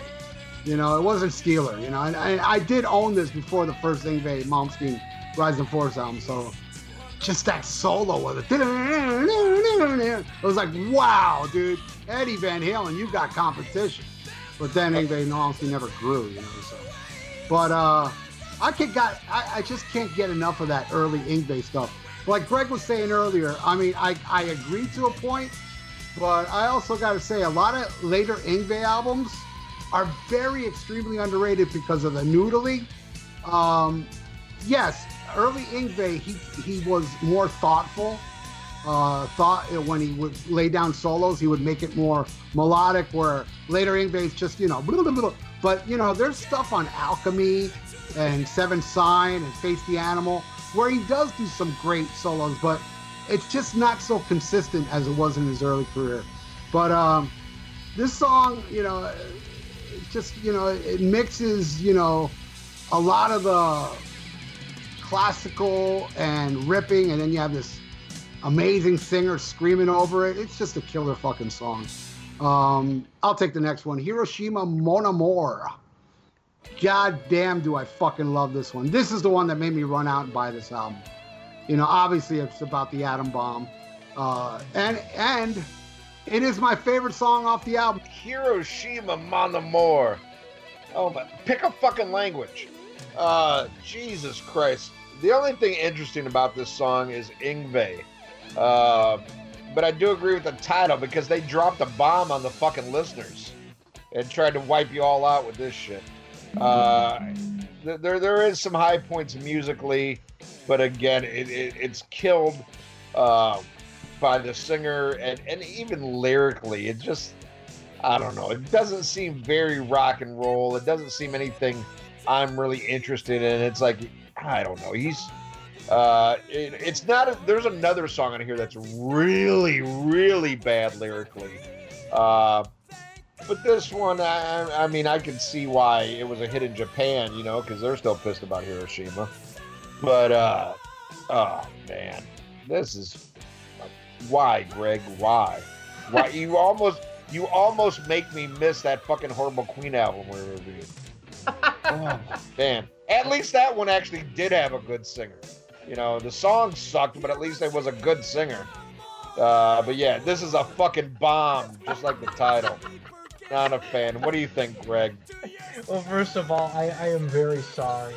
You know, it wasn't Steeler, you know, and, and I did own this before the first Yngwie Malmsteen Rising Force album, so just that solo was it. It was like, wow, dude, Eddie Van Halen, you got competition. But then Yngwie Malmsteen never grew, you know, so. But uh, I, could got, I, I just can't get enough of that early Yngwie stuff. like Greg was saying earlier, I mean, I, I agree to a point, but I also got to say a lot of later Yngwie albums are very extremely underrated because of the noodling. Um, yes, early Yngwie, he, he was more thoughtful. Uh, thought when he would lay down solos, he would make it more melodic, where later Yngwie's just, you know, blah, blah, blah. But, you know, there's stuff on Alchemy and Seven Sign and Face the Animal where he does do some great solos, but it's just not so consistent as it was in his early career. But um, this song, you know, it just, you know, it mixes, you know, a lot of the classical and ripping, and then you have this amazing singer screaming over it. It's just a killer fucking song. Um, I'll take the next one. Hiroshima Mon Amour. God damn, do I fucking love this one. This is the one that made me run out and buy this album. You know, obviously it's about the atom bomb. Uh, and and it is my favorite song off the album. Hiroshima Mon Amour. Oh, but pick a fucking language. Uh, Jesus Christ. The only thing interesting about this song is Yngwie. Uh, but I do agree with the title, because they dropped a bomb on the fucking listeners and tried to wipe you all out with this shit. Uh, there, there is some high points musically, but again, it, it, it's killed uh, by the singer, and, and even lyrically, it just, I don't know. It doesn't seem very rock and roll. It doesn't seem anything I'm really interested in. It's like, I don't know. He's... Uh, it, it's not, a, there's another song on here that's really, really bad lyrically. Uh, but this one, I, I mean, I can see why it was a hit in Japan, you know, because they're still pissed about Hiroshima. But, uh, oh man, this is, why, Greg, why? Why? you almost, you almost make me miss that fucking horrible Queen album we reviewed. Oh, man. At least that one actually did have a good singer. You know, the song sucked, but at least it was a good singer. Uh, but yeah, this is a fucking bomb, just like the title. Not a fan. What do you think, Greg? Well, first of all, I, I am very sorry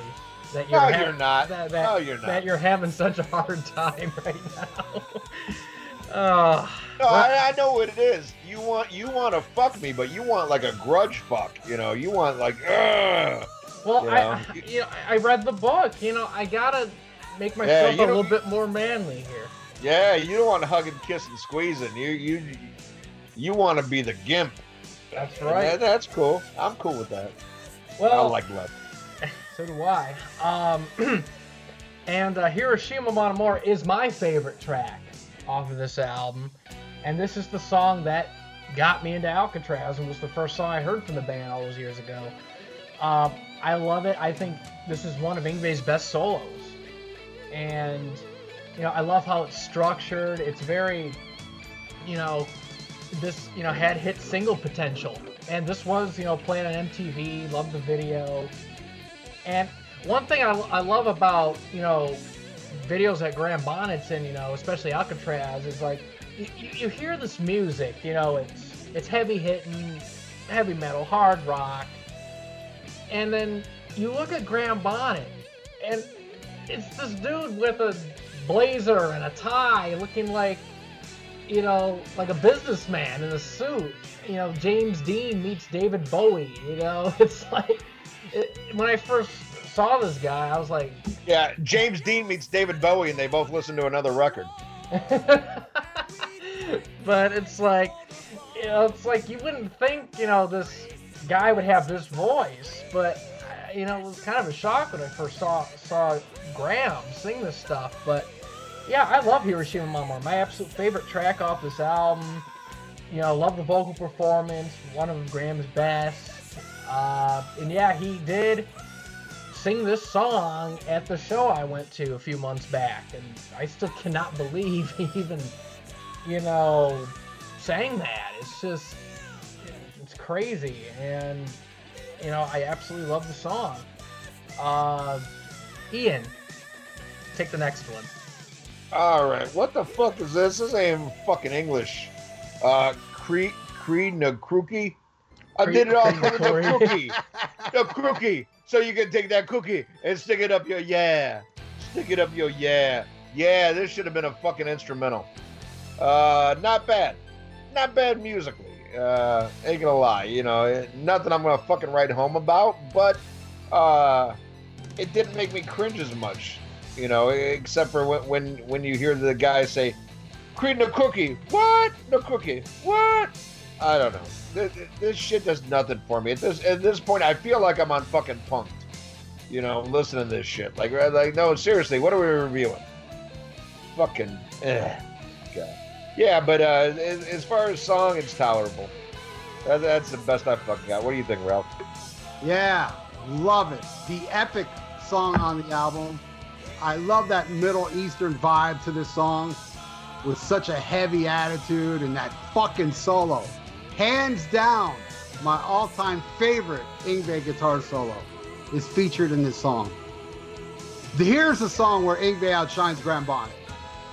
that you're, no, ha- you're not. That, that, no, you're not. That you're having such a hard time right now. uh, no, I, I know what it is. You want you want to fuck me, but you want like a grudge fuck. You know, you want like, ugh. Well, you know? I, I, you know, I read the book. You know, I gotta... Make myself yeah, a little bit more manly here. Yeah, you don't want to hug and kiss and squeeze it. You you you want to be the gimp. That's right. That, that's cool. I'm cool with that. Well, I like love. So do I. Um, and uh, Hiroshima Mon Amour is my favorite track off of this album, and this is the song that got me into Alcatraz and was the first song I heard from the band all those years ago. Um, I love it. I think this is one of Yngwie's best solos. And, you know, I love how it's structured. It's very, you know, this, you know, had hit single potential. And this was, you know, played on M T V, loved the video. And one thing I, I love about, you know, videos that Graham Bonnet's in, you know, especially Alcatraz, is like, you, you hear this music, you know, it's, it's heavy hitting, heavy metal, hard rock. And then you look at Graham Bonnet, and... it's this dude with a blazer and a tie looking like, you know, like a businessman in a suit. You know, James Dean meets David Bowie, you know? It's like, it, when I first saw this guy, I was like... Yeah, James Dean meets David Bowie and they both listen to another record. But it's like, you know, it's like you wouldn't think, you know, this guy would have this voice, but... You know, it was kind of a shock when I first saw saw Graham sing this stuff, but yeah, I love Hiroshima Mon Amour. My absolute favorite track off this album. You know, love the vocal performance, one of Graham's best. Uh, and yeah, he did sing this song at the show I went to a few months back, and I still cannot believe he even, you know, sang that. It's just, it's crazy. And you know, I absolutely love the song. Uh, Ian, take the next one. All right, what the fuck is this? This ain't even fucking English. Uh, Cree, Cree na Crookie. I did it all for the Crookie. The Crookie. So you can take that cookie and stick it up your yeah. Stick it up your yeah. Yeah, this should have been a fucking instrumental. Uh, not bad. Not bad musically. Uh, ain't gonna lie. You know, nothing I'm gonna fucking write home about, but uh, it didn't make me cringe as much. You know, except for when when, when you hear the guy say, Creed no cookie. What? No cookie. What? I don't know. This, this shit does nothing for me. At this at this point, I feel like I'm on fucking Punk'd. You know, listening to this shit. Like, like no, seriously, what are we reviewing? Fucking, eh. God. Yeah, but uh, as far as song, it's tolerable. That, that's the best I fucking got. What do you think, Ralph? Yeah, love it. The epic song on the album. I love that Middle Eastern vibe to this song, with such a heavy attitude and that fucking solo. Hands down, my all-time favorite Yngwie guitar solo is featured in this song. Here's a song where Yngwie outshines Graham Bonnet,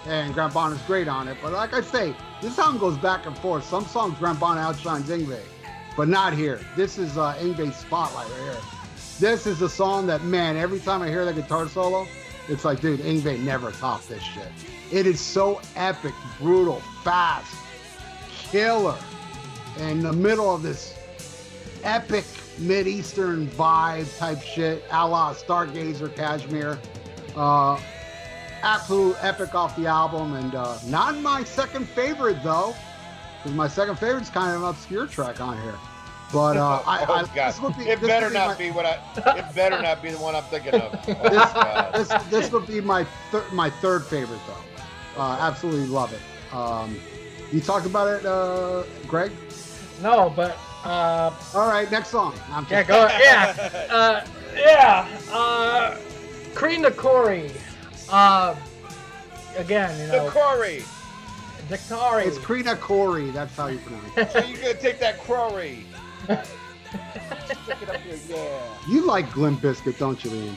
and Graham Bonnet's great on it, but like I say, this song goes back and forth. Some songs Graham Bonnet outshines Yngwie, but not here. This is uh, Yngwie's spotlight right here. This is a song that, man, every time I hear that guitar solo, it's like, dude, Yngwie never topped this shit. It is so epic, brutal, fast, killer. In the middle of this epic Mid-Eastern vibe type shit, a la Stargazer Kashmir. Uh, absolute epic off the album, and uh, not my second favorite, though, because my second favorite's kind of an obscure track on here. But uh, oh, I, I this would be, it this better would be not my, be what I. It better not be the one I'm thinking of. Oh, this, God. this this would be my thir- my third favorite though. Uh, absolutely love it. Um, you talked about it, uh, Greg? No, but uh, all right, next song. I'm yeah, go ahead. Yeah, uh, yeah. Uh, Creed Nakori. Uh, again, you know. Nakori. Nakori. It's Creed Nakori. That's how you pronounce it. So you're gonna take that Crowry. Stick it up here, yeah. You like Glenn Biscuit, don't you, Ian?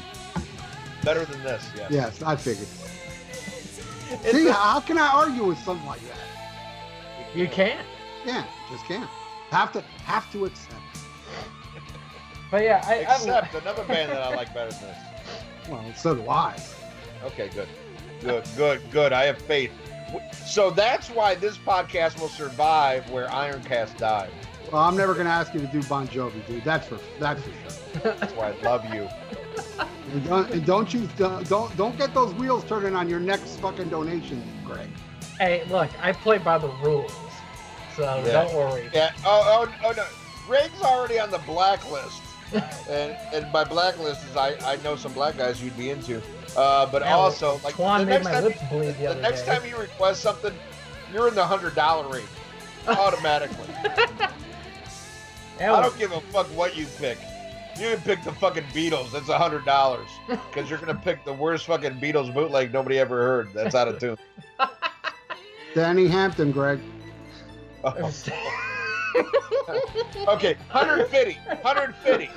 Better than this, yeah. Yes, I figured. It's See, a... how can I argue with something like that? You can't. Yeah, just can't. Have to, have to accept. But yeah, I accept I... another band that I like better than this. Well, so do I. Okay, good, good, good, good. I have faith. So that's why this podcast will survive where Ironcast died. Well, I'm never gonna ask you to do Bon Jovi, dude. That's for that's for sure. That's why I love you. And don't, and don't you don't don't get those wheels turning on your next fucking donation, Greg. Hey, look, I play by the rules, so yeah. Don't worry. Yeah. Oh, oh, oh no. Greg's already on the blacklist, and and by blacklist is I, I know some black guys you'd be into. Uh, but yeah, also like Twan the made next my time lips you, bleed the, the other next day. Time you request something, you're in the hundred dollar range automatically. I don't give a fuck what you pick. You can pick the fucking Beatles. That's one hundred dollars. Because you're going to pick the worst fucking Beatles bootleg nobody ever heard. That's out of tune. Danny Hampton, Greg. Oh. Okay, one hundred fifty. one hundred fifty.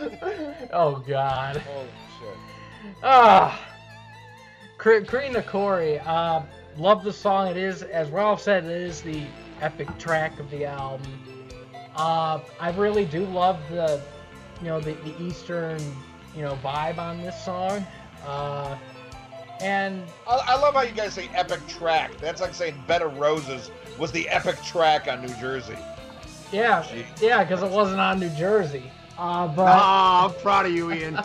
Oh, God. Holy shit. Ah. Creed Nakori. Uh, love the song. It is, as Ralph said, it is the epic track of the album. Uh, I really do love the, you know, the, the Eastern, you know, vibe on this song. Uh, and I, I love how you guys say epic track. That's like saying Bed of Roses was the epic track on New Jersey. Yeah, Jeez. Yeah, because it wasn't on New Jersey. Uh, but... Oh, I'm proud of you, Ian.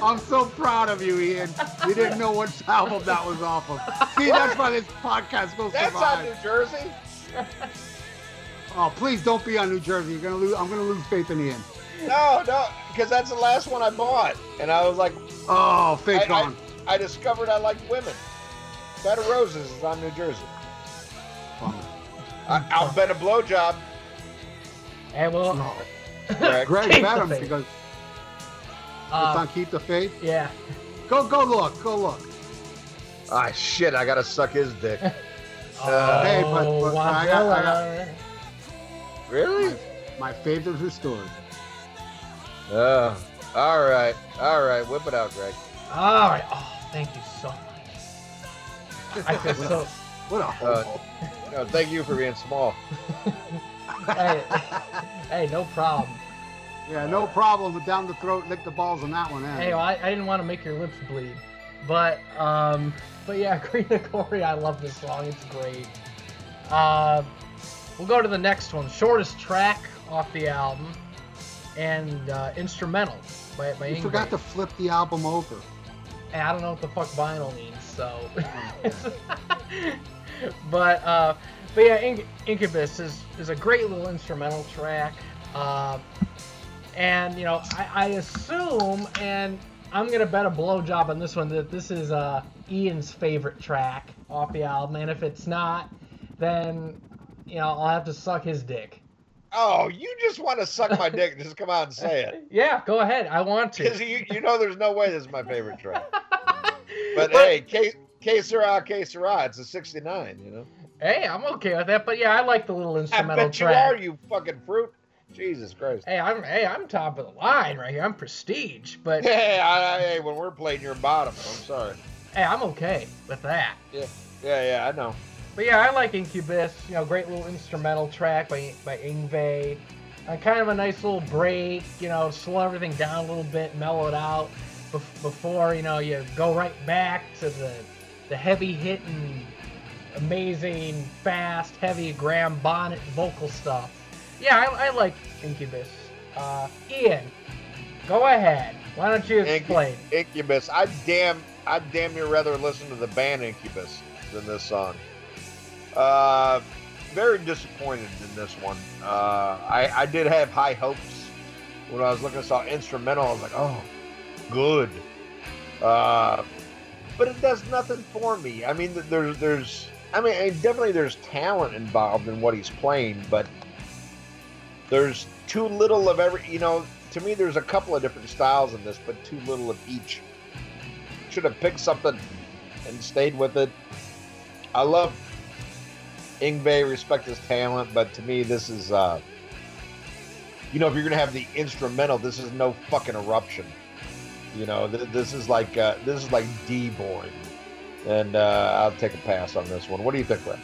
I'm so proud of you, Ian. You didn't know which album that was off of. See, that's why this podcast will survive. That's on New Jersey. Oh, please don't be on New Jersey. You're gonna lose. I'm gonna lose faith in Ian. No, no, because that's the last one I bought, and I was like, oh, faith I, gone. I, I discovered I liked women. Bed of Roses is on New Jersey. Oh. I, I'll bet a blowjob. And well, no. Greg, Greg keep bet him because uh, it's on Keep the Faith. Yeah. Go, go look, go look. Ah, shit! I gotta suck his dick. Oh, uh, hey, but, but I got. I got Really? My, my favorite restored. Oh, all right. All right. Whip it out, Greg. All right. Oh, thank you so much. I feel so... What a homo. Uh, no, thank you for being small. hey, hey, no problem. Yeah, no problem. Down the throat, lick the balls on that one. Hey, well, I, I didn't want to make your lips bleed. But um, but yeah, Green Agori, I love this song. It's great. Uh, we'll go to the next one. Shortest track off the album, and uh, instrumental by, by you Yngwie. Forgot to flip the album over. And I don't know what the fuck vinyl means, so. but uh, but yeah, In- Incubus is is a great little instrumental track. Uh, and you know, I, I assume and. I'm gonna bet a blowjob on this one that this is uh, Ian's favorite track off the album, and if it's not, then you know I'll have to suck his dick. Oh, you just want to suck my dick? Just come out and say it. Yeah, go ahead. I want to. Because you, you know, there's no way this is my favorite track. But hey, que, que sera, que sera. It's a sixty-nine, you know. Hey, I'm okay with that. But yeah, I like the little instrumental I bet track. You are, you fucking fruit. Jesus Christ! Hey, I'm hey, I'm top of the line right here. I'm prestige, but hey, I, I, hey, when we're playing, you're bottom. I'm sorry. Hey, I'm okay with that. Yeah, yeah, yeah, I know. But yeah, I like Incubus. You know, great little instrumental track by by Yngwie. Uh, kind of a nice little break. You know, slow everything down a little bit, mellow it out bef- before you know you go right back to the the heavy hitting, amazing, fast, heavy Graham Bonnet vocal stuff. Yeah, I, I like Incubus. Uh, Ian, go ahead. Why don't you explain? Incubus. I damn, I damn near rather listen to the band Incubus than this song. Uh, very disappointed in this one. Uh, I, I did have high hopes when I was looking. I saw instrumental. I was like, oh, good. Uh, but it does nothing for me. I mean, there's, there's, I mean, definitely there's talent involved in what he's playing, but. There's too little of every, you know, to me, there's a couple of different styles in this, but too little of each. Should have picked something and stayed with it. I love Yngwie, respect his talent, but to me, this is, uh, you know, if you're going to have the instrumental, this is no fucking eruption. You know, th- this is like, uh, this is like D-Boy. And uh, I'll take a pass on this one. What do you think, Brett?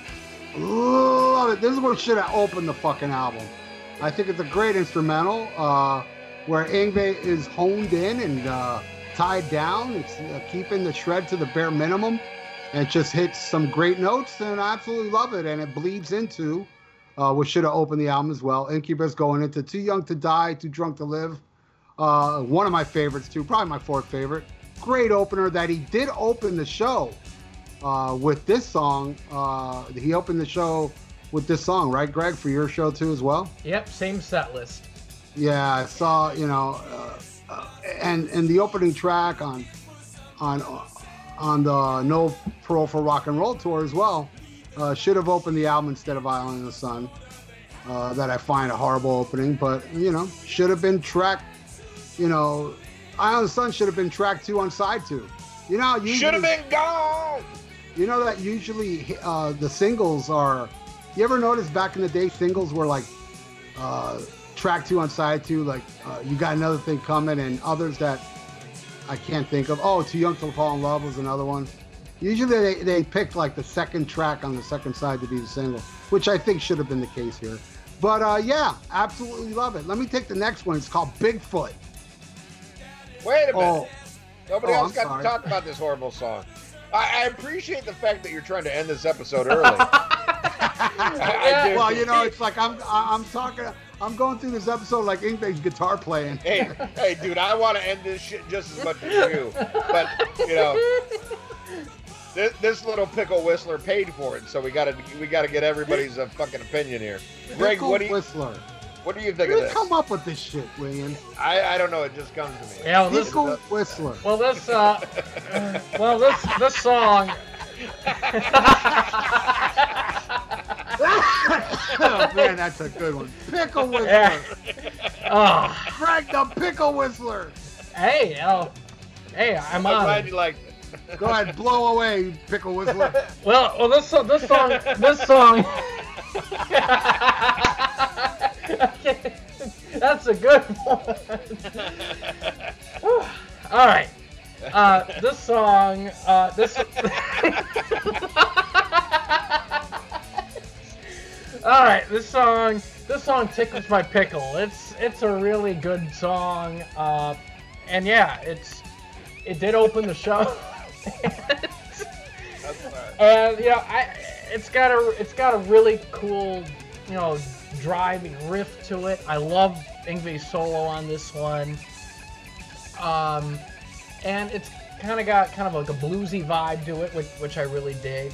Love it. This is where should I open the fucking album. I think it's a great instrumental uh, where Yngwie is honed in and uh, tied down. It's uh, keeping the shred to the bare minimum, and it just hits some great notes, and I absolutely love it. And it bleeds into uh, what should have opened the album as well. Incubus going into Too Young to Die, Too Drunk to Live. Uh, one of my favorites too, probably my fourth favorite. Great opener that he did open the show uh, with this song. Uh, he opened the show with this song, right, Greg, for your show too as well? Yep, same set list. Yeah, I saw, you know, uh, uh, and and the opening track on on on the No Parole for Rock and Roll tour as well uh, should have opened the album instead of Island in the Sun. Uh, that I find a horrible opening, but you know, should have been track. You know, Island in the Sun should have been track two on side two. You know, usually, should have been gone. You know that usually uh, the singles are. You ever notice back in the day, singles were like uh, track two on side two, like uh, You Got Another Thing Coming, and others that I can't think of. Oh, Too Young to Fall in Love was another one. Usually they, they picked like the second track on the second side to be the single, which I think should have been the case here. But uh, yeah, absolutely love it. Let me take the next one. It's called Bigfoot. Wait a minute. Oh. Nobody oh, else I'm got sorry. to talk about this horrible song. I, I appreciate the fact that you're trying to end this episode early. Yeah. Well, you know, it's like I'm I'm talking, I'm going through this episode like Yngwie's guitar playing. Hey, hey, dude, I want to end this shit just as much as you, but you know, this, this little pickle whistler paid for it, so we gotta we gotta get everybody's uh, fucking opinion here. Greg, pickle what do you whistler? What do you think you of this? Come up with this shit, William. I, I don't know. It just comes to me. Yeah, this pickle whistler. Well, this uh, well this this song. Oh man, that's a good one. Pickle Whistler. Yeah. Oh, Greg the Pickle Whistler. Hey, oh, hey, I'm, I'm on. Glad you liked it. Go ahead, blow away, Pickle Whistler. Well, well, this song, this song, this song. That's a good one. All right, uh, this song, uh, this. All right, this song, this song tickles my pickle. It's it's a really good song, uh, and yeah, it's it did open the show. And you know, I, it's got a it's got a really cool, you know, driving riff to it. I love Yngwie's solo on this one. Um, and it's kind of got kind of like a bluesy vibe to it, which which I really dig.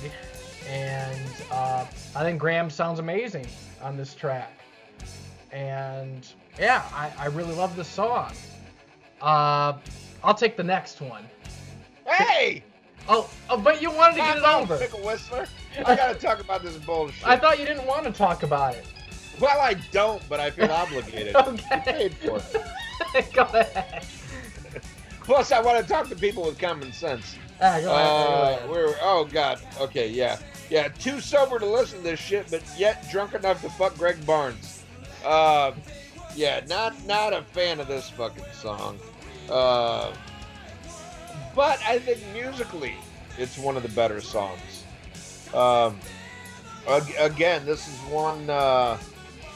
And uh, I think Graham sounds amazing on this track. And yeah, I, I really love this song. Uh, I'll take the next one. Hey! Oh, oh, but you wanted to get it over. Pickle Whistler. I gotta talk about this bullshit. I thought you didn't want to talk about it. Well, I don't, but I feel obligated. Okay. You paid for it. Go ahead. Plus, I want to talk to people with common sense. Ah, go uh, ahead. Go ahead. We're, oh, God. Okay, yeah. Yeah, too sober to listen to this shit, but yet drunk enough to fuck Greg Barnes. Uh, yeah, not, not a fan of this fucking song. Uh... But I think musically, it's one of the better songs. Um, again, this is one, uh,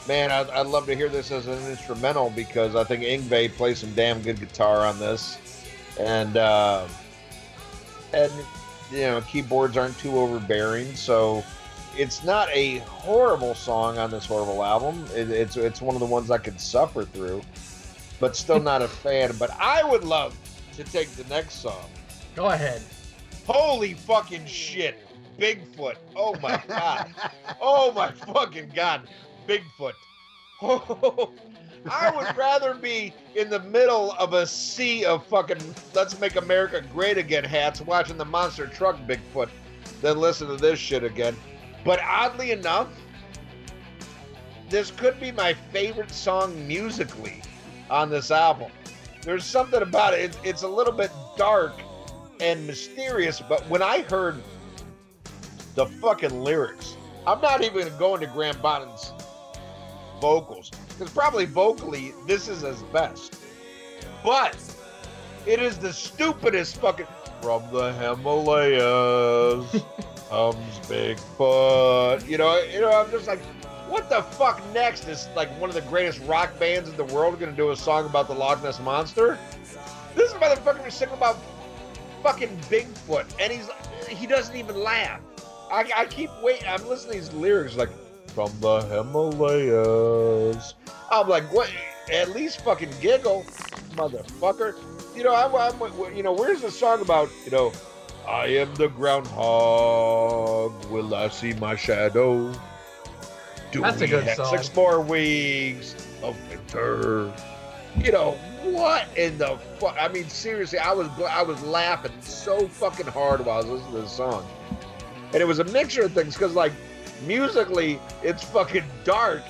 man, I'd, I'd love to hear this as an instrumental because I think Yngwie plays some damn good guitar on this. And, uh, and you know, keyboards aren't too overbearing. So it's not a horrible song on this horrible album. It, it's, it's one of the ones I could suffer through, but still not a fan. But I would love to take the next song. Go ahead. Holy fucking shit. Bigfoot. Oh my God. Oh my fucking God. Bigfoot. Oh, I would rather be in the middle of a sea of fucking Let's Make America Great Again hats watching the monster truck Bigfoot than listen to this shit again. But oddly enough, this could be my favorite song musically on this album. There's something about it. It's, it's a little bit dark and mysterious, but when I heard the fucking lyrics, I'm not even going to Graham Bonnet's vocals, because probably vocally, this is his best. But it is the stupidest fucking, from the Himalayas comes Bigfoot. You know, you know, I'm just like, what the fuck next? Is like one of the greatest rock bands in the world gonna do a song about the Loch Ness Monster? This motherfucker is singing about fucking Bigfoot, and he's he doesn't even laugh. I, I keep waiting. I'm listening to these lyrics like, from the Himalayas. I'm like, what? At least fucking giggle, motherfucker. You know, I'm, I'm you know, where's the song about, you know, I am the groundhog. Will I see my shadow? Do That's we a good have song. Six more weeks of winter. You know, what in the fuck? I mean, seriously, I was I was laughing so fucking hard while I was listening to this song. And it was a mixture of things because, like, musically, it's fucking dark.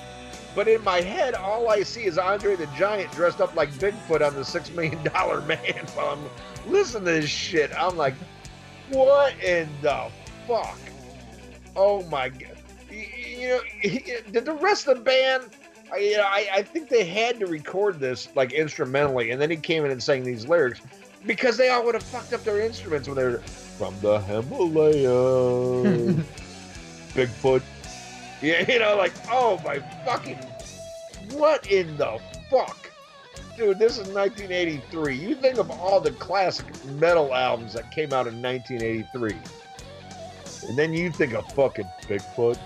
But in my head, all I see is Andre the Giant dressed up like Bigfoot on the six million dollar Man while I'm listening to this shit. I'm like, what in the fuck? Oh, my God. You know, did the rest of the band, you know, I, I think they had to record this, like, instrumentally, and then he came in and sang these lyrics, because they all would have fucked up their instruments when they were, from the Himalayas, Bigfoot. Yeah, you know, like, oh my fucking, what in the fuck? Dude, this is nineteen eighty-three. You think of all the classic metal albums that came out in nineteen eighty-three, and then you think of fucking Bigfoot.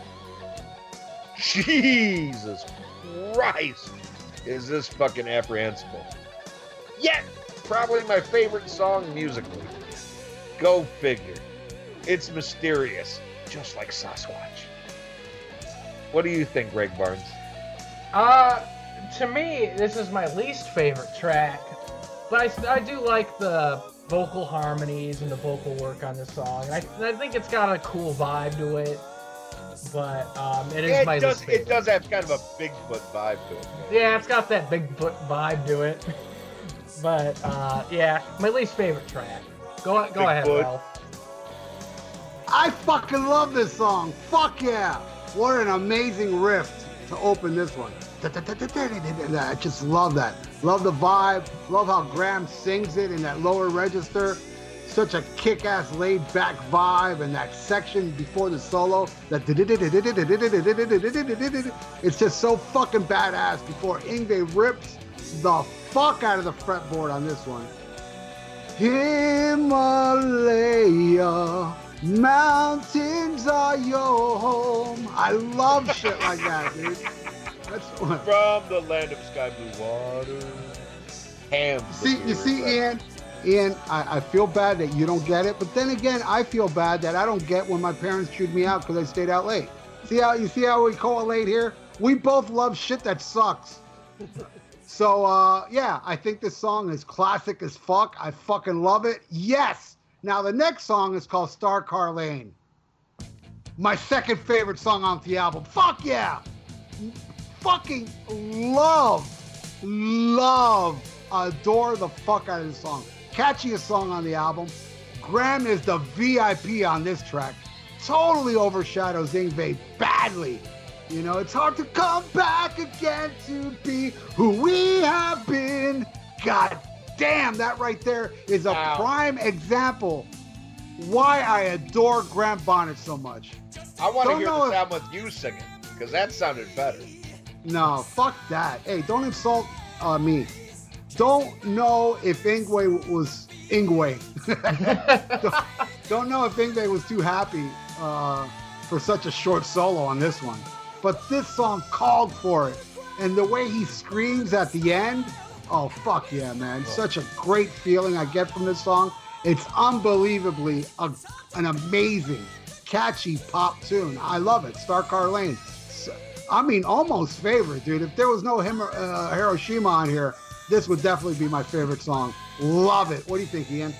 Jesus Christ, is this fucking apprehensible. Yet, probably my favorite song musically. Go figure. It's mysterious, just like Sasquatch. What do you think, Greg Barnes? Uh, to me, this is my least favorite track, but I, I do like the vocal harmonies and the vocal work on this song. I, I think it's got a cool vibe to it. But um, it is it my does, It does have kind of a Bigfoot vibe to it. Man. Yeah, it's got that Bigfoot vibe to it. But uh, yeah, my least favorite track. Go go Bigfoot. Ahead, Ralph. I fucking love this song. Fuck yeah! What an amazing riff to open this one. I just love that. Love the vibe. Love how Graham sings it in that lower register. Such a kick-ass, laid-back vibe, and that section before the solo, that it's just so fucking badass before Yngwie rips the fuck out of the fretboard on this one. Himalaya. I love shit like that, dude. That's from the land of sky blue water. Ham. See, you see, Ian, Ian, I, I feel bad that you don't get it, but then again, I feel bad that I don't get when my parents chewed me out because I stayed out late. See how you see how we correlate here? We both love shit that sucks. So uh, yeah, I think this song is classic as fuck. I fucking love it. Yes. Now the next song is called Star Car Lane. My second favorite song on the album. Fuck yeah! Fucking love, love, adore the fuck out of this song. Catchiest song on the album. Graham is the V I P on this track. Totally overshadows Yngwie badly. You know, it's hard to come back again to be who we have been. God damn, that right there is a wow. prime example why I adore Graham Bonnet so much. I want to hear the sound with you singing, because that sounded better. No, fuck that. Hey, don't insult uh, me. Don't know if Yngwie was Yngwie. don't, don't know if Yngwie was too happy uh, for such a short solo on this one. But this song called for it. And the way he screams at the end, oh, fuck yeah, man. Such a great feeling I get from this song. It's unbelievably a, an amazing, catchy pop tune. I love it. Star Car Lane. I mean, almost favorite, dude. If there was no him or, uh, Hiroshima on here, this would definitely be my favorite song. Love it. What do you think, Ian?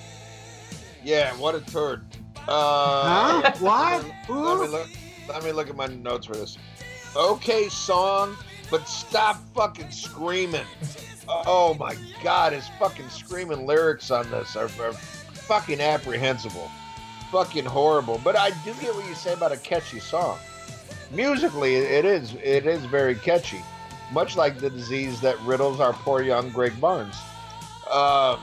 Yeah, what a turd. Uh, huh? What? Let me, look, let me look at my notes for this. Okay, song, but stop fucking screaming. Oh, my God. His fucking screaming lyrics on this are, are fucking apprehensible. Fucking horrible. But I do get what you say about a catchy song. Musically, it is it is very catchy. Much like the disease that riddles our poor young Greg Barnes. Uh,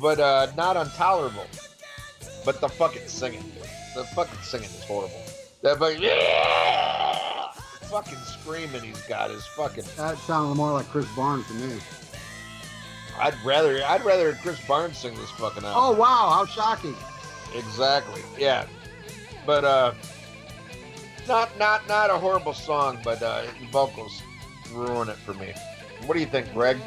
but uh, not intolerable. But the fucking singing. The fucking singing is horrible. That fucking... Yeah! Fucking screaming he's got is fucking. That sounded more like Chris Barnes to me. I'd rather I'd rather Chris Barnes sing this fucking album. Oh wow, how shocking! Exactly, yeah. But uh, not not not a horrible song, but uh, vocals ruin it for me. What do you think, Greg?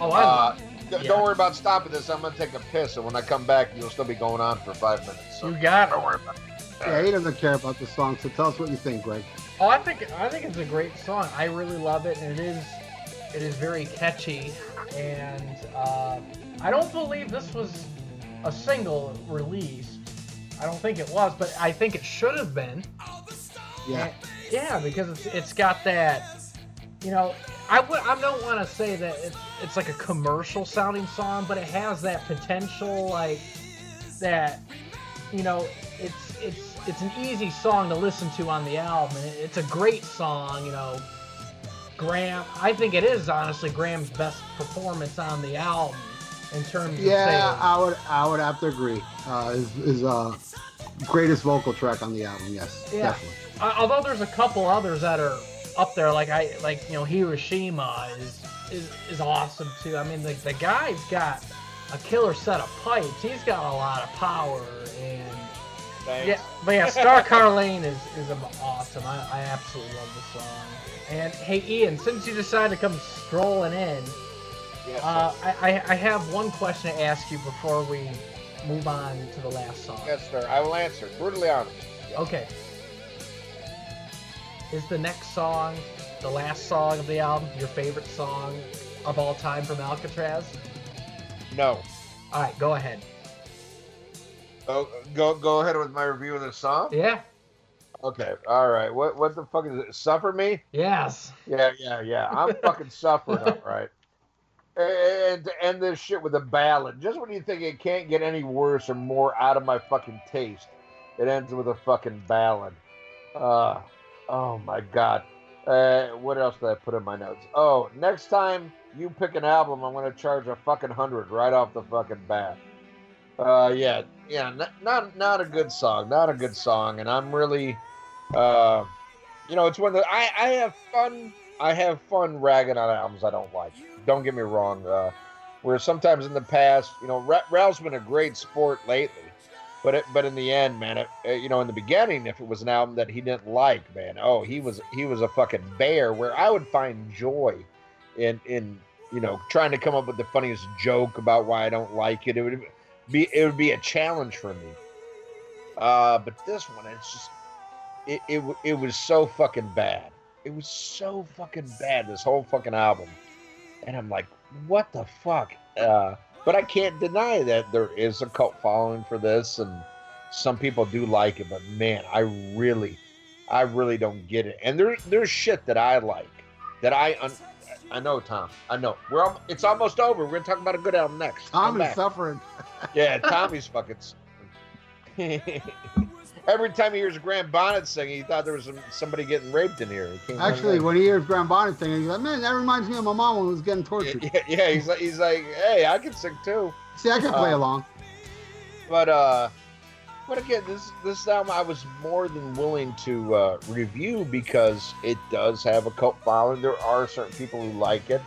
Oh, I. Uh, yeah. Don't worry about stopping this. I'm gonna take a piss, and when I come back, you'll still be going on for five minutes. So you got it. Don't worry about it. Yeah, he doesn't care about the song, so tell us what you think, Greg. Oh, I think I think it's a great song. I really love it, and it is it is very catchy. And uh, I don't believe this was a single released. I don't think it was, but I think it should have been. Yeah, and, yeah, because it's it's got that. You know, I would I don't want to say that it's it's like a commercial sounding song, but it has that potential, like that. You know, it's it's it's an easy song to listen to on the album. It's a great song, you know. Graham, I think it is honestly Graham's best performance on the album in terms of yeah, sales. I would I would have to agree. Uh, is is uh greatest vocal track on the album. Yes, yeah. Definitely. Uh, although there's a couple others that are up there, like I like you know Hiroshima is is is awesome too. I mean the the guy's got a killer set of pipes. He's got a lot of power. Thanks. Yeah, but yeah, Star Car Lane is, is awesome. I, I absolutely love the song. And hey, Ian, since you decided to come strolling in, yeah, uh, I, I have one question to ask you before we move on to the last song. Yes, sir. I will answer. Brutally honest. Yes. Okay. Is the next song, the last song of the album, your favorite song of all time from Alcatraz? No. All right, go ahead. Oh, go go ahead with my review of the song? Yeah. Okay. All right. What what the fuck is it? Suffer Me? Yes. Yeah, yeah, yeah. I'm fucking suffering, all right. And to end this shit with a ballad. Just when you think it can't get any worse or more out of my fucking taste, it ends with a fucking ballad. Uh, oh, my God. Uh, what else did I put in my notes? Oh, next time you pick an album, I'm going to charge a fucking hundred right off the fucking bat. Uh, yeah. Yeah, not, not not a good song, not a good song, and I'm really, uh, you know, it's one that I, I have fun, I have fun ragging on albums I don't like. Don't get me wrong. Uh, where sometimes in the past, you know, Ralph's been a great sport lately, But it, but in the end, man, it, it, you know, in the beginning, if it was an album that he didn't like, man, oh, he was he was a fucking bear. Where I would find joy in in you know trying to come up with the funniest joke about why I don't like it. It would be it would be a challenge for me. Uh, but this one, it's just it it it was so fucking bad. It was so fucking bad. This whole fucking album, and I'm like, what the fuck? Uh, But I can't deny that there is a cult following for this, and some people do like it. But man, I really, I really don't get it. And there's there's shit that I like, that I un I know, Tom. I know. We're all, it's almost over. We're gonna talk about a good album next. Tommy's suffering. Yeah, Tommy's fucking suffering. Every time he hears Graham Bonnet singing, he thought there was somebody getting raped in here. He Actually, when he hears Graham Bonnet singing, he's like, man, that reminds me of my mom when I was getting tortured. Yeah, yeah, yeah. He's like, he's like, hey, I can sing too. See, I can play uh, along. But uh, but again, this this album I was more than willing to uh, review because it does have a cult following. There are certain people who like it,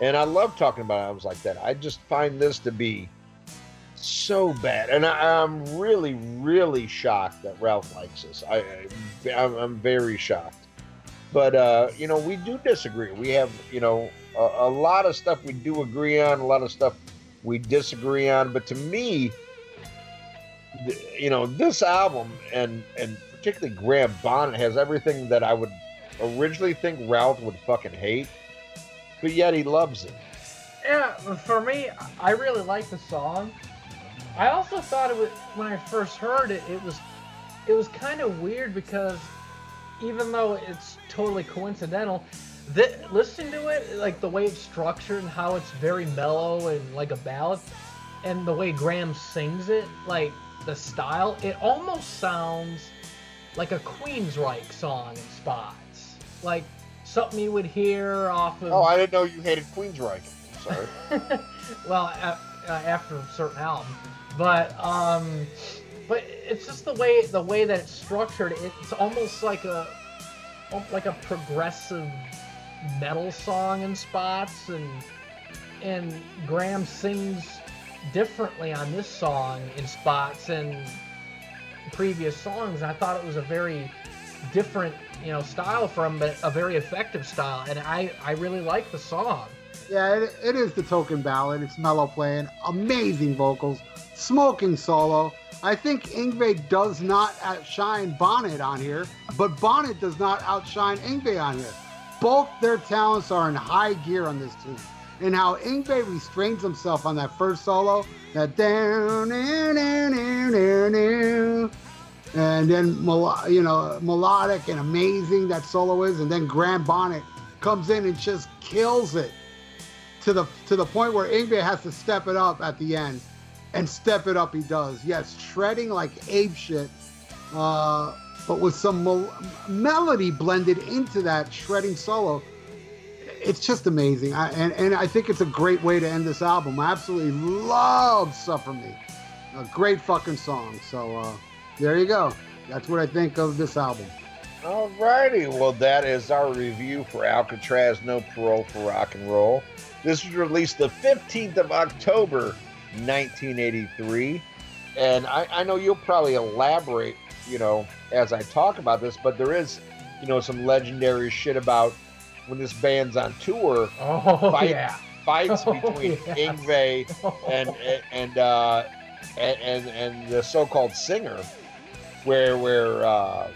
and I love talking about albums like that. I just find this to be so bad, and I, I'm really, really shocked that Ralph likes this. I, I, I'm very shocked. But uh, you know, we do disagree. We have, you know, a, a lot of stuff we do agree on, a lot of stuff we disagree on. But to me, th you know, this album and and particularly Graham Bonnet has everything that I would originally think Ralph would fucking hate, but yet he loves it. Yeah, for me, I really like the song. I also thought it was, when I first heard it, it was it was kind of weird because even though it's totally coincidental, th listening to it, like the way it's structured and how it's very mellow and like a ballad, and the way Graham sings it, like the style, it almost sounds like a Queensryche song in spots. Like something you would hear off of... Oh, I didn't know you hated Queensryche. Sorry. Well, uh, uh, after a certain album. But um, but it's just the way the way that it's structured. It's almost like a like a progressive metal song in spots, and and Graham sings differently on this song in spots and previous songs. And I thought it was a very different you know style from, but a very effective style. And I I really like the song. Yeah, it, it is the token ballad. It's mellow playing, amazing vocals, smoking solo. I think Yngwie does not outshine Bonnet on here, but Bonnet does not outshine Yngwie on here. Both their talents are in high gear on this tune. And how Yngwie restrains himself on that first solo, that down, down, down, down, down, down, and then mel you know melodic and amazing that solo is, and then Graham Bonnet comes in and just kills it. To the, to the point where Yngwie has to step it up at the end. And step it up he does. Yes, shredding like ape shit, uh, but with some mel melody blended into that shredding solo. It's just amazing. I, and, and I think it's a great way to end this album. I absolutely love Suffer Me. A great fucking song. So uh, there you go. That's what I think of this album. Alrighty. Well, that is our review for Alcatraz, No Parole for Rock and Roll. This was released the fifteenth of October, nineteen eighty-three. And I, I know you'll probably elaborate, you know, as I talk about this, but there is, you know, some legendary shit about when this band's on tour. Oh, fight, yeah. Fights oh, between yeah. Yngwie and, and, uh, and, and, and the so-called singer where, where, uh,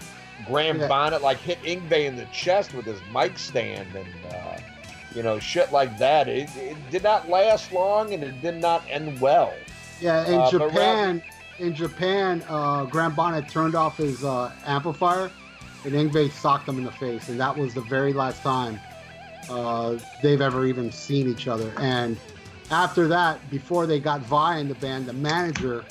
Graham yeah. Bonnet, like, hit Yngwie in the chest with his mic stand and, uh, you know, shit like that. It, it did not last long, and it did not end well. Yeah, in uh, Japan, in Japan, uh, Graham Bonnet turned off his uh, amplifier, and Yngwie socked him in the face, and that was the very last time uh, they've ever even seen each other. And after that, before they got Vi in the band, the manager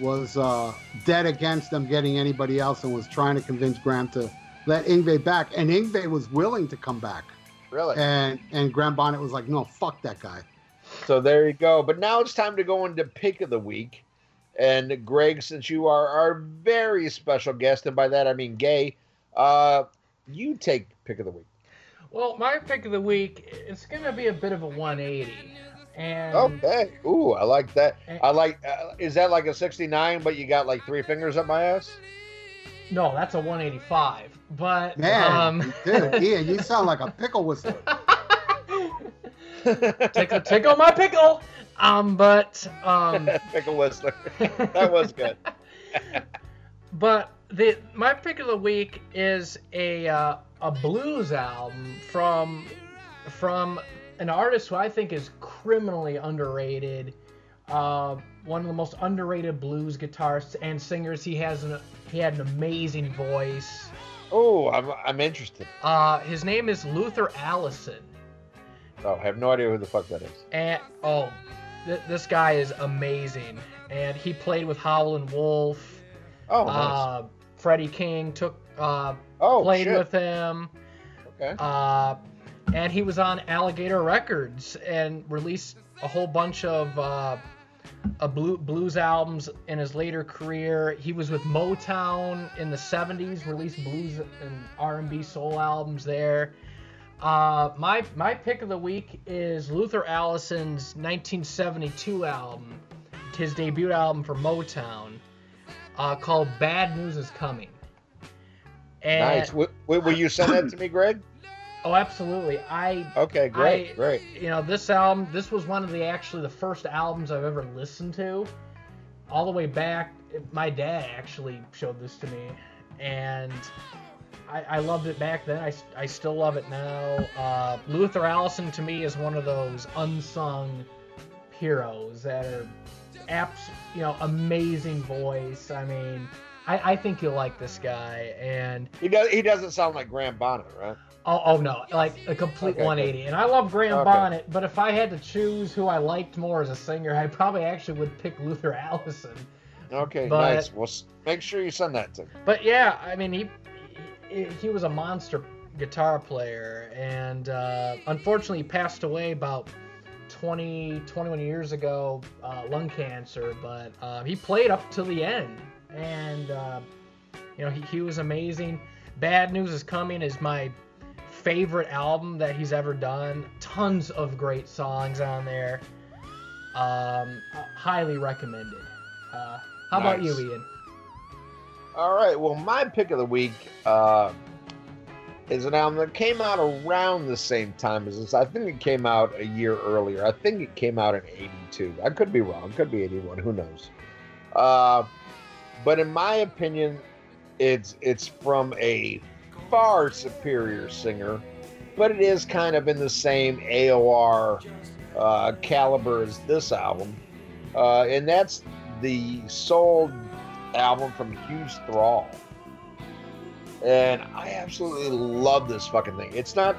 was uh, dead against them getting anybody else and was trying to convince Graham to let Yngwie back. And Yngwie was willing to come back. Really? And, and Graham Bonnet was like, no, fuck that guy. So there you go. But now it's time to go into Pick of the Week. And Greg, since you are our very special guest, and by that I mean gay, uh, you take Pick of the Week. Well, my Pick of the Week, it's going to be a bit of a one eighty. And okay. Ooh, I like that. And, I like. Uh, is that like a sixty-nine, but you got like three fingers up my ass? No, that's a one eighty-five. But man, um, dude, Ian, you sound like a pickle whistler. tickle, tickle my pickle. Um, but um, pickle whistler. That was good. But the my pick of the week is a uh, a blues album from from. an artist who I think is criminally underrated, uh, one of the most underrated blues guitarists and singers. He has an he had an amazing voice. Oh, I'm I'm interested. Uh, his name is Luther Allison. Oh, I have no idea who the fuck that is. And oh, th- this guy is amazing. And he played with Howlin' Wolf. Oh, nice. Uh, Freddie King took uh oh, played shit. with him. Okay. Uh. And he was on Alligator Records and released a whole bunch of uh, a blue, blues albums in his later career. He was with Motown in the seventies, released blues and R and B soul albums there. Uh, my my pick of the week is Luther Allison's nineteen seventy-two album, his debut album for Motown, uh, called Bad News is Coming. And, nice. Will, will you send that to me, Greg? Oh, absolutely. I Okay, great, I, great. You know, this album, this was one of the actually the first albums I've ever listened to. All the way back, my dad actually showed this to me, and I, I loved it back then. I, I still love it now. Uh, Luther Allison, to me, is one of those unsung heroes that are, abs- you know, amazing voice. I mean, I, I think you'll like this guy. And he, does, he doesn't sound like Graham Bonnet, right? Oh, oh no, like a complete okay. one eighty. And I love Graham okay. Bonnet, but if I had to choose who I liked more as a singer, I probably actually would pick Luther Allison. Okay, but, nice. Well, make sure you send that to me. But yeah, I mean, he he, he was a monster guitar player, and uh, unfortunately he passed away about twenty, twenty-one years ago, uh, lung cancer, but uh, he played up to the end. And, uh, you know, he, he was amazing. Bad News is Coming is my favorite album that he's ever done. Tons of great songs on there. Um, highly recommended. Uh, how nice. About you, Ian? All right. Well, my pick of the week uh, is an album that came out around the same time as this. I think it came out a year earlier. I think it came out in eighty-two. I could be wrong. It could be eighty-one. Who knows? Uh, but in my opinion, it's it's from a far superior singer, but it is kind of in the same A O R uh, caliber as this album, uh, and that's the soul album from Hughes/Thrall. And I absolutely love this fucking thing. It's not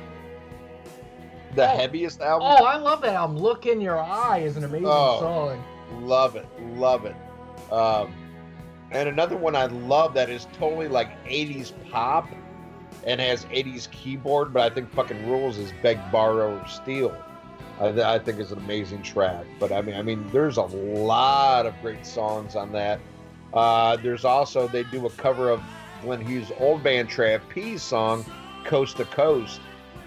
the oh. heaviest album. Oh, I love that album. Look in Your Eye is an amazing oh, song. Love it, love it. Um, and another one I love that is totally like eighties pop and has eighties keyboard, but I think fucking rules is Beg, Borrow, Steal. I, th- I think it's an amazing track. But I mean, I mean, there's a lot of great songs on that. Uh, there's also, they do a cover of Glenn Hughes' old band Trapeze song, Coast to Coast,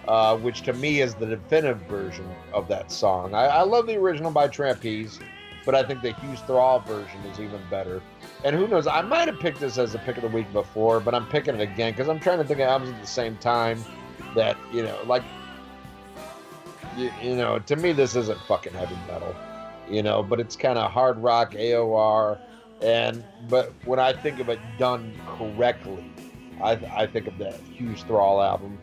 uh, which to me is the definitive version of that song. I, I love the original by Trapeze, but I think the Hughes/Thrall version is even better. And who knows, I might have picked this as a pick of the week before, but I'm picking it again because I'm trying to think of albums at the same time that, you know, like, you, you know, to me this isn't fucking heavy metal, you know, but it's kind of hard rock, A O R, and, but when I think of it done correctly, I, I think of that Hughes/Thrall album.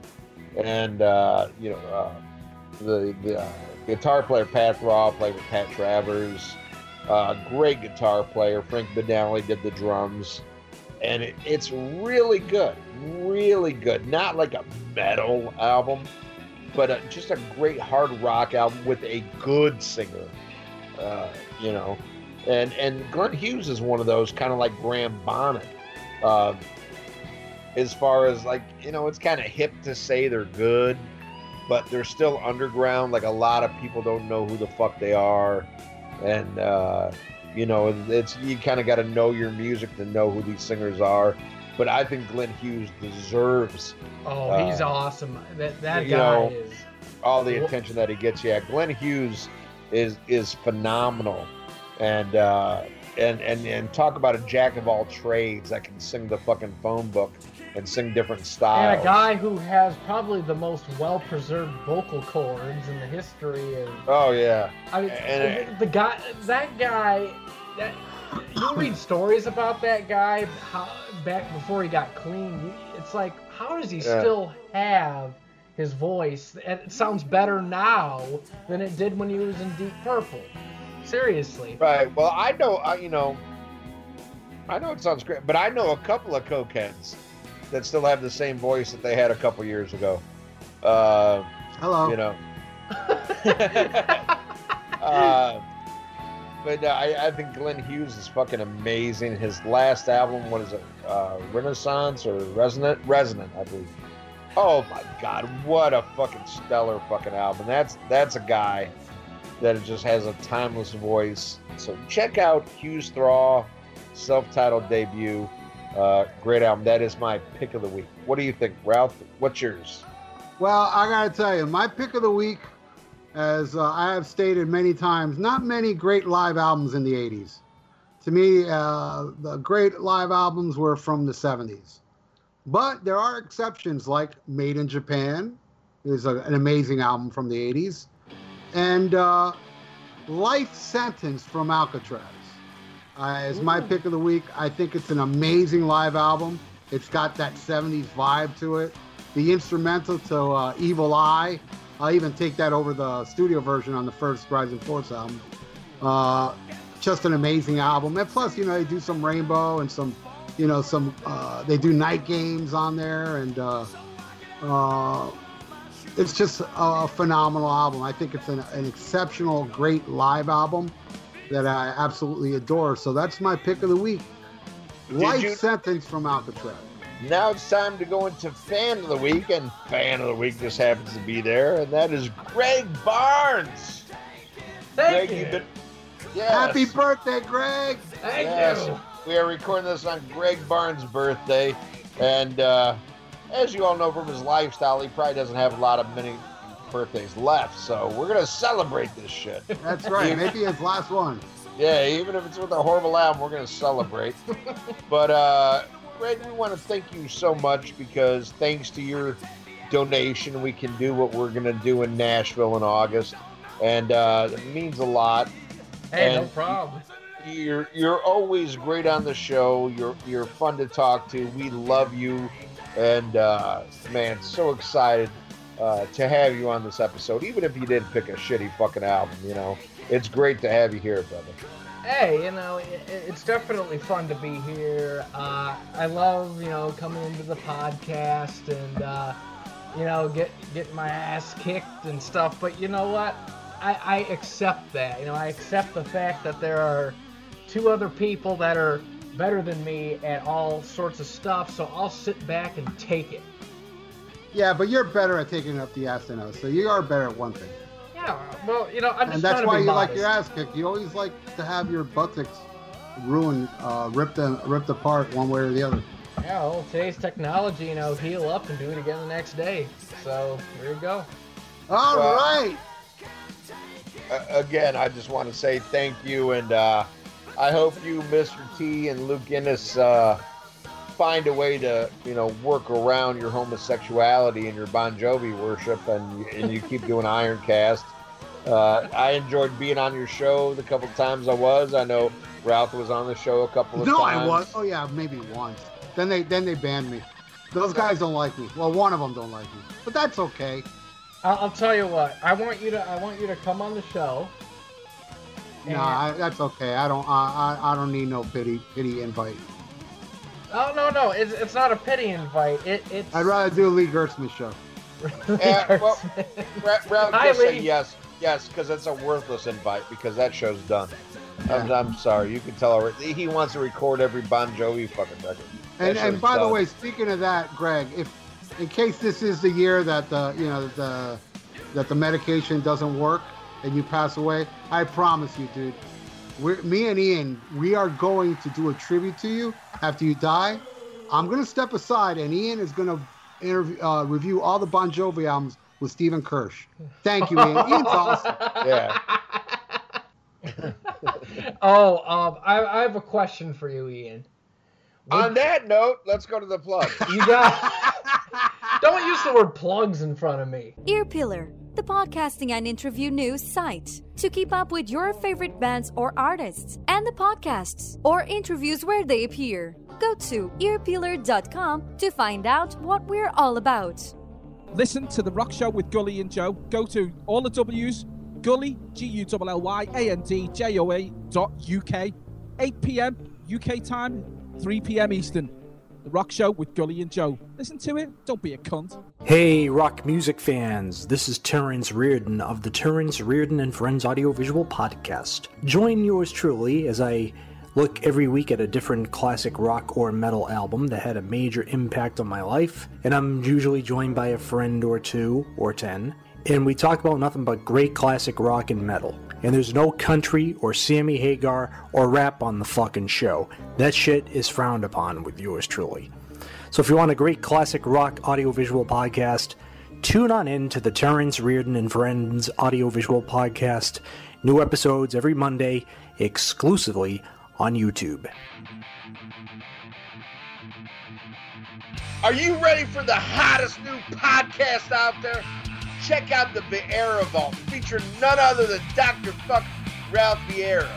And, uh, you know, uh, the, the uh, guitar player Pat Raw played with Pat Travers. Uh, great guitar player. Frank Benali did the drums. And it, it's really good. Really good. Not like a metal album, but a, just a great hard rock album with a good singer. Uh, you know. And and Glenn Hughes is one of those, kind of like Graham Bonnet. Uh, as far as like, you know, it's kind of hip to say they're good, but they're still underground. Like a lot of people don't know who the fuck they are. And, uh, you know, it's you kind of got to know your music to know who these singers are. But I think Glenn Hughes deserves... Oh, he's uh, awesome. That that guy know, is... All the attention that he gets. Yeah, Glenn Hughes is is phenomenal, and uh, and and and talk about a jack of all trades that can sing the fucking phone book and sing different styles. And a guy who has probably the most well preserved vocal cords in the history of. Oh yeah. I mean, and, and, the guy, that guy, that you read stories about that guy how, back before he got clean. It's like, how does he yeah. still have his voice? And it sounds better now than it did when he was in Deep Purple. Seriously. Right. Well, I know, I, you know, I know it sounds great, but I know a couple of cokeheads that still have the same voice that they had a couple years ago. Uh, Hello. You know. uh, but uh, I, I think Glenn Hughes is fucking amazing. His last album, what is it? Uh, Renaissance or Resonant? Resonant, I believe. Oh my God, what a fucking stellar fucking album. That's that's a guy that just has a timeless voice. So check out Hughes/Thrall, self-titled debut. Uh, great album. That is my pick of the week. What do you think, Ralph? What's yours? Well, I got to tell you, my pick of the week, as uh, I have stated many times, not many great live albums in the eighties. To me, uh, the great live albums were from the seventies. But there are exceptions, like Made in Japan is a, an amazing album from the eighties. And uh, Life Sentence from Alcatraz uh, is my pick of the week. I think it's an amazing live album. It's got that seventies vibe to it. The instrumental to uh, Evil Eye. I'll even take that over the studio version on the first Rising Force album. Uh, just an amazing album. And plus, you know, they do some Rainbow and some, you know, some, uh, they do Night Games on there. And uh, uh, it's just a phenomenal album. I think it's an, an exceptional, great live album that I absolutely adore. So that's my pick of the week. Life you- Sentence from Alcatraz. Now it's time to go into Fan of the Week, and Fan of the Week just happens to be there, and that is Greg Barnes. Thank Greg, you. Been... Yes. Happy birthday, Greg. Thank yes. you. We are recording this on Greg Barnes' birthday, and uh, as you all know from his lifestyle, he probably doesn't have a lot of many birthdays left, so we're going to celebrate this shit. That's right. Maybe his last one. Yeah, even if it's with a horrible album, we're going to celebrate. But, uh... Greg, we want to thank you so much because thanks to your donation, we can do what we're going to do in Nashville in August. And uh, it means a lot. Hey, and no problem. You're, you're always great on the show. You're you're fun to talk to. We love you. And, uh, man, so excited uh, to have you on this episode, even if you did pick a shitty fucking album, you know. It's great to have you here, brother. Hey, you know, it, it's definitely fun to be here. Uh, I love, you know, coming into the podcast and, uh, you know, get getting my ass kicked and stuff. But you know what? I, I accept that. You know, I accept the fact that there are two other people that are better than me at all sorts of stuff. So I'll sit back and take it. Yeah, but you're better at taking up the ass than us. So you are better at one thing. Well, you know, I'm just and that's why you modest. Like your ass kicked. You always like to have your buttocks ruined, uh, ripped and ripped apart one way or the other. Yeah, well, today's technology, you know, heal up and do it again the next day. So there you go. All well, right. Uh, again, I just want to say thank you, and uh, I hope you, Mister T, and Luke Guinness uh, find a way to, you know, work around your homosexuality and your Bon Jovi worship, and and you keep doing Iron Cast. Uh, I enjoyed being on your show the couple times I was. I know Ralph was on the show a couple of no, times. No, I was. Oh, yeah, maybe once. Then they then they banned me. Those guys don't like me. Well, one of them don't like me, but that's okay. I'll, I'll tell you what. I want you to I want you to come on the show. No, nah, that's okay. I don't I, I I don't need no pity pity invite. Oh no no, it's it's not a pity invite. It it's. I'd rather do Lee Gertzman's show. Yeah, well, Ralph just said yes. Yes, because it's a worthless invite because that show's done. I'm, I'm sorry. You can tell already. He wants to record every Bon Jovi fucking record. And, and by done. the way, speaking of that, Greg, if in case this is the year that the you know the that the medication doesn't work and you pass away, I promise you, dude. We're, me and Ian, we are going to do a tribute to you after you die. I'm gonna step aside, and Ian is gonna interview, uh, review all the Bon Jovi albums with Stephen Kirsch. Thank you, man. Ian's awesome. Yeah. oh, um, I, I have a question for you, Ian. Would, On that note, let's go to the plug. You got. Don't use the word plugs in front of me. Earpillar, the podcasting and interview news site. To keep up with your favorite bands or artists and the podcasts or interviews where they appear, go to earpillar dot com to find out what we're all about. Listen to The Rock Show with Gully and Joe. Go to all the W's, Gully, G U L L Y A N D J O A dot U K, eight p.m. U K time, three p.m. Eastern. The Rock Show with Gully and Joe. Listen to it. Don't be a cunt. Hey, rock music fans. This is Terrence Reardon of the Terrence Reardon and Friends Audiovisual Podcast. Join yours truly as I look every week at a different classic rock or metal album that had a major impact on my life. And I'm usually joined by a friend or two or ten. And we talk about nothing but great classic rock and metal. And there's no country or Sammy Hagar or rap on the fucking show. That shit is frowned upon with yours truly. So if you want a great classic rock audiovisual podcast, tune on in to the Terrence Reardon and Friends Audiovisual Podcast. New episodes every Monday, exclusively on YouTube. Are you ready for the hottest new podcast out there? Check out the Vieira Vault, featuring none other than Doctor Fuck Ralph Vieira.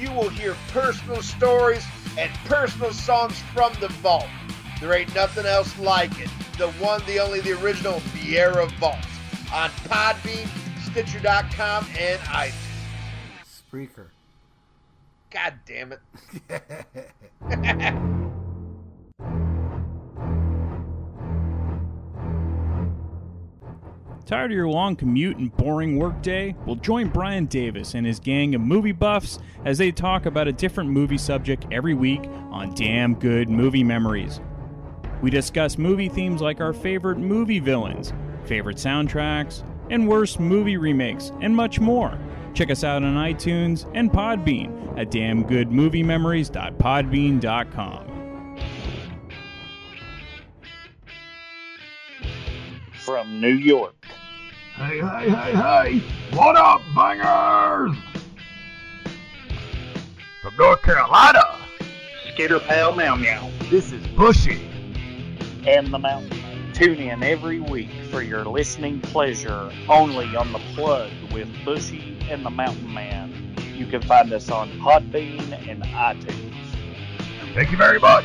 You will hear personal stories and personal songs from the vault. There ain't nothing else like it. The one, the only, the original Vieira Vault on Podbean, Stitcher dot com, and iTunes. Spreaker. God damn it. Tired of your long commute and boring workday? Well, join Brian Davis and his gang of movie buffs as they talk about a different movie subject every week on Damn Good Movie Memories. We discuss movie themes like our favorite movie villains, favorite soundtracks, and worst movie remakes, and much more. Check us out on iTunes and Podbean at damn good movie memories dot podbean dot com. From New York. Hey, hey, hey, hey! What up, bangers? From North Carolina, Skitter Pal Meow Meow. This is Bushy and the Mountain. Tune in every week for your listening pleasure only on The Plug with Bushy and the Mountain Man. You can find us on Podbean and iTunes. Thank you very much.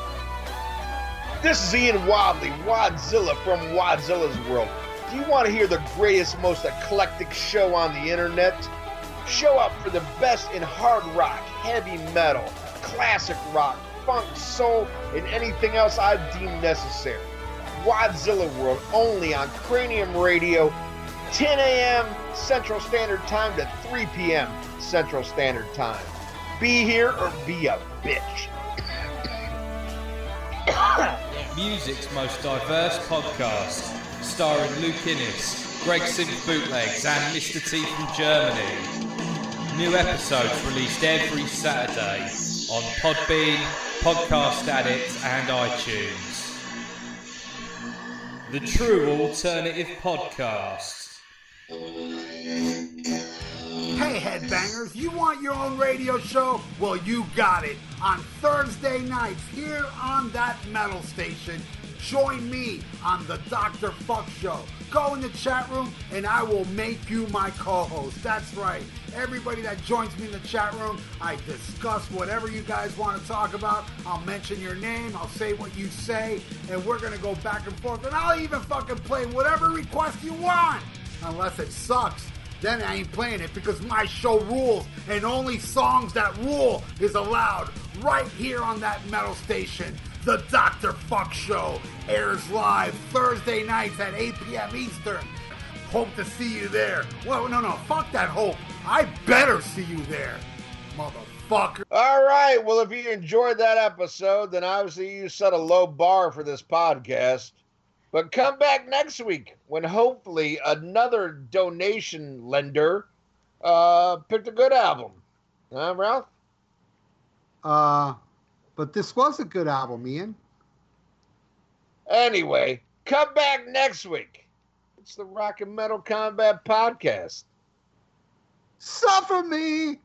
This is Ian Wadley, Wadzilla from Wadzilla's World. Do you want to hear the greatest, most eclectic show on the internet? Show up for the best in hard rock, heavy metal, classic rock, funk, soul, and anything else I deem necessary. Wadzilla World, only on Cranium Radio, ten a.m. Central Standard Time to three p.m. Central Standard Time. Be here or be a bitch. Music's most diverse podcast, starring Luke Innes, Greg Sims Bootlegs and Mister T from Germany. New episodes released every Saturday on Podbean, Podcast Addict and iTunes. The True Alternative Podcast. Hey headbangers, you want your own radio show? Well, you got it. On Thursday nights, here on that metal station, join me on the Doctor Fuck Show. Go in the chat room and I will make you my co-host. That's right. Everybody that joins me in the chat room, I discuss whatever you guys want to talk about. I'll mention your name, I'll say what you say, and we're going to go back and forth. And I'll even fucking play whatever request you want, unless it sucks. Then I ain't playing it because my show rules and only songs that rule is allowed right here on that metal station. The Doctor Fuck Show airs live Thursday nights at eight p.m. Eastern. Hope to see you there. Well, no, no, fuck that hope. I better see you there, motherfucker. All right. Well, if you enjoyed that episode, then obviously you set a low bar for this podcast. But come back next week when hopefully another donation lender uh, picked a good album. Uh, Ralph? Uh, but this was a good album, Ian. Anyway, come back next week. It's the Rock and Metal Combat Podcast. Suffer me!